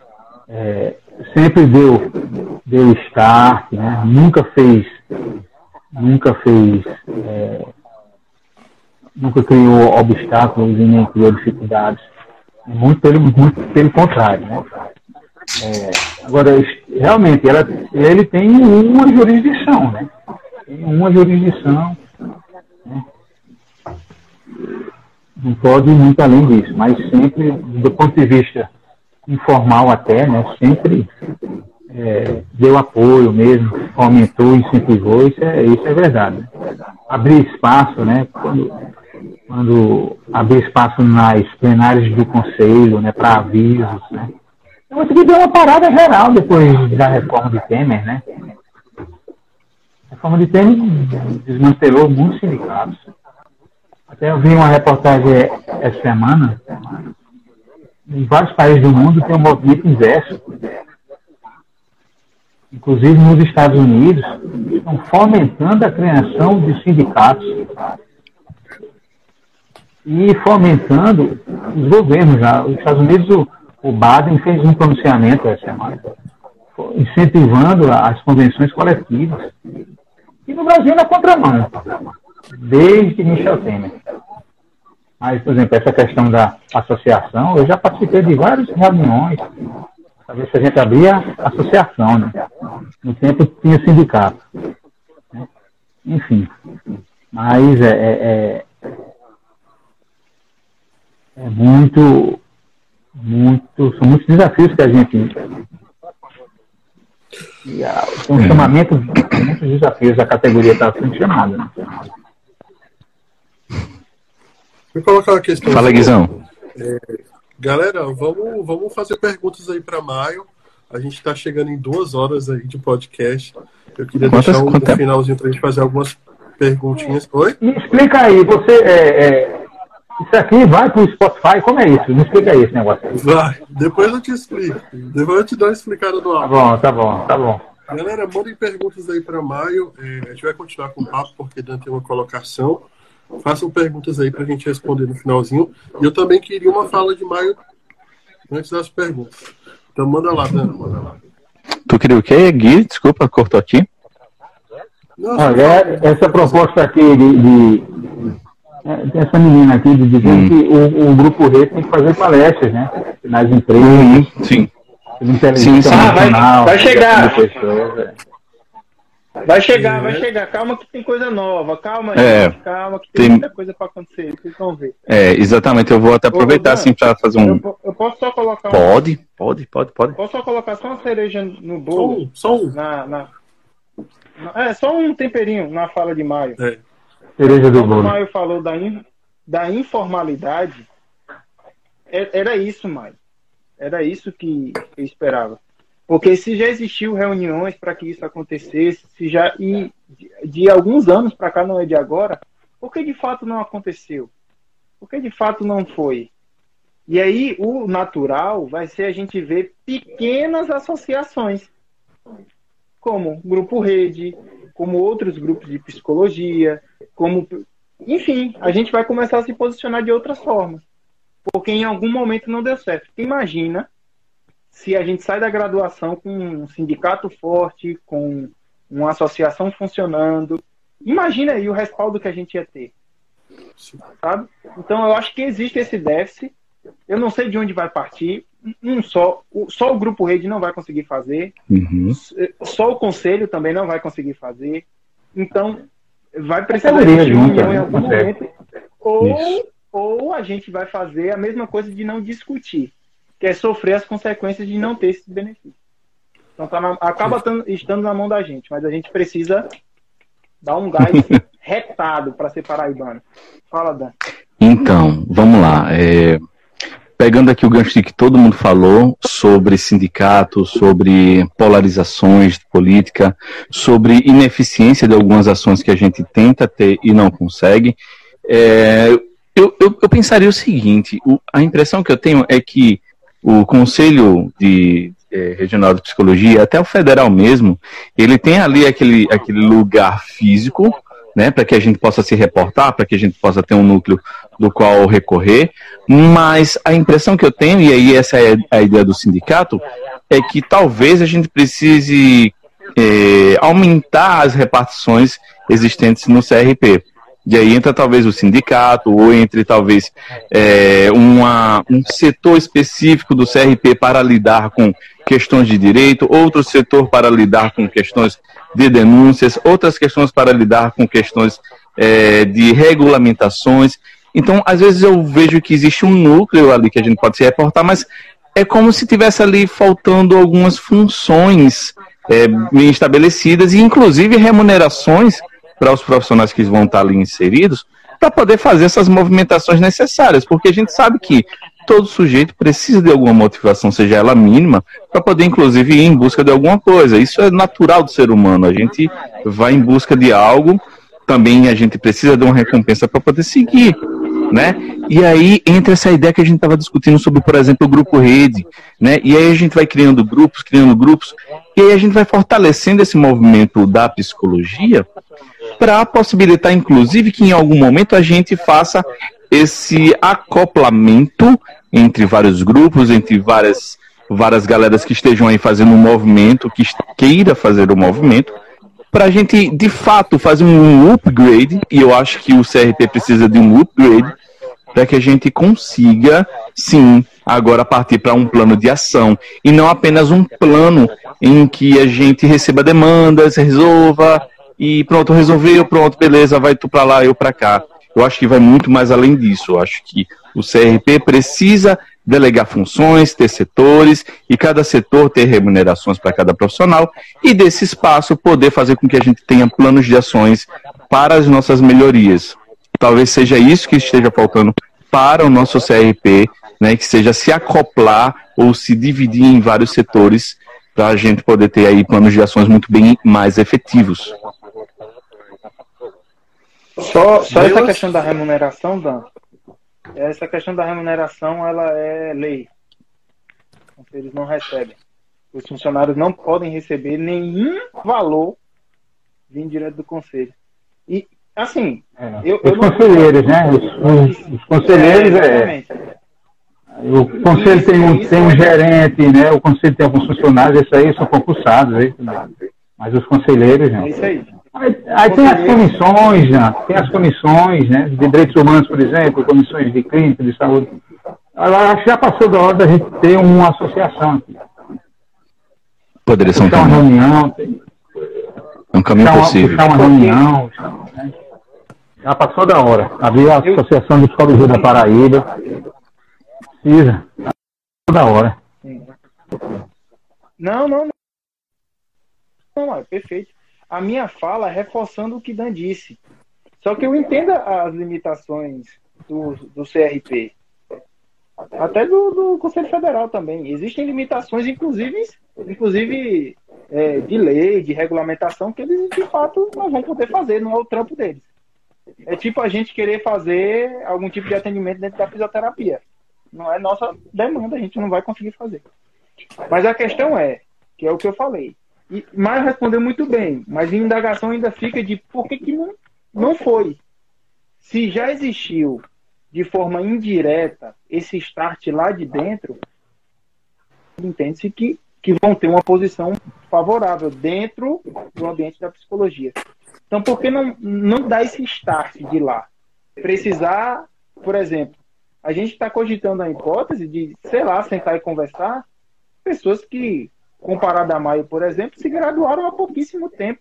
Sempre deu start, né? Nunca criou obstáculos e nem criou dificuldades. Muito pelo contrário, né? Agora, realmente, ele tem uma jurisdição, né? Né? Não pode ir muito além disso, mas sempre, do ponto de vista informal até, né, sempre deu apoio mesmo, aumentou, incentivou, isso é verdade. Né? Abrir espaço, né, quando abrir espaço nas plenárias do Conselho, né, para avisos, né. Eu acho que deu uma parada geral depois da reforma de Temer, né. A forma de ter desmantelou muitos sindicatos. Até eu vi uma reportagem essa semana. Em vários países do mundo tem um movimento inverso. Inclusive nos Estados Unidos, estão fomentando a criação de sindicatos e fomentando os governos já. Os Estados Unidos, o Biden fez um pronunciamento essa semana, incentivando as convenções coletivas. E no Brasil na contramão, desde Michel Temer. Mas, por exemplo, essa questão da associação, eu já participei de várias reuniões para ver se a gente abria associação, né? No tempo tinha sindicato. Né? Enfim. Mas é são muitos desafios que a gente... E tem um chamamento de muitos desafios, a categoria está sendo chamada. Né? Vou colocar uma questão. Fala, Guizão. Galera, vamos fazer perguntas aí para Maio. A gente está chegando em 2 horas aí de podcast. Eu queria deixar um finalzinho para a gente fazer algumas perguntinhas. Oi? Me explica aí, você... Isso aqui vai pro Spotify? Como é isso? Me explica aí esse negócio. Vai. Depois eu te explico. Depois eu te dou uma explicada do áudio. Tá bom. Galera, mandem perguntas aí para Maio. A gente vai continuar com o papo, porque Dan tem uma colocação. Façam perguntas aí para a gente responder no finalzinho. E eu também queria uma fala de Maio antes das perguntas. Então manda lá, Dan. Tu queria o quê, Gui? Desculpa, cortou aqui. Nossa, olha, essa proposta aqui de essa menina aqui de dizer que o Grupo Rede tem que fazer palestras, né? Nas empresas. Sim. Vai chegar. Vai chegar. Calma que tem coisa nova. Calma que tem muita coisa para acontecer. Vocês vão ver. Exatamente. Eu vou até aproveitar assim para fazer um... Eu posso só colocar... Pode. Posso só colocar só uma cereja no bolo? Só um. Só um temperinho na fala de Maio. Quando o Maio falou da informalidade, era isso, Maio. Era isso que eu esperava. Porque se já existiu reuniões para que isso acontecesse, e de alguns anos para cá, não é de agora, por que de fato não aconteceu? Por que de fato não foi? E aí o natural vai ser a gente ver pequenas associações, como Grupo Rede, como outros grupos de psicologia, enfim, a gente vai começar a se posicionar de outras formas. Porque em algum momento não deu certo. Imagina se a gente sai da graduação com um sindicato forte, com uma associação funcionando. Imagina aí o respaldo que a gente ia ter. sabe? Então eu acho que existe esse déficit, eu não sei de onde vai partir, só o Grupo Rede não vai conseguir fazer, só o Conselho também não vai conseguir fazer, então vai precisar de união em algum momento, ou a gente vai fazer a mesma coisa de não discutir, que é sofrer as consequências de não ter esse benefício. Então tá acaba estando na mão da gente, mas a gente precisa dar um gás retado para ser paraibano. Fala, Dan. Então, vamos lá. Pegando aqui o gancho que todo mundo falou sobre sindicato, sobre polarizações de política, sobre ineficiência de algumas ações que a gente tenta ter e não consegue, eu pensaria o seguinte, a impressão que eu tenho é que o Conselho Regional de Psicologia, até o federal mesmo, ele tem ali aquele lugar físico, né, para que a gente possa se reportar, para que a gente possa ter um núcleo do qual recorrer, mas a impressão que eu tenho, e aí essa é a ideia do sindicato, é que talvez a gente precise aumentar as repartições existentes no CRP. E aí entra talvez o sindicato, ou entre talvez um setor específico do CRP para lidar com questões de direito, outro setor para lidar com questões de denúncias, outras questões para lidar com questões de regulamentações. Então, às vezes eu vejo que existe um núcleo ali que a gente pode se reportar, mas é como se tivesse ali faltando algumas funções bem estabelecidas, e inclusive remunerações para os profissionais que vão estar ali inseridos, para poder fazer essas movimentações necessárias, porque a gente sabe que todo sujeito precisa de alguma motivação, seja ela mínima, para poder, inclusive, ir em busca de alguma coisa. Isso é natural do ser humano, a gente vai em busca de algo, também a gente precisa de uma recompensa para poder seguir, né? E aí entra essa ideia que a gente estava discutindo sobre, por exemplo, o Grupo Rede, né? E aí a gente vai criando grupos, e aí a gente vai fortalecendo esse movimento da psicologia, para possibilitar, inclusive, que em algum momento a gente faça esse acoplamento entre vários grupos, entre várias galeras que estejam aí fazendo um movimento, que queira fazer um movimento, para a gente, de fato, fazer um upgrade, e eu acho que o CRP precisa de um upgrade, para que a gente consiga, sim, agora partir para um plano de ação, e não apenas um plano em que a gente receba demandas, resolva, e pronto, resolveu, pronto, beleza, vai tu pra lá, eu pra cá. Eu acho que vai muito mais além disso. Eu acho que o CRP precisa delegar funções, ter setores, e cada setor ter remunerações para cada profissional, e desse espaço poder fazer com que a gente tenha planos de ações para as nossas melhorias. Talvez seja isso que esteja faltando para o nosso CRP, né, que seja se acoplar ou se dividir em vários setores para a gente poder ter aí planos de ações muito bem mais efetivos. Só essa questão da remuneração, Dan, essa questão da remuneração, ela é lei. Eles não recebem. Os funcionários não podem receber nenhum valor vindo direto do conselho. E, assim... Os conselheiros, o conselho tem um gerente, né? O conselho tem alguns funcionários, isso aí são concursados, aí, mas os conselheiros não. É isso aí. Aí tem as comissões, né? De direitos humanos, por exemplo, comissões de clínica, de saúde. Eu acho que já passou da hora da gente ter uma associação aqui. Poderia ser uma reunião. É um caminho possível. Uma reunião, né? Já passou da hora. Havia a Associação de Psicologia da Paraíba. Precisa. Já passou da hora. Não, é perfeito. A minha fala reforçando o que Dan disse. Só que eu entendo as limitações do CRP. Até do Conselho Federal também. Existem limitações, inclusive, de lei, de regulamentação, que eles, de fato, não vão poder fazer. Não é o trampo deles. É tipo a gente querer fazer algum tipo de atendimento dentro da fisioterapia. Não é nossa demanda, a gente não vai conseguir fazer. Mas a questão é, que é o que eu falei, mas respondeu muito bem, mas a indagação ainda fica de por que não foi. Se já existiu de forma indireta esse start lá de dentro, entende-se que vão ter uma posição favorável dentro do ambiente da psicologia. Então, por que não dá esse start de lá? precisar, por exemplo, a gente está cogitando a hipótese de, sei lá, sentar e conversar, pessoas que, comparado a Maio, por exemplo, se graduaram há pouquíssimo tempo.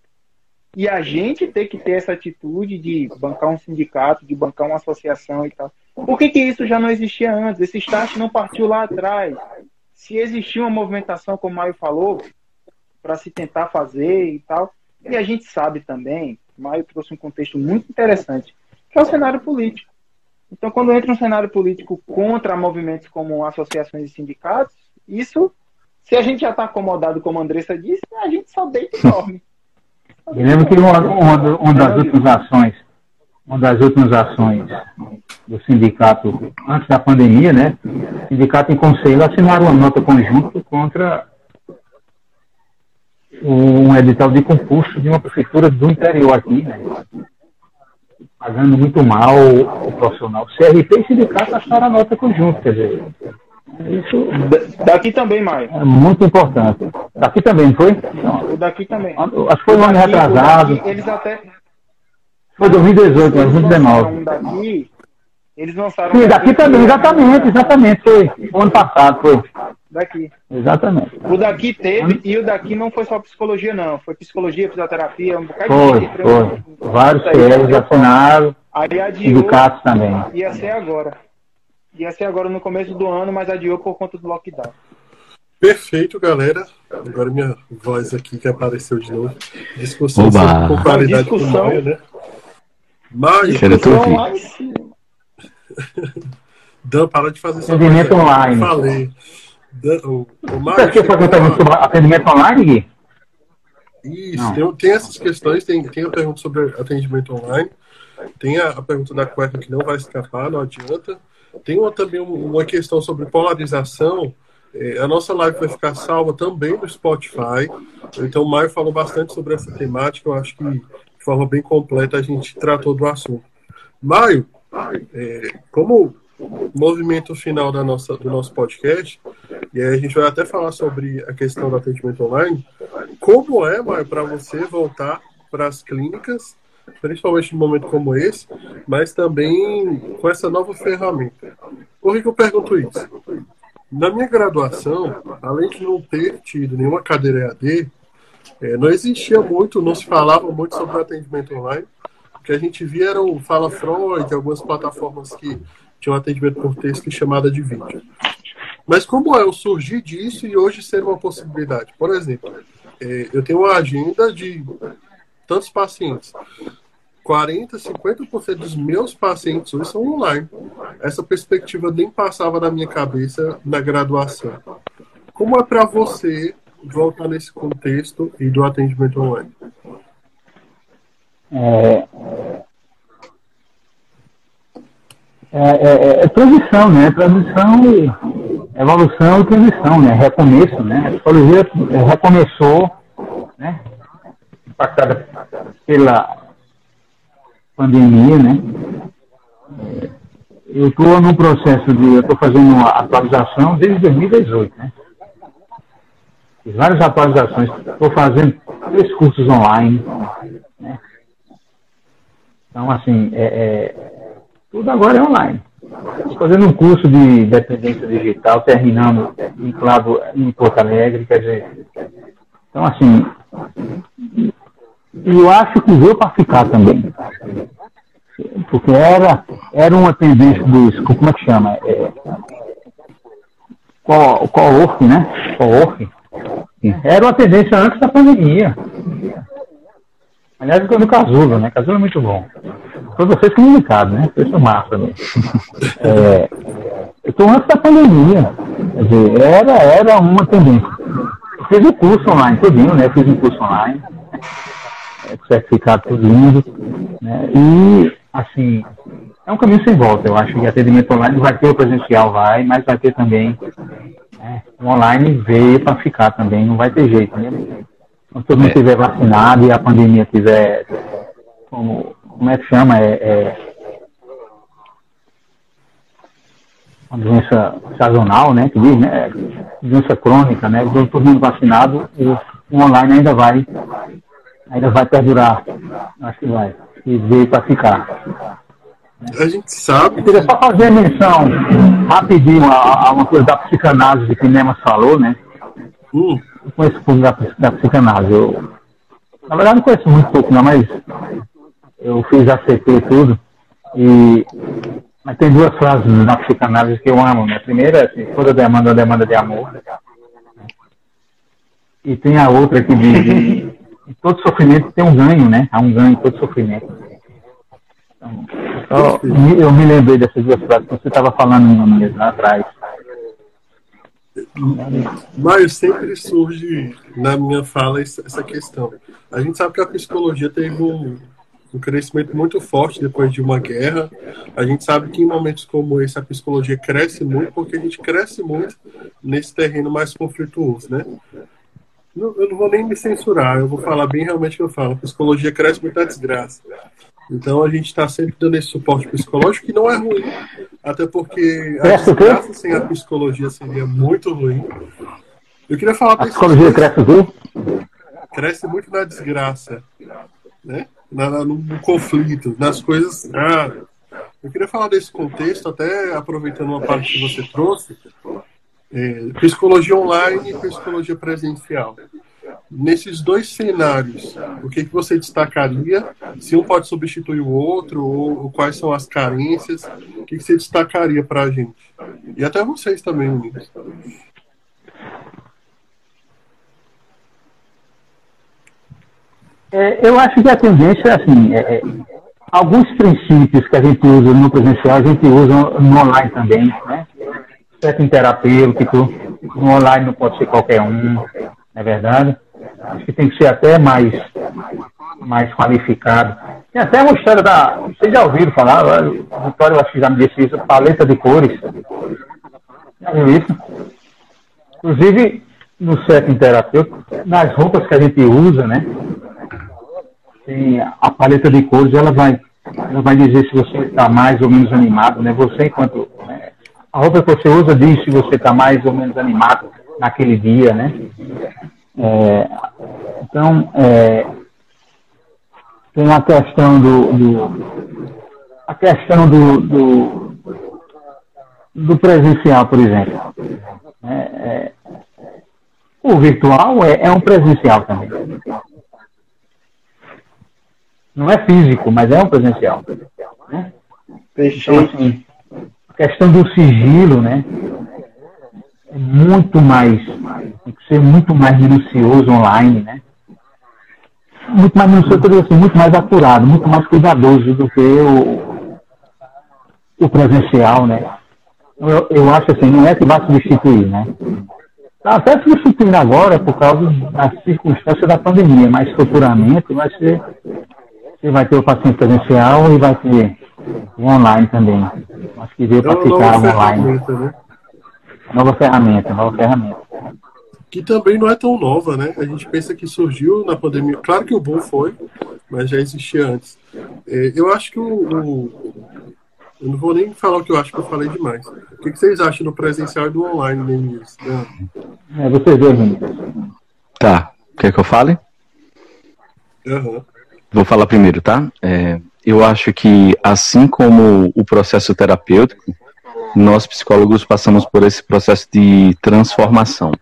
E a gente tem que ter essa atitude de bancar um sindicato, de bancar uma associação e tal. Por que que isso já não existia antes? Esse start não partiu lá atrás. Se existia uma movimentação, como o Maio falou, para se tentar fazer e tal. E a gente sabe também, o Maio trouxe um contexto muito interessante, que é o cenário político. Então, quando entra um cenário político contra movimentos como associações e sindicatos, isso, se a gente já está acomodado, como a Andressa disse, a gente só deita e dorme. Eu lembro que uma das últimas ações do sindicato, antes da pandemia, né? O sindicato em conselho assinaram uma nota conjunta contra um edital de concurso de uma prefeitura do interior aqui, né? Pagando muito mal o profissional. CRP e sindicato assinaram a nota conjunta, quer dizer. Isso... Daqui também, Maio. É muito importante. Daqui também, não foi? Não. O daqui também. Acho que foi um ano retrasado. Daqui, eles até... Foi 2018, 2019. Daqui, eles lançaram... Sim, daqui também, exatamente. Foi o ano passado, foi. Daqui. Exatamente. O daqui teve, e o daqui não foi só psicologia, não. Foi psicologia, fisioterapia, um bocado de... Foi. Vários CEs assinaram, sindicatos também. Ia ser agora. Ia ser agora no começo do ano, mas adiou por conta do lockdown. Perfeito, galera. Agora minha voz aqui que apareceu de novo. Discussão com qualidade com o Maio, né? Maio, Dan, para de fazer isso. Atendimento online. Falei. Você quer perguntar sobre atendimento online, Gui? Isso, tem essas questões, tem a pergunta sobre atendimento online, tem a pergunta da cueca que não vai escapar, não adianta. Tem também uma questão sobre polarização. A nossa live vai ficar salva também no Spotify. Então o Maio falou bastante sobre essa temática. Eu acho que de forma bem completa a gente tratou do assunto. Maio, como movimento final do nosso podcast, e aí a gente vai até falar sobre a questão do atendimento online, como é, Maio, para você voltar para as clínicas, principalmente em um momento como esse, mas também com essa nova ferramenta. Por que eu pergunto isso? Na minha graduação, além de não ter tido nenhuma cadeira EAD, não existia muito, não se falava muito sobre atendimento online. O que a gente via era o Fala Freud, algumas plataformas que tinham atendimento por texto e chamada de vídeo. Mas como é o surgir disso e hoje ser uma possibilidade? Por exemplo, eu tenho uma agenda de tantos pacientes. 40%, 50% dos meus pacientes hoje são online. Essa perspectiva nem passava na minha cabeça na graduação. Como é para você voltar nesse contexto e do atendimento online? Transição, né? Transição, evolução e transição, né? Recomeço, né? A psicologia recomeçou, né? Impactada pela pandemia, né? Eu estou no processo de... Eu estou fazendo uma atualização desde 2018, né? Fiz várias atualizações. Estou fazendo 3 cursos online, né? Então, assim, tudo agora é online. Estou fazendo um curso de dependência digital, terminando em Flávio, em Porto Alegre, quer dizer... Então, assim... E eu acho que veio para ficar também. Porque era uma tendência dos... Como é que chama? Co-work, né? Co-work. Era uma tendência antes da pandemia. Aliás, eu no Casulo, né? Casulo é muito bom. Todos vocês que me indicaram, né? Eu sou massa mesmo. Eu estou antes da pandemia. Quer dizer, era uma tendência. Eu fiz um curso online, tudinho, né? Eu fiz um curso online. Certificado todo mundo, né? E assim é um caminho sem volta. Eu acho que atendimento online vai ter, o presencial vai, mas vai ter também, né? O online veio para ficar também, não vai ter jeito, né? Quando todo mundo estiver vacinado e a pandemia tiver, como é que chama, uma doença sazonal, né? Que diz, né? Doença crônica, né? Todo mundo vacinado, o online ainda vai perdurar, acho que vai, e veio para ficar. A gente sabe. Eu queria só fazer a menção rapidinho a uma coisa da psicanálise que o Nemias falou, né? Eu conheço pouco da psicanálise. Na verdade, não conheço muito pouco, não, mas eu fiz a CP e tudo. Mas tem duas frases na psicanálise que eu amo, né? A primeira é assim: toda demanda é demanda de amor. E tem a outra que diz: em todo sofrimento tem um ganho, né? Há um ganho em todo sofrimento. Então, eu me lembrei dessas duas frases que você estava falando lá atrás. Mas sempre surge na minha fala essa questão. A gente sabe que a psicologia teve um crescimento muito forte depois de uma guerra. A gente sabe que em momentos como esse a psicologia cresce muito, porque a gente cresce muito nesse terreno mais conflituoso, né? Eu não vou nem me censurar, eu vou falar bem realmente o que eu falo. A psicologia cresce muito na desgraça. Então a gente está sempre dando esse suporte psicológico, que não é ruim, até porque a desgraça sem a psicologia seria muito ruim. Eu queria falar para a psicologia cresce muito na desgraça, né? No conflito, nas coisas. Eu queria falar desse contexto, até aproveitando uma parte que você trouxe. Psicologia online e psicologia presencial. Nesses dois cenários, o que você destacaria? Se um pode substituir o outro, ou quais são as carências? O que você destacaria para a gente? E até vocês também, amigos. Eu acho que a tendência é assim: alguns princípios que a gente usa no presencial, a gente usa no online também, né? Certo, terapêutico, no online não pode ser qualquer um, não é verdade? Acho que tem que ser até mais qualificado. Tem até uma história vocês já ouviram falar, a Vitória, eu acho que já me disse isso, paleta de cores. Já viu isso? Inclusive, no certo terapêutico, nas roupas que a gente usa, né? Tem a paleta de cores, ela vai dizer se você está mais ou menos animado, né? Você, enquanto... A roupa que você usa diz se você está mais ou menos animado naquele dia, né? Então, tem a questão do presencial, por exemplo. O virtual é um presencial também. Não é físico, mas é um presencial. Né? Então, assim, a questão do sigilo, né? É muito mais. Tem que ser muito mais minucioso online, né? Muito mais minucioso, eu digo assim, muito mais apurado, muito mais cuidadoso do que o presencial, né? Eu acho assim, não é que vai substituir, né? Está até substituindo agora por causa da circunstância da pandemia, mas futuramente vai ser. Você vai ter o paciente presencial e vai ter online também. Acho que veio para ficar online. Né? Nova ferramenta. Que também não é tão nova, né? A gente pensa que surgiu na pandemia. Claro que o boom foi, mas já existia antes. Eu acho que eu não vou nem falar o que eu acho, que eu falei demais. O que vocês acham do presencial e do online, Nemias? Vocês dois, Nemias. Tá. Quer que eu fale? Vou falar primeiro, tá? Eu acho que, assim como o processo terapêutico, nós psicólogos passamos por esse processo de transformação.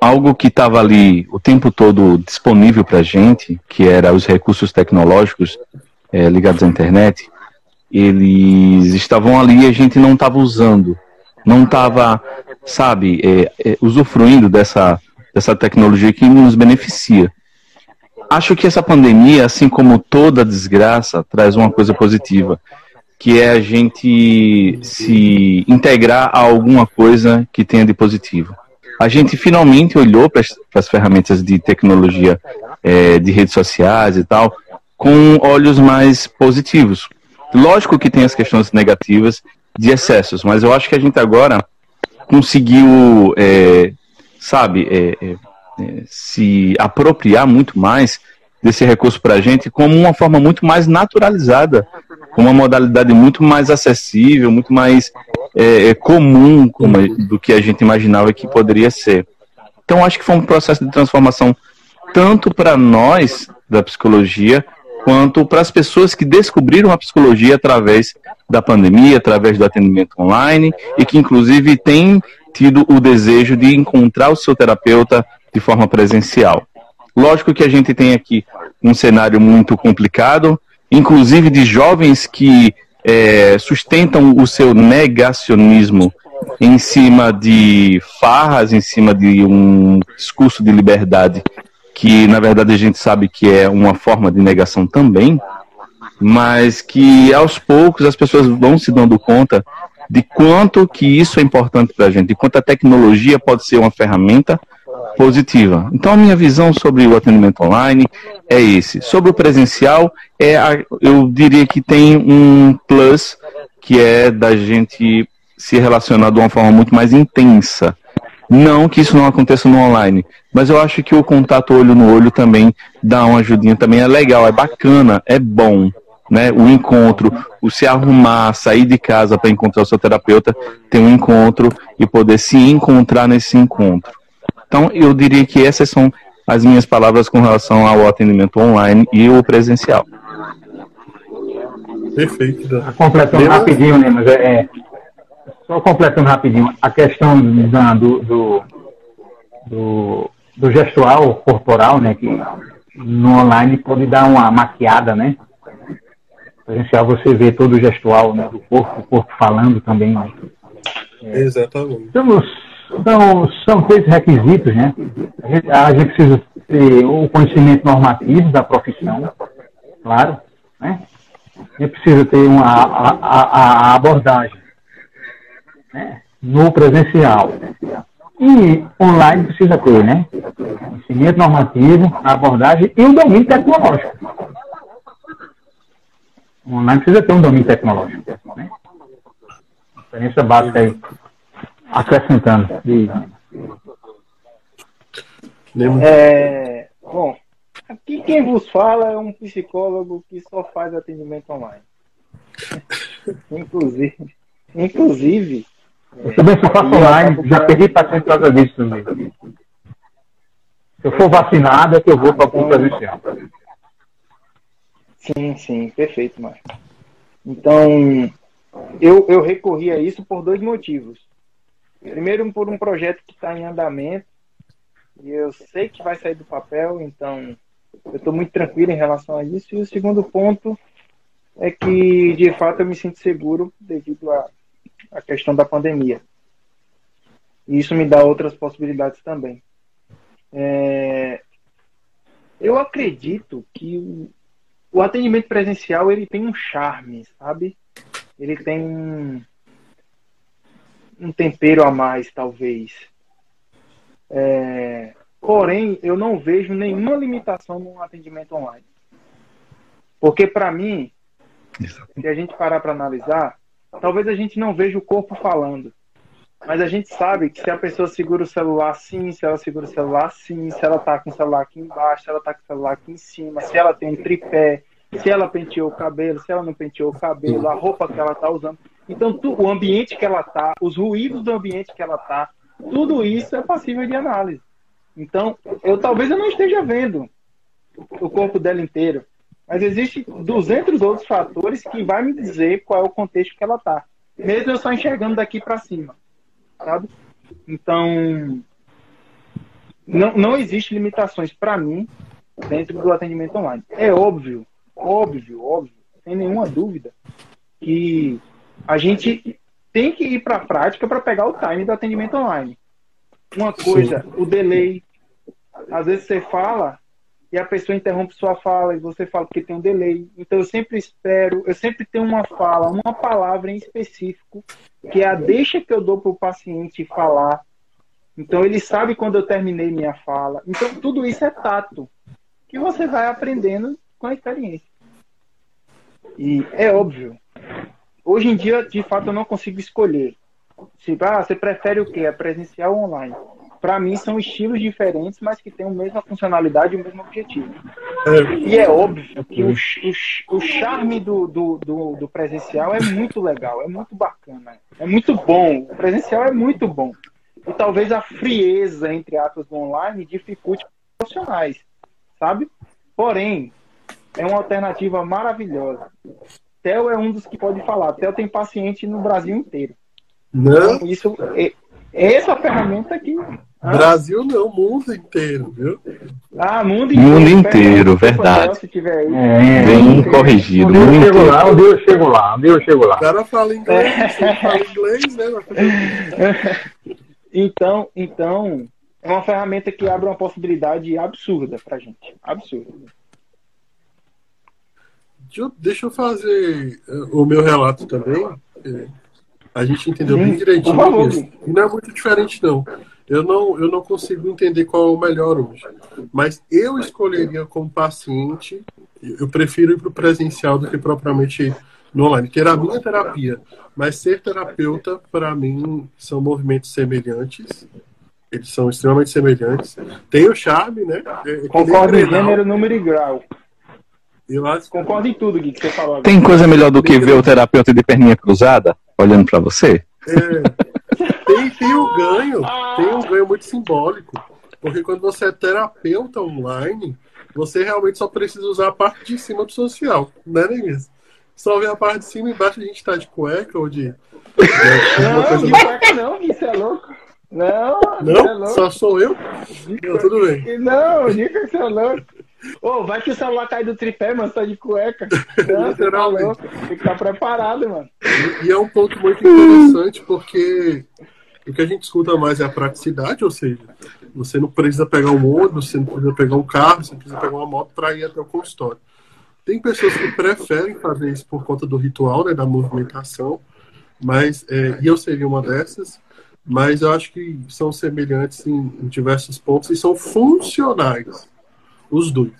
Algo que estava ali o tempo todo disponível para a gente, que era os recursos tecnológicos ligados à internet, eles estavam ali e a gente não estava usando, não estava, usufruindo dessa tecnologia que nos beneficia. Acho que essa pandemia, assim como toda desgraça, traz uma coisa positiva, que é a gente se integrar a alguma coisa que tenha de positivo. A gente finalmente olhou para as ferramentas de tecnologia, de redes sociais e tal, com olhos mais positivos. Lógico que tem as questões negativas de excessos, mas eu acho que a gente agora conseguiu, se apropriar muito mais desse recurso para a gente como uma forma muito mais naturalizada, com uma modalidade muito mais acessível, muito mais comum do que a gente imaginava que poderia ser. Então acho que foi um processo de transformação tanto para nós da psicologia quanto para as pessoas que descobriram a psicologia através da pandemia, através do atendimento online e que, inclusive, têm tido o desejo de encontrar o seu terapeuta de forma presencial. Lógico que a gente tem aqui um cenário muito complicado, inclusive de jovens que sustentam o seu negacionismo em cima de farras, em cima de um discurso de liberdade que, na verdade, a gente sabe que é uma forma de negação também, mas que, aos poucos, as pessoas vão se dando conta de quanto que isso é importante para a gente, de quanto a tecnologia pode ser uma ferramenta positiva. Então, a minha visão sobre o atendimento online é esse. Sobre o presencial, eu diria que tem um plus, que é da gente se relacionar de uma forma muito mais intensa. Não que isso não aconteça no online, mas eu acho que o contato olho no olho também dá uma ajudinha, também é legal, é bacana, é bom, né? O encontro, o se arrumar, sair de casa para encontrar o seu terapeuta, ter um encontro e poder se encontrar nesse encontro. Então, eu diria que essas são as minhas palavras com relação ao atendimento online e o presencial. Perfeito. Completando rapidinho, né? Mas só completando rapidinho, a questão do gestual corporal, né, que no online pode dar uma maquiada, né? Presencial você vê todo o gestual, né, do corpo, o corpo falando também. Né? Exatamente. São três requisitos, né? A gente precisa ter o conhecimento normativo da profissão, claro, né? A gente precisa ter a abordagem, né, no presencial. E online precisa ter, né, conhecimento normativo, a abordagem e o domínio tecnológico. Online precisa ter um domínio tecnológico, né? A diferença básica aí, acrescentando. Bom, aqui quem vos fala é um psicólogo que só faz atendimento online. Inclusive eu também só faço online, já perdi paciente por causa disso também. Se eu for vacinado, é que eu vou para o presencial. Sim, perfeito, Márcio. Então, eu recorri a isso por dois motivos. Primeiro, por um projeto que está em andamento, e eu sei que vai sair do papel, então eu estou muito tranquilo em relação a isso. E o segundo ponto é que, de fato, eu me sinto seguro devido a questão da pandemia. E isso me dá outras possibilidades também. Eu acredito que o atendimento presencial, ele tem um charme, sabe? Ele tem um tempero a mais, talvez. Porém, eu não vejo nenhuma limitação no atendimento online. Porque, para mim, se a gente parar para analisar, talvez a gente não veja o corpo falando, mas a gente sabe que se a pessoa segura o celular assim, se ela segura o celular assim, se ela tá com o celular aqui embaixo, se ela tá com o celular aqui em cima, se ela tem um tripé, se ela penteou o cabelo, se ela não penteou o cabelo, a roupa que ela tá usando. Então, o ambiente que ela tá, os ruídos do ambiente que ela tá, tudo isso é passível de análise. Então, talvez eu não esteja vendo o corpo dela inteiro, mas existem 200 outros fatores que vai me dizer qual é o contexto que ela está. Mesmo eu só enxergando daqui para cima, sabe? Então, não existe limitações para mim dentro do atendimento online. É óbvio, sem nenhuma dúvida, que a gente tem que ir para a prática para pegar o time do atendimento online. Uma coisa, o delay. Às vezes você fala e a pessoa interrompe sua fala, e você fala porque tem um delay. Então eu sempre tenho uma fala, uma palavra em específico, que é a deixa que eu dou para o paciente falar. Então ele sabe quando eu terminei minha fala. Então tudo isso é tato, que você vai aprendendo com a experiência. E é óbvio. Hoje em dia, de fato, eu não consigo escolher. Você prefere o quê? É presencial ou online? Para mim, são estilos diferentes, mas que têm a mesma funcionalidade e o mesmo objetivo. E é óbvio que o charme do presencial é muito legal, é muito bacana, é muito bom. O presencial é muito bom. E talvez a frieza, entre aspas, do online dificulte para os profissionais, sabe? Porém, é uma alternativa maravilhosa. Theo é um dos que pode falar. Theo tem paciente no Brasil inteiro. Não. Então, isso é essa ferramenta aqui. Brasil não, mundo inteiro, viu? Ah, mundo inteiro. Mundo inteiro, verdade. Se tiver aí, bem corrigido. Um dia eu chego lá, O cara fala inglês, você fala inglês, né? Então, é uma ferramenta que abre uma possibilidade absurda pra gente. Absurda. Deixa eu fazer o meu relato também. A gente entendeu bem direitinho. Não é muito diferente, não. Eu não consigo entender qual é o melhor hoje. Mas eu escolheria como paciente, eu prefiro ir para o presencial do que propriamente no online. Ter a minha terapia, mas ser terapeuta, para mim, são movimentos semelhantes. Eles são extremamente semelhantes. Tem o charme, né? Concordo em gênero, número e grau. Concordo em tudo, Gui, que você falou. Tem coisa melhor do que ver o terapeuta de perninha cruzada olhando para você? Tem um ganho muito simbólico, porque quando você é terapeuta online, você realmente só precisa usar a parte de cima do social, né, Nemias? Só ver a parte de cima e embaixo a gente tá de cueca ou de... Não, Gui, você é louco. Não, é louco. Só sou eu? Não, tudo bem. Não, diga que você é louco. Vai que o celular cai do tripé, mano, só de cueca. Literalmente. Tem que estar preparado, mano. E é um ponto muito interessante, porque o que a gente escuta mais é a praticidade, ou seja, você não precisa pegar um ônibus, você não precisa pegar um carro, você não precisa pegar uma moto para ir até o consultório. Tem pessoas que preferem fazer isso por conta do ritual, né, da movimentação, mas e eu seria uma dessas, mas eu acho que são semelhantes em diversos pontos e são funcionais. Os dois.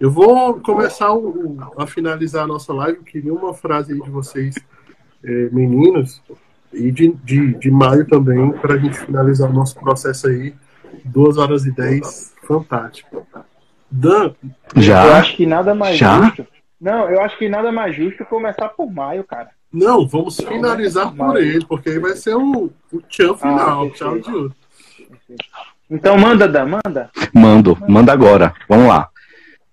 Eu vou começar a finalizar a nossa live. Eu queria uma frase aí de vocês, meninos, e de Maio também, para a gente finalizar o nosso processo aí. 2h10, fantástico. Dan, eu acho que nada mais justo. Não, eu acho que nada mais justo começar por Maio, cara. Não, vamos finalizar por ele, porque aí vai ser o tchan final. Tchau de outro. Então manda, Dan, manda. Manda agora, vamos lá.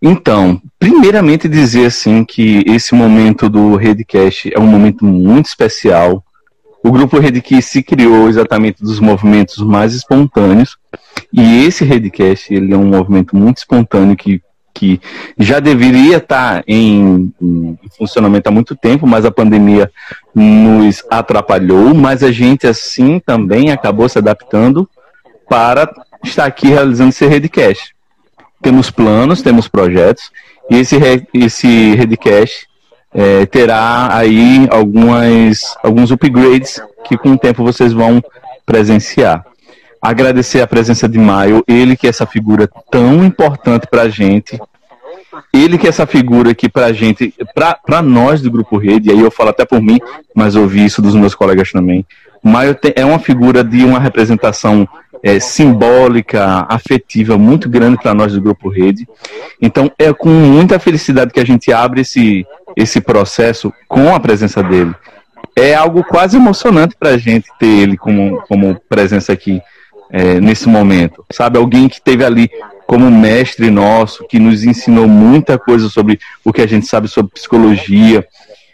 Então, primeiramente dizer assim que esse momento do RedeCast é um momento muito especial. O Grupo Rede que se criou exatamente dos movimentos mais espontâneos, e esse RedeCast, ele é um movimento muito espontâneo que já deveria estar em funcionamento há muito tempo, mas a pandemia nos atrapalhou, mas a gente assim também acabou se adaptando para estar aqui realizando esse RedeCast. Temos planos, temos projetos, e esse RedeCast terá aí alguns upgrades que com o tempo vocês vão presenciar. Agradecer a presença de Maio, ele que é essa figura tão importante para a gente, ele que é essa figura que para a gente, para nós do Grupo Rede, e aí eu falo até por mim, mas ouvi isso dos meus colegas também, Maio é uma figura de uma representação simbólica, afetiva, muito grande para nós do Grupo Rede. Então é com muita felicidade que a gente abre esse processo com a presença dele. É algo quase emocionante para a gente ter ele como presença aqui nesse momento. Sabe, alguém que esteve ali como mestre nosso, que nos ensinou muita coisa sobre o que a gente sabe sobre psicologia,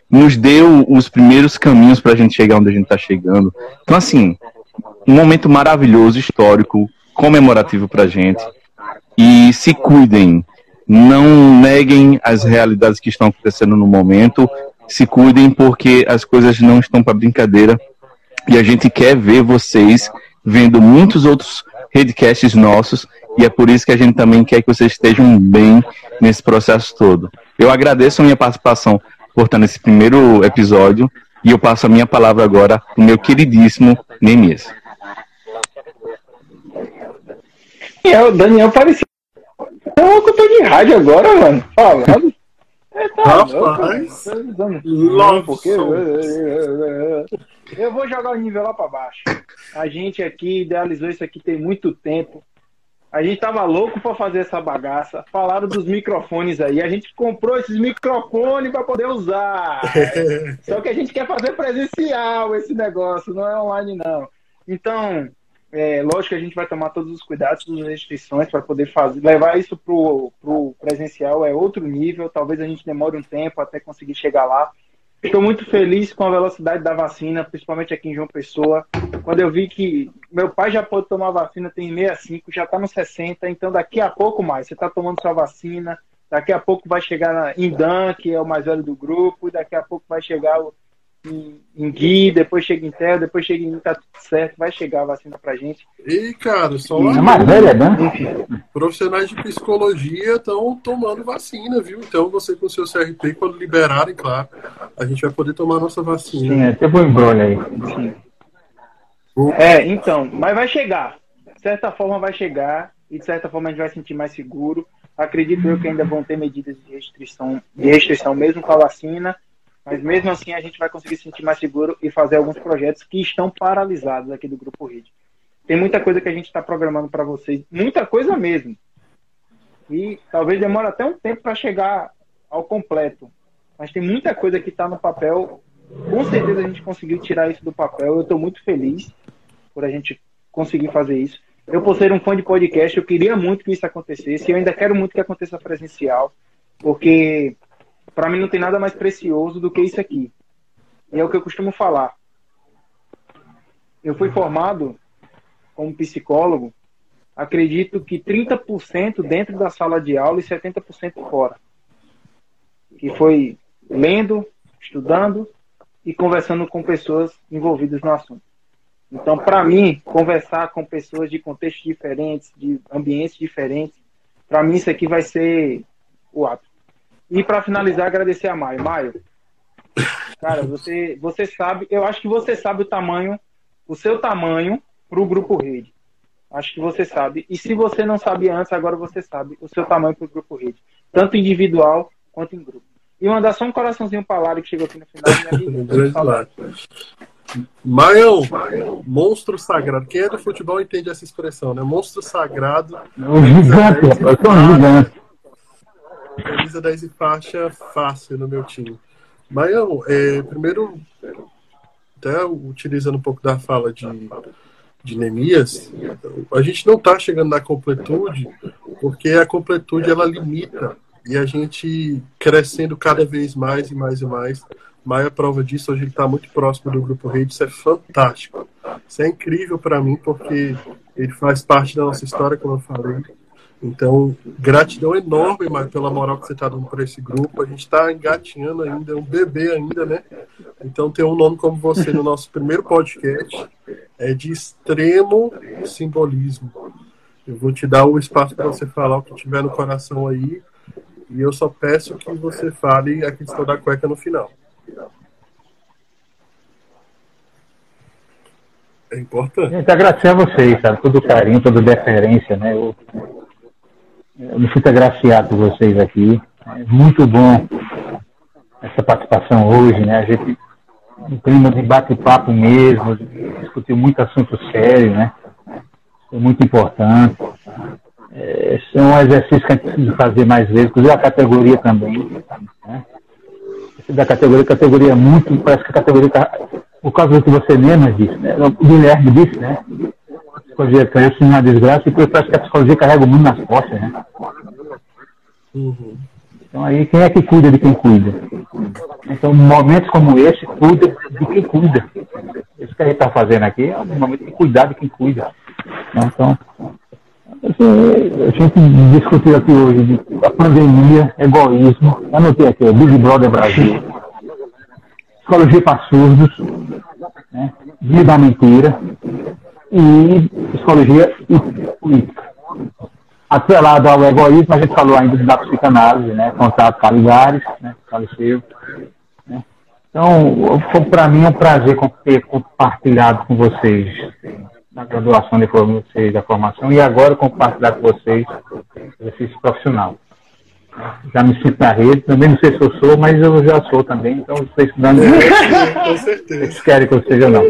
nos deu os primeiros caminhos para a gente chegar onde a gente está chegando. Então assim, um momento maravilhoso, histórico, comemorativo pra gente. E se cuidem, não neguem as realidades que estão acontecendo no momento, se cuidem porque as coisas não estão para brincadeira e a gente quer ver vocês vendo muitos outros RedeCasts nossos e é por isso que a gente também quer que vocês estejam bem nesse processo todo. Eu agradeço a minha participação por estar nesse primeiro episódio e eu passo a minha palavra agora pro meu queridíssimo Nemias. Daniel parecia locutor de rádio agora, mano. Falando. Rapaz. Eu vou jogar o nível lá pra baixo. A gente aqui idealizou isso aqui tem muito tempo. A gente tava louco pra fazer essa bagaça. Falaram dos microfones aí. A gente comprou esses microfones pra poder usar. Só que a gente quer fazer presencial esse negócio. Não é online, não. Então, Lógico que a gente vai tomar todos os cuidados, todas as restrições para poder fazer, levar isso para o presencial é outro nível, talvez a gente demore um tempo até conseguir chegar lá. Estou muito feliz com a velocidade da vacina, principalmente aqui em João Pessoa. Quando eu vi que meu pai já pôde tomar vacina, tem 65, já está nos 60, então daqui a pouco mais, você está tomando sua vacina, daqui a pouco vai chegar em Dan, que é o mais velho do grupo, e daqui a pouco vai chegar em Gui, depois chega em Theo, depois chega em... Tá tudo certo, vai chegar a vacina pra gente. E, cara, só lá... Profissionais de psicologia estão tomando vacina, viu? Então, você com o seu CRP, quando liberarem, claro, a gente vai poder tomar a nossa vacina. Sim, até vou embrulho aí. Sim. Então, mas vai chegar. De certa forma vai chegar, e de certa forma a gente vai se sentir mais seguro. Acredito eu que ainda vão ter medidas de restrição mesmo com a vacina, mas mesmo assim a gente vai conseguir se sentir mais seguro e fazer alguns projetos que estão paralisados aqui do Grupo Rede. Tem muita coisa que a gente está programando para vocês, muita coisa mesmo. E talvez demore até um tempo para chegar ao completo, mas tem muita coisa que está no papel. Com certeza a gente conseguiu tirar isso do papel. Eu estou muito feliz por a gente conseguir fazer isso. Eu, por ser um fã de podcast, eu queria muito que isso acontecesse. Eu ainda quero muito que aconteça presencial, porque... Para mim não tem nada mais precioso do que isso aqui. E é o que eu costumo falar. Eu fui formado como psicólogo, acredito que 30% dentro da sala de aula e 70% fora. Que foi lendo, estudando e conversando com pessoas envolvidas no assunto. Então, para mim, conversar com pessoas de contextos diferentes, de ambientes diferentes, para mim isso aqui vai ser o ápice. E para finalizar, agradecer a Maio. Maio, cara, você sabe, eu acho que você sabe o tamanho, o seu tamanho para o Grupo Rede. Acho que você sabe. E se você não sabia antes, agora você sabe o seu tamanho para o Grupo Rede. Tanto individual quanto em grupo. E mandar só um coraçãozinho para Lara, que chegou aqui no final. Maião, monstro sagrado. Quem é do futebol entende essa expressão, né? Monstro sagrado. Não, gigante, eu tô gigante. Camisa 10 e faixa fácil no meu time. Maião, primeiro, até utilizando um pouco da fala de Nemias, a gente não está chegando na completude, porque a completude ela limita, e a gente crescendo cada vez mais e mais e mais. Maio é prova disso, hoje ele está muito próximo do Grupo Rede, isso é fantástico. Isso é incrível para mim, porque ele faz parte da nossa história, como eu falei. Então, gratidão enorme, Maio, pela moral que você está dando para esse grupo. A gente está engatinhando ainda, é um bebê ainda, né? Então, ter um nome como você no nosso primeiro podcast é de extremo simbolismo. Eu vou te dar o espaço para você falar o que tiver no coração aí. E eu só peço que você fale a questão da cueca no final. É importante. Gente, agradecer a vocês, sabe? Todo carinho, toda deferência, né? Eu me sinto agraciado por vocês aqui. É muito bom essa participação hoje, né? A gente, um clima de bate-papo mesmo, discutiu muito assunto sério, né? Foi muito importante. Esse é um exercício que a gente precisa fazer mais vezes, inclusive a categoria também, né? Esse da categoria é muito, parece que a categoria está, por causa do que você mesmo disse, né? O Guilherme disse, né? Psicologia cresce numa desgraça e depois parece que a psicologia carrega o mundo nas costas, né? Uhum. Então aí, quem é que cuida de quem cuida? Então, momentos como esse, cuida de quem cuida. Isso que a gente está fazendo aqui é um momento de cuidar de quem cuida. Então, a gente discutiu aqui hoje a pandemia, egoísmo. Anotei aqui, Big Brother Brasil. Psicologia para surdos, né? Dia da mentira. E psicologia e política. Atrelado ao egoísmo, a gente falou ainda da psicanálise, né? Contato Caligares, né? Faleceu. Né? Então, para mim é um prazer ter compartilhado com vocês na graduação de vocês, da formação, e agora compartilhar com vocês o exercício profissional. Já me sinto na rede, também não sei se eu sou, mas eu já sou também, então vocês dando com certeza. Querem que eu seja ou não.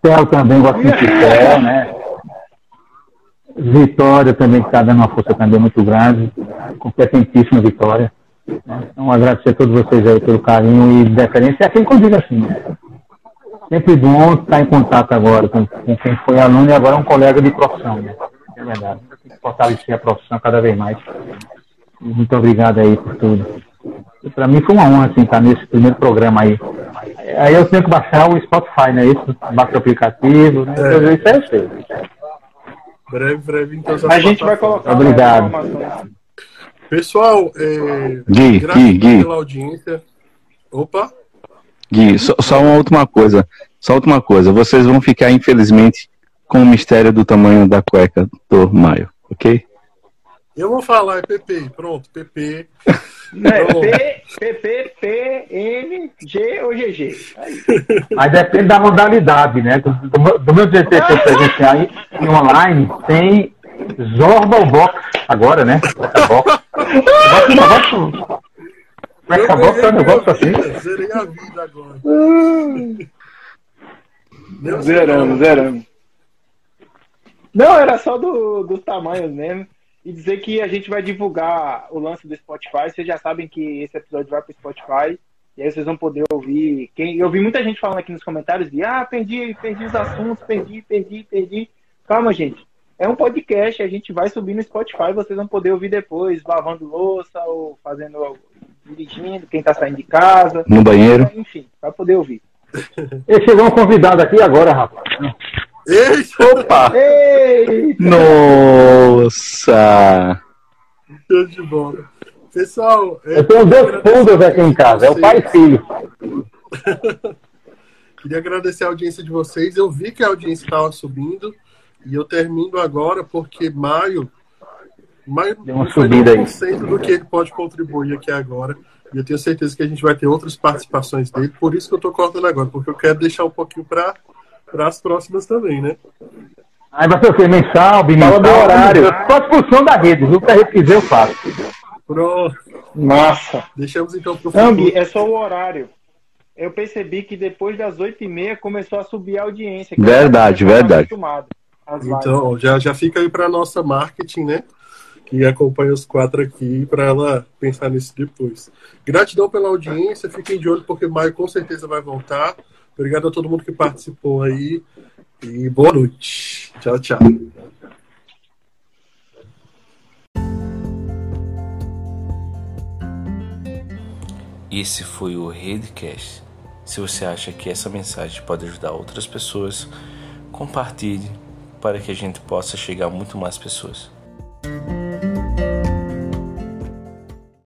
Theo também gosta de Theo, né? Vitória também está dando uma força também muito grande, competentíssima Vitória. Então agradecer a todos vocês aí pelo carinho e deferência. É aquele que eu digo assim, né? Sempre bom estar em contato agora com quem foi aluno e agora é um colega de profissão, né? É verdade. Tem que fortalecer a profissão cada vez mais. Muito obrigado aí por tudo. Para mim foi uma honra, assim, estar nesse primeiro programa aí. Aí eu tenho que baixar o Spotify, né? Isso, baixa o aplicativo, né? É. Isso é feio. Breve, então. A gente vai colocar. Obrigado. Pessoal, Gui. Pela audiência. Opa. Gui, só uma última coisa. Vocês vão ficar, infelizmente, com o mistério do tamanho da cueca do Maio, ok? Eu vou falar, é PP, pronto, PP. Não, é P, N, G ou GG. Aí. Mas depende da modalidade, né? Do meu GT que eu presenciar em online, tem Zorba Box agora, né? Essa box. Eu gosto assim. Zerei a vida agora. Zeramos. Não, era só dos tamanhos mesmo. E dizer que a gente vai divulgar o lance do Spotify. Vocês já sabem que esse episódio vai para o Spotify. E aí vocês vão poder ouvir. Eu vi muita gente falando aqui nos comentários de perdi os assuntos, perdi. Calma, gente. É um podcast, a gente vai subir no Spotify. Vocês vão poder ouvir depois, lavando louça ou fazendo, dirigindo, quem está saindo de casa. No banheiro. Enfim, vai poder ouvir. Chegou um convidado aqui agora, rapaz. Opa! Eita. Nossa! Tudo de bola. Pessoal, eu tenho dois fundos aqui em casa, é o pai e filho. Queria agradecer a audiência de vocês. Eu vi que a audiência estava subindo e eu termino agora porque Maio deu uma subida aí. Do que ele pode contribuir aqui agora. E eu tenho certeza que a gente vai ter outras participações dele. Por isso que eu estou cortando agora, porque eu quero deixar um pouquinho para as próximas também, né? Aí vai ser o quê? Mensal, bimensal, meu horário. Só expulsão da rede, viu? Para repetir, eu faço. Pronto. Nossa. Deixamos então pro futuro. Não, Gui, é só o horário. Eu percebi que depois das 8h30 começou a subir a audiência. Verdade. Então, já fica aí para a nossa marketing, né? Que acompanha os quatro aqui para ela pensar nisso depois. Gratidão pela audiência. Fiquem de olho porque Maio com certeza vai voltar. Obrigado a todo mundo que participou aí. E boa noite. Tchau. Esse foi o RedeCast. Se você acha que essa mensagem pode ajudar outras pessoas, compartilhe para que a gente possa chegar a muito mais pessoas.